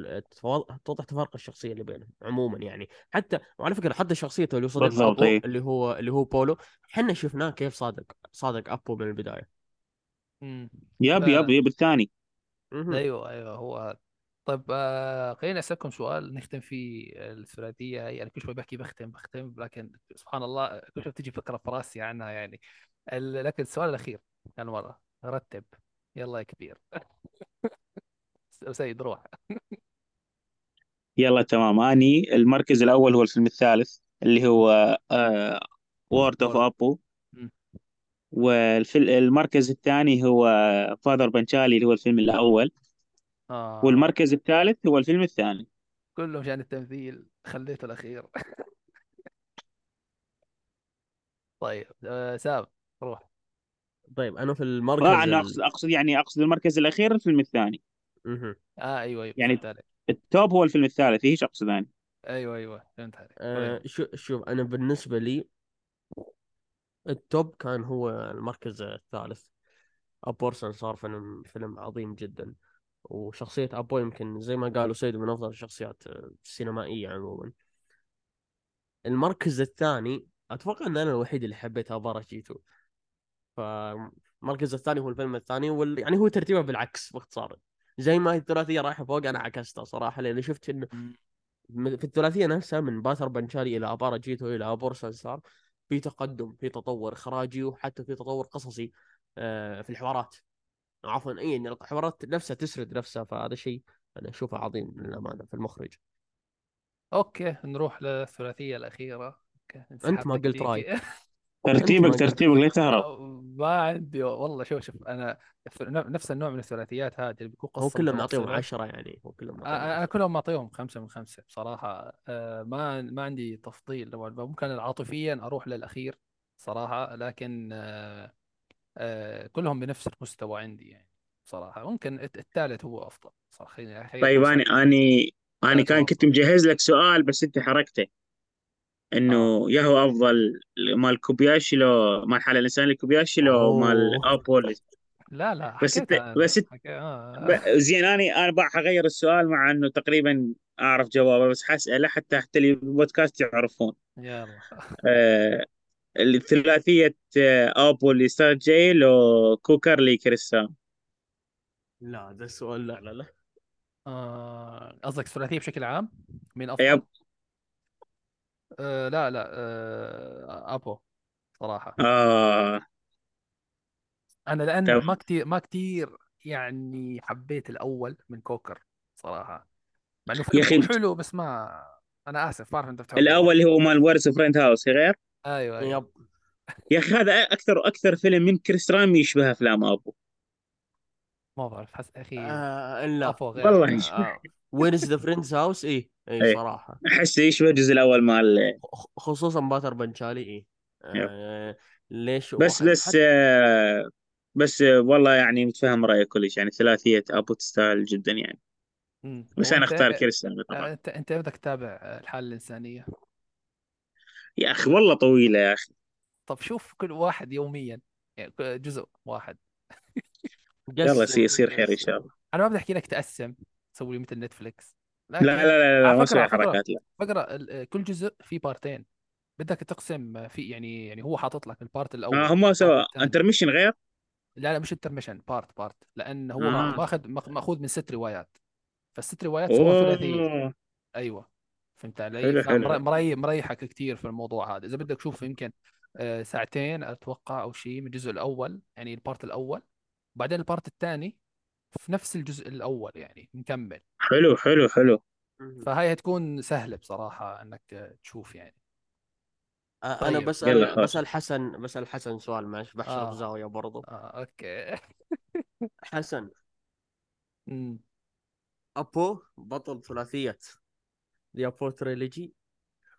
توضح تفارق الشخصية اللي بينهم عموما يعني. حتى وعلى فكرة حتى شخصيته اللي صادق إيه. اللي هو اللي هو بولو، حنا شفناه كيف صادق صادق أبو من البداية. مم. ياب ياب ياب الثاني. أيوة أيوة هو. طيب خلينا أسألكم سؤال نختم فيه الثلاثية هاي. أنا كل شوي بحكي بختم بختم لكن سبحان الله كل شوي بتجي فكرة في راسي عنها يعني. لكن السؤال الأخير هالمرة رتب، يلا يا كبير سيد روح. يلا تمام، أني المركز الأول هو الفيلم الثالث اللي هو World of Apu، والمركز الثاني هو Pather Panchali اللي هو الفيلم الأول، آه. والمركز الثالث هو الفيلم الثاني. كله عشان التمثيل خليته الأخير. طيب آه سام روح. طيب أنا في المركز آه أنا أقصد, أقصد يعني أقصد المركز الأخير الفيلم الثاني. أمم آه أيوة, أيوة يعني التالي. التوب هو الفيلم الثالث، هيش أقصد يعني. أيوة أيوة فهمت عليك. آه شو شوف أنا بالنسبة لي التوب كان هو المركز الثالث. أبورسن صار فيلم فيلم عظيم جدا، وشخصية أبو يمكن زي ما قالوا سيد من أفضل الشخصيات السينمائية عموما. المركز الثاني أتوقع أن أنا الوحيد اللي حبيت أباراجيتو، فالمركز الثاني هو الفيلم الثاني وال... يعني هو ترتيبه بالعكس باختصار. زي ما الثلاثية رايحة فوق أنا عكستها صراحة، لأن شفت إنه في الثلاثية نفسها من Pather Panchali إلى أباراجيتو إلى أبورسن صار في تقدم، في تطور إخراجي، وحتى في تطور قصصي في الحوارات. عفوا اي ان الحوارات نفسها تسرد نفسها، فهذا شيء انا اشوفه عظيم للامانه في المخرج. اوكي نروح للثلاثيه الاخيره. انت ما قلت رايك. ترتيبك ترتيبك ليه تهرب؟ ما عندي والله. شوف شوف انا نفس النوع من الثلاثيات هذه اللي بيكون قصه، هو كلهم معطيهم عشرة يعني، هو كلهم انا كلهم معطيهم خمسة من خمسة بصراحه. ما ما عندي تفضيل، ممكن عاطفيا اروح للاخير صراحه، لكن آه كلهم بنفس المستوى عندي يعني صراحه. ممكن الثالث هو افضل صراحه. خليني طيب انا اني انا كان كنت مجهز لك سؤال بس انت حركته انه آه. يا هو افضل مال كوبياشي لو مال حاله الانسان لكوبياشي لو مال ابول. لا لا بس انت حكيت أنا. بس انت حكي... آه. ب- زين انا انا بقى حغير السؤال مع انه تقريبا اعرف جوابه بس حاساله حتى حتى اللي بالبودكاست يعرفون. يلا آه... الثلاثيه آه... ابول لساتجي لو كوكر لكريستام. لا ده السؤال. لا لا لا قصدك آه... ثلاثيه بشكل عام مين افضل؟ يب. أه لا لا أه أبو صراحة آه. أنا لأن ما كتير ما كتير يعني حبيت الأول من كوكر صراحة، مع إنه يا أخي فيلم حلو بس ما أنا آسف ما أعرف أنت بتحبه الأول اللي هو مال ورث فريند هاوس غير. أيوه أيوه يب. يا أخي هذا أكثر أكثر فيلم من كريس رامي يشبه أفلام أبو ما بعرف حس أخي آه لا أبو غير والله آه. ويرز ذا فريندز هاوس إيه اي صراحه احس يشبه الجزء الاول مال خصوصا باتر بنشالي اي آه ليش بس بس حتى... آه بس آه والله يعني متفهم رايك كلش يعني ثلاثيه ابو تستاهل جدا يعني مم. بس انا اختار كريستيان طبعا. انت انت بدك تتابع الحاله الانسانيه يا اخي والله طويله يا اخي. طب شوف كل واحد يوميا يعني جزء واحد يلا يصير خير ان شاء الله. انا ما بدي احكي لك تقسم تسوي لي مثل نتفليكس لا لا لا لا ما اسوي حركات لا. بقرا كل جزء في بارتين بدك تقسم في يعني يعني هو حاطط لك البارت الاول آه هم سوا انترميشن غير. لا لا مش انترميشن بارت بارت لان هو آه. ماخذ ماخذ من ست روايات فالست روايات سوا ثلاثيه. ايوه فهمت علي. مري مريحك كثير في الموضوع هذا اذا بدك تشوف يمكن ساعتين اتوقع او شيء من الجزء الاول يعني البارت الاول بعدين البارت الثاني في نفس الجزء الأول يعني مكمل. حلو حلو حلو فهاي هتكون سهلة بصراحة أنك تشوف يعني. أنا طيب. بسأل بسأل حسن بسأل حسن سؤال ماش بحشر آه. زاوية برضو آه. أوكي حسن م. أبو بطل ثلاثية The Apo Trilogy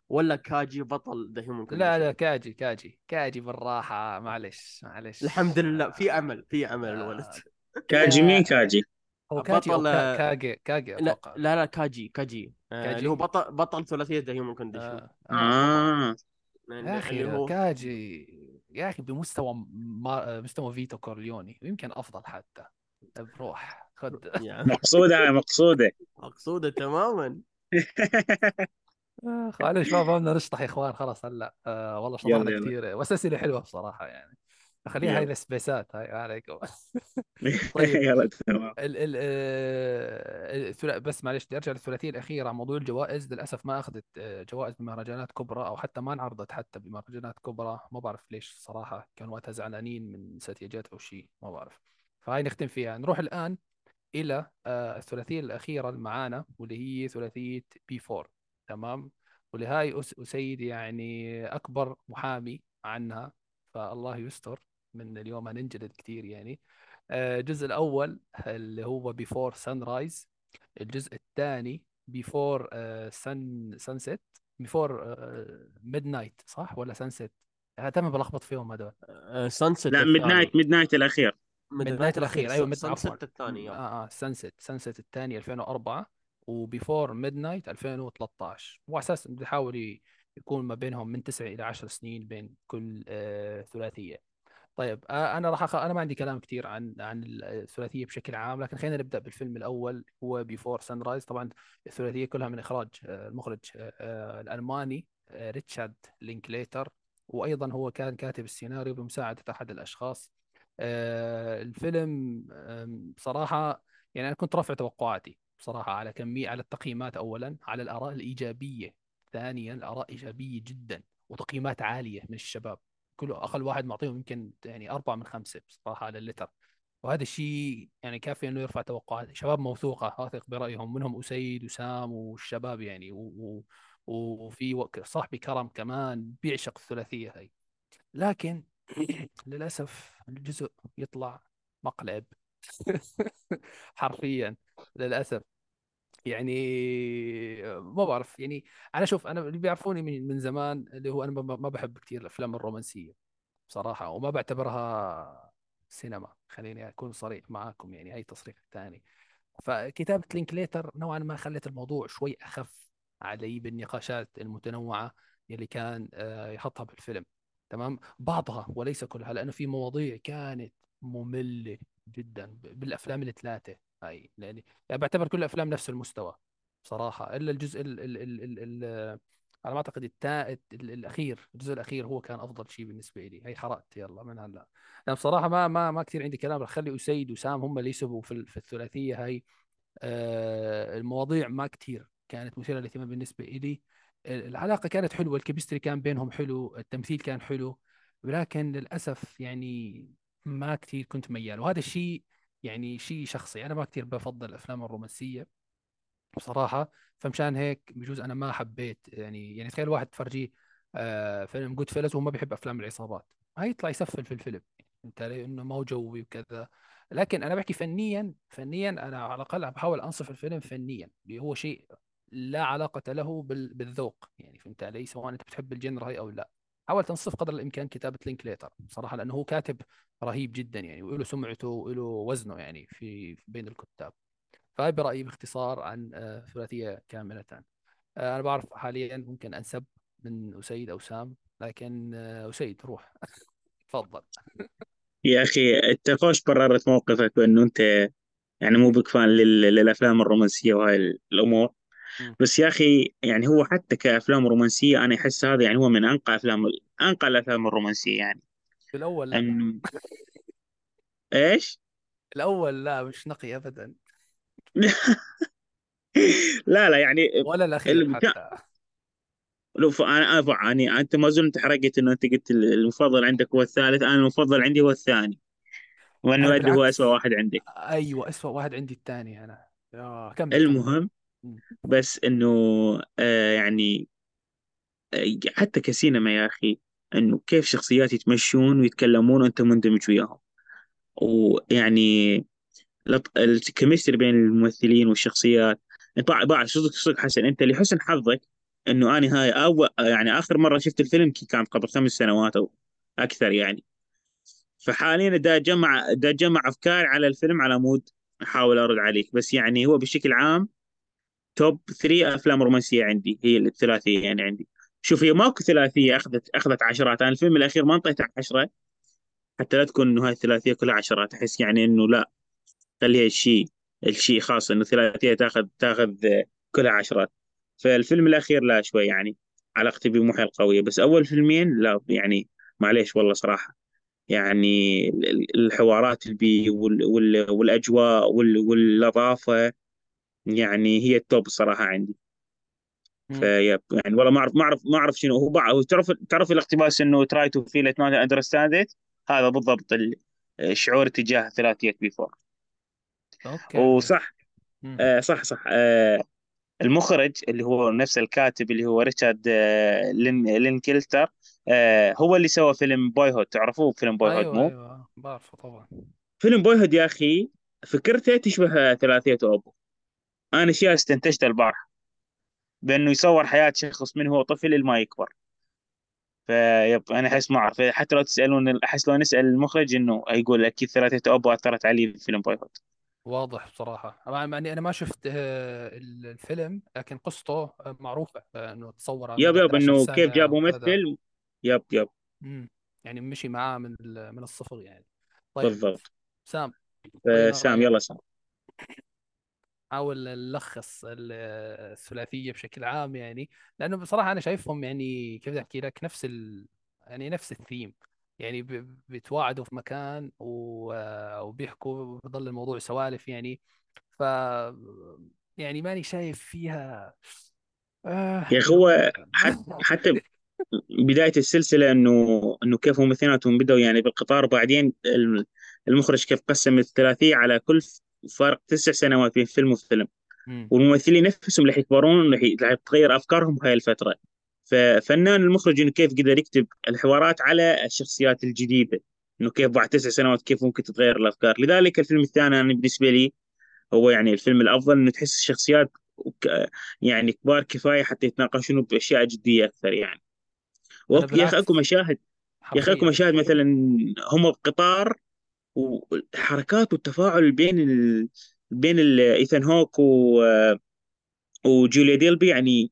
ولا كاجي بطل The Human Condition؟ لا لا كاجي كاجي كاجي بالراحة معلش معلش الحمد لله في أمل في أمل الولد آه. كاجي مين كاجي؟ هو كاجي بطل كاجي كاجي لا لا لا كاجي كاجي اللي هو بطل بطل ثلاثية ذا هيومن كونديشن اه يا اخي كاجي يا اخي بمستوى ما... مستوى فيتو كورليوني يمكن افضل حتى بروح خد مقصوده مقصوده مقصوده تماما. خلينا شباب بدنا نشطح يا اخوان خلاص هلا آه والله شطحنا كثير واسئله حلوه بصراحه يعني خليها هاي السبيسات هاي عليكم. طيب ال ال بس معلش ارجع للثلاثيه الاخيره. موضوع الجوائز للاسف ما اخذت جوائز بمهرجانات كبرى او حتى ما انعرضت حتى بمهرجانات كبرى ما بعرف ليش صراحه كانوا وقتها زعلانين من ساتياجات او شيء ما بعرف. فهاي نختم فيها. نروح الان الى الثلاثيه الاخيره اللي معانا واللي هي ثلاثيه بي فور تمام ولهاي اسيد يعني اكبر محامي عنها فالله يستر من اليوم هننجلد كتير يعني. الجزء الأول اللي هو Before Sunrise الجزء الثاني Before Sun Sunset Before Midnight صح ولا Sunset؟ هتم بلخبط فيهم هذول Sunset لا Midnight Midnight الأخير Midnight الأخير أيوة Sunset الثاني آه آه Sunset Sunset الثاني ألفين وأربعة وBefore Midnight ألفين وثلاثة عشر وأساس بيحاول يكون ما بينهم من تسعة إلى عشر سنين بين كل آه ثلاثية. طيب آه أنا راح أخ... أنا ما عندي كلام كتير عن عن الثلاثية بشكل عام لكن خلينا نبدأ بالفيلم الأول هو Before Sunrise. طبعا الثلاثية كلها من إخراج آه المخرج آه الألماني آه ريتشارد لينكليتر وأيضا هو كان كاتب السيناريو بمساعدة أحد الأشخاص. آه الفيلم آه بصراحة يعني أنا كنت رافع توقعاتي بصراحة على كمية على التقييمات أولا على الآراء الإيجابية ثانياً الآراء إيجابية جداً وتقييمات عالية من الشباب كل أقل واحد معطيهم يمكن يعني أربعة من خمسة بصراحة على اللتر وهذا الشيء يعني كافي إنه يرفع توقعات. شباب موثوقة واثق برأيهم منهم أسيد وسام والشباب يعني و... و... وفي صاحبي كرم كمان بيعشق الثلاثية هاي. لكن للأسف الجزء يطلع مقلب حرفياً للأسف يعني ما بعرف يعني انا شوف انا اللي بيعرفوني من من زمان اللي هو انا ما بحب كثير الافلام الرومانسيه بصراحه وما بعتبرها سينما، خليني أكون صريح معاكم يعني، أي تصريح تاني. فكتابة لينكليتر نوعا ما خلت الموضوع شوي أخف علي بالنقاشات المتنوعة اللي كان يحطها بالفيلم، تمام، بعضها وليس كلها، لأنه في مواضيع كانت مملة جدا بالأفلام الثلاثة هاي، لأني يعني بعتبر كل الأفلام نفس المستوى بصراحة، إلا الجزء ال ال ال ال ال على ما أعتقد التاء الأخير، الجزء الأخير هو كان أفضل شيء بالنسبة لي. هي حرقت يلا من هلا، أنا بصراحة ما ما ما كثير عندي كلام، خلي أسيد وسام هم اللي يسبوا في في الثلاثية هاي. آه المواضيع ما كثير كانت مثيرة للاهتمام بالنسبة لي، العلاقة كانت حلوة، الكيمستري كان بينهم حلو، التمثيل كان حلو، ولكن للأسف يعني ما كثير كنت ميال، وهذا الشيء يعني شيء شخصي، أنا ما كثير بفضل الأفلام الرومانسية بصراحة، فمشان هيك بجوز أنا ما حبيت يعني يعني تخيل واحد تفرجيه آه فيلم جود فيلز وما بيحب أفلام العصابات، هيطلع يسفل في الفيلم أنت ليه، إنه مو جوي وكذا. لكن أنا بحكي فنيا، فنيا أنا على الأقل بحاول أنصف الفيلم فنيا، اللي هو شيء لا علاقة له بالذوق يعني، فهمت علي، سواء أنت بتحب الجنر هاي أو لا. حاولت أنصف قدر الإمكان كتابة لينكليتر بصراحة، لأنه هو كاتب رهيب جدا يعني، وله سمعته وله وزنه يعني في بين الكتاب. فهي برأيي باختصار عن ثلاثية كاملة. أنا بعرف حاليا ممكن أنسب من أسيد أو سام، لكن أسيد روح تفضل. يا أخي أنت فوش بررت موقفك بأنه أنت يعني مو بكفان للأفلام الرومانسية وهاي الأمور، بس يا أخي يعني هو حتى كأفلام رومانسية أنا أحس هذا يعني هو من أنقى أفلام أنقى الأفلام الرومانسية يعني. الأول لا أن... إيش؟ الأول لا مش نقي أبدا. لا لا يعني ولا الأخير حتى. لو فأنا أنا يعني أنت ما زلت حرقت إنه أنت قلت المفضل عندك هو الثالث، أنا المفضل عندي هو الثاني، وأنا أدري هو أسوأ واحد عندك. أيوة أسوأ واحد عندي الثاني أنا. آه كم المهم. بس إنه آه يعني آه حتى كسينما يا أخي إنه كيف شخصيات يتمشون ويتكلمون وأنت مندمج وياهم، ويعني الكيمستري بين الممثلين والشخصيات. طبعا بعد صدق صدق حسن أنت اللي حسن حظك إنه أنا هاي أول يعني آخر مرة شفت الفيلم كان قبل خمس سنوات أو أكثر يعني، فحاليا دا جمع دا جمع أفكار على الفيلم على مود أحاول أرد عليك. بس يعني هو بشكل عام توب ثلاثة أفلام رومانسية عندي هي الثلاثية يعني عندي. شوف هي ماكو ثلاثية أخذت أخذت عشرات، أنا الفيلم الأخير ما انطيته عشرة، حتى لا تكون إنه هاي الثلاثية كلها عشرات، أحس يعني إنه لا خليها الشيء الشيء خاص إنه ثلاثية تأخذ تأخذ كلها عشرات. فالفيلم الأخير لا شوي يعني علاقتي به مو حيل قوية، بس أول فيلمين لا يعني معليش والله صراحة يعني الحوارات اللي بيه والأجواء واللطافة يعني هي التوب صراحة عندي. فيب يعني والله ما أعرف ما أعرف ما أعرف شنو هو بعض، تعرف تعرف الاقتباس إنه try to feel it not understand it، هذا بالضبط الشعور تجاه ثلاثية بيفور. أوكي. وصح آه صح صح آه المخرج اللي هو نفس الكاتب اللي هو ريتشارد آه لين لينكلتر آه هو اللي سوى فيلم بوي هود، تعرفوه فيلم بوي هود؟ أيوة مو أيوة بعرفه طبعا. فيلم بوي هود يا أخي فكرته تشبه ثلاثية أبو، أنا شيء استنتجت البارحة بأنه يصور حياة شخص من هو طفل لما يكبر. فيب أنا أحس ما أعرف، حتى لو تسألون أحس لو نسأل المخرج إنه يقول أكيد ثلاثة أبو أثرت عليه فيلم بوي هود. واضح بصراحة، مع أني أنا ما شفت الفيلم لكن قصته معروفة إنه تصور. يب يب إنه كيف جابوا ممثل يب يب مم. يعني مشي معاه من من الصفر يعني. طيب بالضبط. سام آه سام يلا سام حاول نلخص الثلاثية بشكل عام يعني، لأنه بصراحة أنا شايفهم يعني كيف بدي أحكي لك نفس ال يعني نفس الثيم يعني، بيتواعدوا في مكان وبيحكوا بضل الموضوع سوالف يعني، ف يعني ماني شايف فيها آه... يا أخوة حتى بداية السلسلة إنه إنه كيف هم اثنيناتهم بدأوا يعني بالقطار، وبعدين المخرج كيف قسم الثلاثية على كل فرق تسع سنوات بين فيلم وفيلم، والممثلين نفسهم اللي حيكبرون راح تغير أفكارهم بهاي الفترة. ففنان المخرج إنه كيف قدر يكتب الحوارات على الشخصيات الجديدة، إنه كيف بعد تسع سنوات كيف ممكن تتغير الأفكار. لذلك الفيلم الثاني أنا بالنسبة لي هو يعني الفيلم الأفضل، إنه تحس الشخصيات يعني كبار كفاية حتى يتناقشون بأشياء جدية أكثر يعني. ويا أخي أكو مشاهد يا أخي أكو مشاهد مثلا هم بقطار والحركات والتفاعل بين ال... بين ال- ايثان هوك و... وجوليا ديلبي، يعني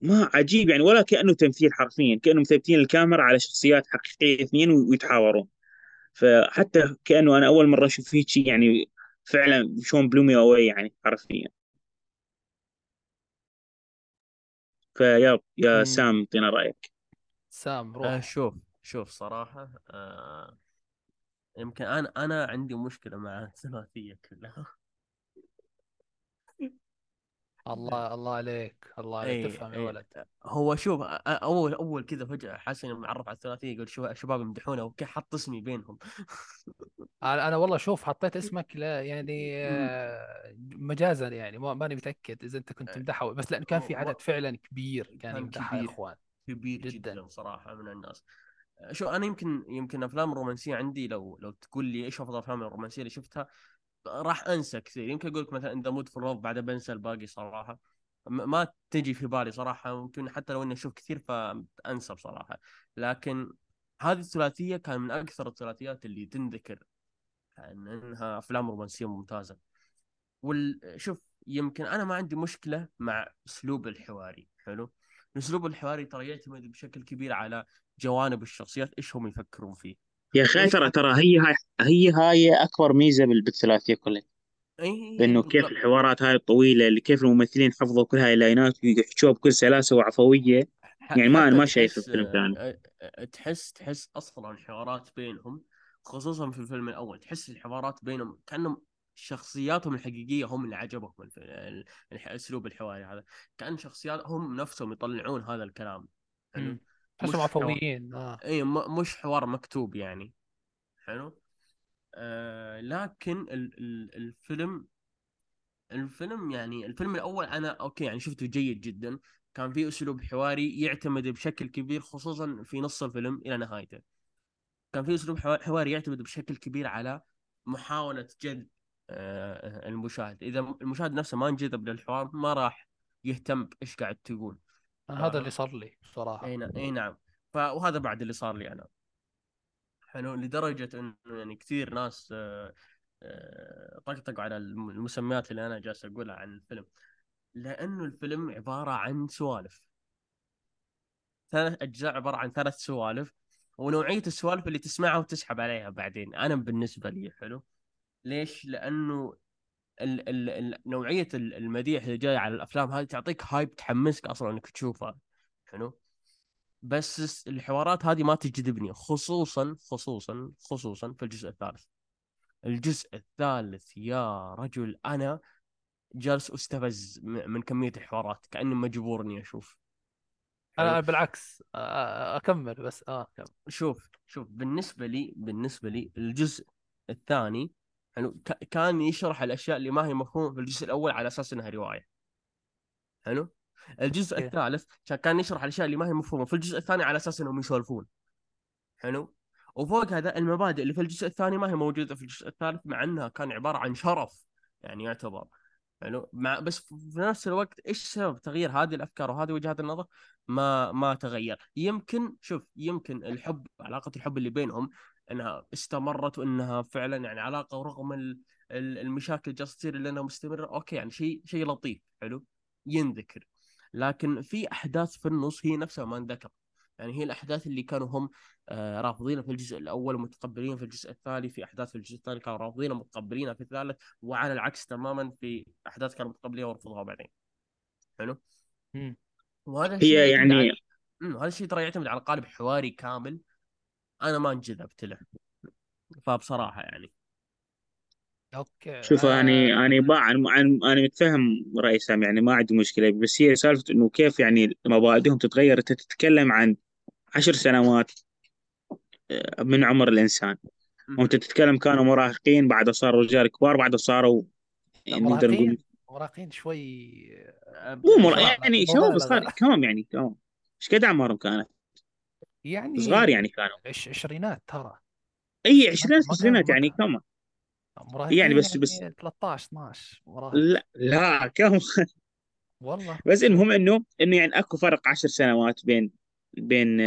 ما عجيب يعني، ولا كأنه تمثيل حرفيا، كأنهم مثبتين الكاميرا على شخصيات حقيقية اثنين ويتحاورون. فحتى كأنه أنا أول مرة أشوف هيك شيء، يعني فعلا شون بلومي أواي يعني حرفيا. فيا يا مم. سام اعطينا رأيك. سام آه، روح. شوف شوف صراحة، آه يمكن أنا أنا عندي مشكلة مع الثلاثية كلها. الله الله عليك، الله عليك، اي تفهم يا اي ولد. هو شوف، أ- اول اول كذا فجأة حسن معرف على الثلاثية، يقول شو شباب يمدحونه، وكيف حط اسمي بينهم. انا أنا والله شوف حطيت اسمك، لا يعني مم. آه، مجازا يعني، ما ماني متاكد اذا انت كنت مدحه، بس لان كان في و- عدد فعلا كبير كان كان يمدحها يا كبير اخوان كبير جدا. جدا صراحة من الناس. شو أنا يمكن يمكن أفلام رومانسية عندي، لو لو تقول لي إيش أفضل أفلام الرومانسية اللي شفتها راح أنسى كثير. يمكن أقول لك مثلا ذا مود فور لوف، بعدها بنسى الباقي صراحة، م- ما تجي في بالي صراحة. ممكن حتى لو إني أشوف كثير فأنسى بصراحة، لكن هذه الثلاثية كان من أكثر الثلاثيات اللي تنذكر عن إنها أفلام رومانسية ممتازة. والشوف، يمكن أنا ما عندي مشكلة مع أسلوب الحواري. حلو، الأسلوب الحواري ترى يعتمد بشكل كبير على جوانب الشخصيات، إيش هم يفكرون فيه، يا أخي وإيش ترى حتى ترى هي هاي هي هاي أكبر ميزة بال- بالثلاثية كلها، إيه إنه كيف بالضبط. الحوارات هاي الطويلة اللي كيف الممثلين حفظوا كل هاي اللاينات ويحكوها بكل سلاسة وعفوية، ح- يعني ما حتى ما شايفه تحس بفيلم ثاني. آه، آه، تحس تحس أصلا الحوارات بينهم، خصوصا في الفيلم الأول، تحس الحوارات بينهم كأنهم شخصياتهم الحقيقية هم اللي عجبهم الف- ال- الح- الأسلوب الحواري هذا، كأن شخصياتهم نفسهم يطلعون هذا الكلام. حلو، مم. تحسهم مش حوار، عفويين. اه اي م- مش حوار مكتوب يعني. حلو، آه لكن ال ال الفيلم الفيلم يعني الفيلم الأول أنا أوكي يعني شفته جيد جدا، كان فيه أسلوب حواري يعتمد بشكل كبير، خصوصا في نص الفيلم إلى نهايته كان فيه أسلوب حوا- حواري يعتمد بشكل كبير على محاولة جذب آه، المشاهد. إذا المشاهد نفسه ما انجذب للحوار ما راح يهتم بإيش قاعد تقول. أنا هذا اللي فاهم؟ صار لي اي بصراحه. نعم اي نعم. ف... وهذا بعد اللي صار لي انا. حلو، لدرجة انه يعني كثير ناس آه، آه، طقطقوا على الم- المسميات اللي انا جالس اقولها عن الفيلم، لانه الفيلم عبارة عن سوالف، ثلاث اجزاء عبارة عن ثلاث سوالف، ونوعية السوالف اللي تسمعها وتسحب عليها بعدين. انا بالنسبة لي حلو، ليش؟ لانه ال... ال... ال... نوعية ال- المديح اللي جاي على الافلام هذه تعطيك هايب، تحمسك اصلا انك تشوفها. حلو، بس الس- الحوارات هذه ما تجذبني، خصوصا خصوصا خصوصا في الجزء الثالث. الجزء الثالث يا رجل انا جالس استفز م- من كمية الحوارات، كأني مجبور اني اشوف. انا حلو، أنا بالعكس. آه، آه، اكمل بس. اه كمل. شوف شوف بالنسبة لي بالنسبة لي الجزء الثاني حلو ك- كان يشرح الاشياء اللي ما هي مفهومة في الجزء الاول على اساس انها رواية. حلو، الجزء اوكي الثالث كان كان يشرح الاشياء اللي ما هي مفهومة في الجزء الثاني على اساس انهم يسولفون. حلو، وفوق هذا المبادئ اللي في الجزء الثاني ما هي موجودة في الجزء الثالث، مع أنها كان عبارة عن شرف يعني يعتبر. حلو، مع بس في نفس الوقت إيش سبب تغيير هذه الأفكار وهذه وجهات النظر؟ ما ما تغير. يمكن شوف، يمكن الحب، علاقة الحب اللي بينهم أنها استمرت، وأنها فعلا يعني علاقة، ورغم ال- ال- المشاكل اللي تصير اللي أنها مستمرة. أوكي يعني شيء شيء لطيف حلو ينذكر، لكن في أحداث في النص هي نفسها ما انذكرت. يعني هي الأحداث اللي كانوا هم آه، رافضينه في الجزء الاول ومتقبلين في الجزء الثاني، في احداث في الجزء الثاني كانوا رافضينه ومتقبلينها في الثالث، وعلى العكس تماما في احداث كانوا متقبلينها ورفضوها بعدين. حلو، مم. وهذا الشيء هي يعتمد على يعني أمم، هذا الشيء ترى يعتمد على قالب حواري كامل، انا ما انجذبت له. فبصراحه يعني اوكي شوف، اني آه. اني با عن عن- انا متفهم راي سام، يعني ما عندي مشكله، بس هي سالفه انه كيف يعني مبادئهم تتغير. انت تتكلم عن عشر سنوات من عمر الانسان، وانت أمم، تتكلم كانوا مراهقين، بعد صاروا رجال كبار، بعد صاروا لا نقدر نقول مراهقين مراهقين شوي. آه، مو مر... مبالغه يعني شباب صغار، مبالغه كم يعني كم ايش قد اعمارهم كانت؟ صغار يعني يعني كانوا عش- عشرينات ترى، اي ما عشرينات ما كانوا، عشرينات ما يعني كانوا كم يعني، مراهقين بس بس يعني ثلاثطعش اتناشر مراهق لا لا كم والله. بس شوف المهم انه انه يعني اكو فرق عشر سنوات بين بين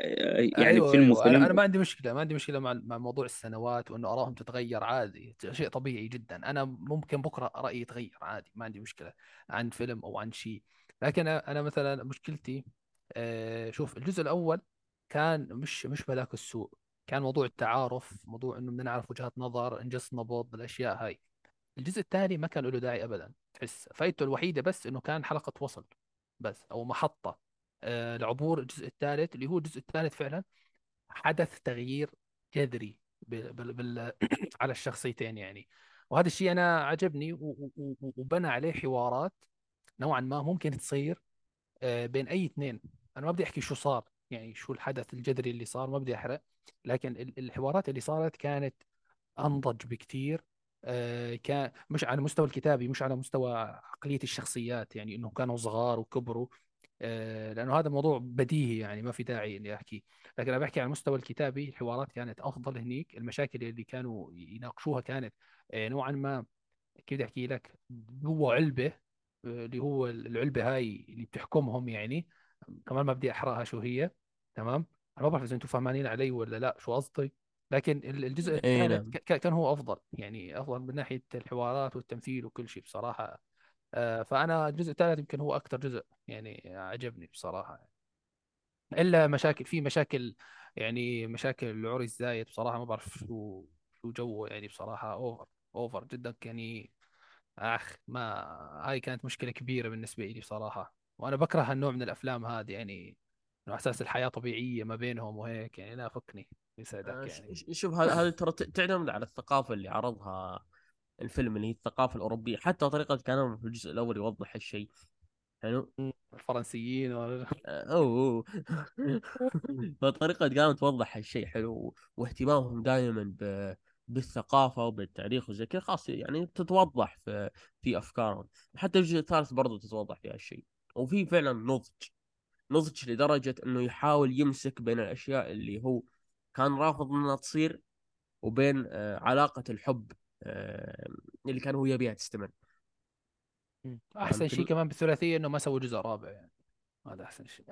يعني أيوة فيلم أيوة. أنا, أنا ما عندي مشكلة ما عندي مشكلة مع مع موضوع السنوات وإنه آرائهم تتغير عادي، شيء طبيعي جدا. أنا ممكن بكرة رأيي يتغير عادي، ما عندي مشكلة عن فيلم أو عن شيء. لكن أنا مثلا مشكلتي آه، شوف الجزء الأول كان مش مش بلاك السوء، كان موضوع التعارف، موضوع إنه بدنا نعرف وجهات نظر، نجس نبض، الأشياء هاي. الجزء الثاني ما كان له داعي أبدا، تحس فايدته الوحيدة بس إنه كان حلقة وصل بس أو محطة آه، العبور. الجزء الثالث اللي هو الجزء الثالث فعلا حدث تغيير جذري بال... بال... بال... على الشخصيتين يعني، وهذا الشيء أنا عجبني، و... و... و... وبنى عليه حوارات نوعا ما ممكن تصير آه، بين أي اثنين. أنا ما بدي أحكي شو صار يعني، شو الحدث الجذري اللي صار، ما بدي أحرق، لكن ال... الحوارات اللي صارت كانت أنضج بكتير آه، كان مش على مستوى الكتابي، مش على مستوى عقلية الشخصيات يعني، إنه كانوا صغار وكبروا آه، لأنه هذا موضوع بديهي يعني ما في داعي إني أحكي. لكن أنا بحكي على المستوى الكتابي، الحوارات كانت أفضل هنيك، المشاكل اللي كانوا يناقشوها كانت آه، نوعا ما كيف بدي أحكي لك، هو علبة آه، اللي هو العلبة هاي اللي بتحكمهم يعني، كمان ما بدي أحرقها شو هي، تمام؟ أنا ما بعرف إذا أنتم فاهمانين علي ولا لا شو قصدي، لكن الجزء الثالث كان هو أفضل يعني، أفضل من ناحية الحوارات والتمثيل وكل شيء بصراحة. فأنا الجزء الثالث يمكن هو أكتر جزء يعني عجبني بصراحة، إلا مشاكل، في مشاكل يعني، مشاكل العري الزايد بصراحة ما بعرف شو شو جوه يعني، بصراحة أوفر أوفر جدا يعني، أخ ما هاي كانت مشكلة كبيرة بالنسبة لي بصراحة. وأنا بكره هالنوع من الأفلام هذه يعني، إنه أساس الحياة طبيعية ما بينهم وهيك يعني، لا فكني يساعدك يعني. شوف هذا ترى تعتمد على الثقافة اللي عرضها الفيلم، اللي هي الثقافة الأوروبية، حتى طريقة كلامهم في الجزء الأول يوضح هالشيء. حلو الفرنسيين ولا أو فطريقة كلامهم توضح هالشيء حلو، واهتمامهم دائما ب... بالثقافة وبالتاريخ وزي كذا، خاص يعني تتوضح في في أفكارهم. حتى الجزء الثالث برضو تتوضح في هالشيء، وفي فعلا نضج نضج لدرجة إنه يحاول يمسك بين الأشياء اللي هو كان رافض إنها تصير وبين علاقة الحب اللي كان هو يبيها تستمر. أحسن شيء كمان بالثلاثية إنه ما سووا جزء رابع يعني، هذا أحسن شيء.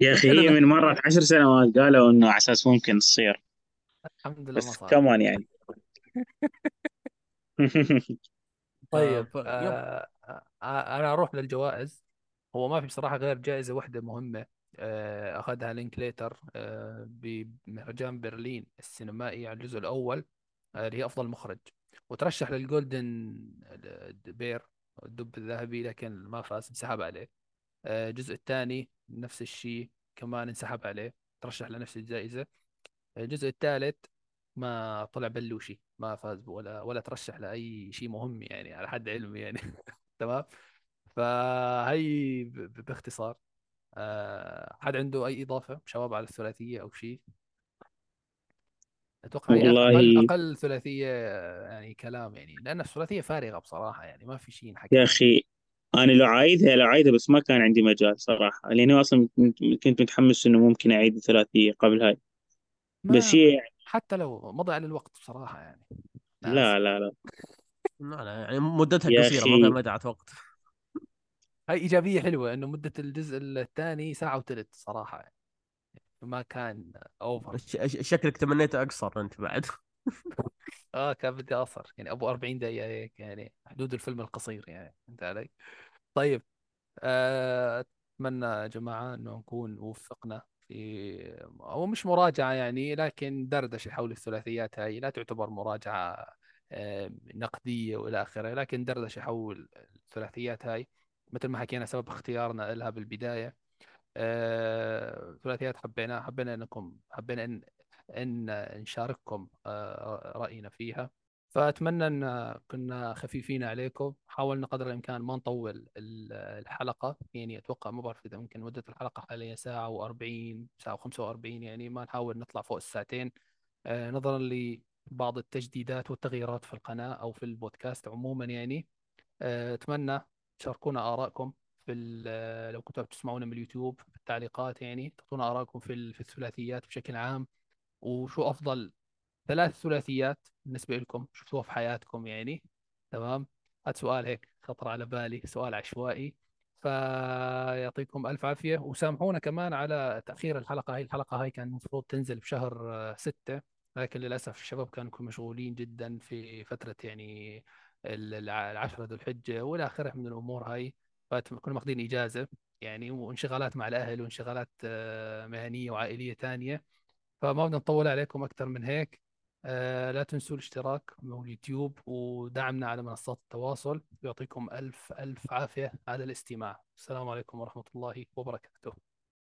يا أخي هي من مرة عشر سنوات قالوا إنه على أساس ممكن تصير، الحمد لله ما صار كمان يعني. طيب آه، أنا أروح للجوائز. هو ما في بصراحة غير جائزة واحدة مهمة آه، أخذها لينكليتر آه، بمهرجان برلين السينمائي على الجزء الأول آه، اللي هي أفضل مخرج، وترشح للجولدن بير الدب الذهبي لكن ما فاز، انسحب عليه. آه، الجزء الثاني نفس الشيء كمان انسحب عليه، ترشح لنفس الجائزة. الجزء الثالث ما طلع بلوشي، ما فاز ولا ولا ترشح لأي شيء مهم يعني على حد علمي يعني. تمام. فهي باختصار أه، حد عنده أي إضافة شباب على الثلاثية أو شيء؟ أتوقع والله أقل, أقل ثلاثية يعني كلام يعني، لأن الثلاثية فارغة بصراحة يعني، ما في شيء نحكي. يا أخي أنا لو عايدها لو عايدها بس ما كان عندي مجال صراحة، لأنه أصلا كنت متحمس إنه ممكن أعيد الثلاثية قبل هاي، بس هي حتى لو مضى على الوقت بصراحة يعني. لا لا لا لا يعني مدتها قصيرة ما فيها مدعة وقت. هاي إيجابية حلوة إنه مدة الجزء الثاني ساعة وثلث صراحة يعني، ما كان أوفر. شكلك تمنيته أقصر أنت بعد. آه كان بدي أقصر يعني، أبو أربعين دقيقة يعني، حدود الفيلم القصير يعني، أنت علي. طيب آه، أتمنى يا جماعة إنه نكون وفقنا في، أو مش مراجعة يعني، لكن دردشة حول الثلاثيات هاي، لا تعتبر مراجعة آه نقدية ولا آخره، لكن دردشة حول الثلاثيات هاي مثل ما حكينا سبب اختيارنا لها بالبداية. أه، ثلاثيات حبينا حبينا انكم حبينا ان ان نشارككم أه، رأينا فيها. فأتمنى ان كنا خفيفين عليكم، حاولنا قدر الامكان ما نطول الحلقة يعني، اتوقع ما بعرف اذا ممكن مدة الحلقة حاليا ساعة وأربعين ساعة وخمسة وأربعين يعني، ما نحاول نطلع فوق الساعتين أه، نظرا لبعض التجديدات والتغييرات في القناة او في البودكاست عموما يعني. أه، اتمنى شاركونا آراءكم في لو كنتوا بتسمعونا من اليوتيوب في التعليقات يعني، تعطونا آراءكم في في الثلاثيات بشكل عام، وشو أفضل ثلاث ثلاثيات بالنسبة لكم شفتوها في حياتكم يعني. تمام. هذا سؤال هيك خطر على بالي، سؤال عشوائي، فيعطيكم ألف عافية، وسامحونا كمان على تأخير الحلقة. هاي الحلقة هاي كان المفروض تنزل بشهر ستة، لكن للأسف الشباب كانوا مشغولين جدا في فترة يعني العشرة ذو الحجة وإلى آخره من الأمور هاي، فكنا ماخذين إجازة يعني، وانشغالات مع الأهل وانشغالات مهنية وعائلية تانية، فما بدنا نطول عليكم أكثر من هيك. لا تنسوا الاشتراك من اليوتيوب ودعمنا على منصات التواصل، ويعطيكم ألف ألف عافية على الاستماع. السلام عليكم ورحمة الله وبركاته.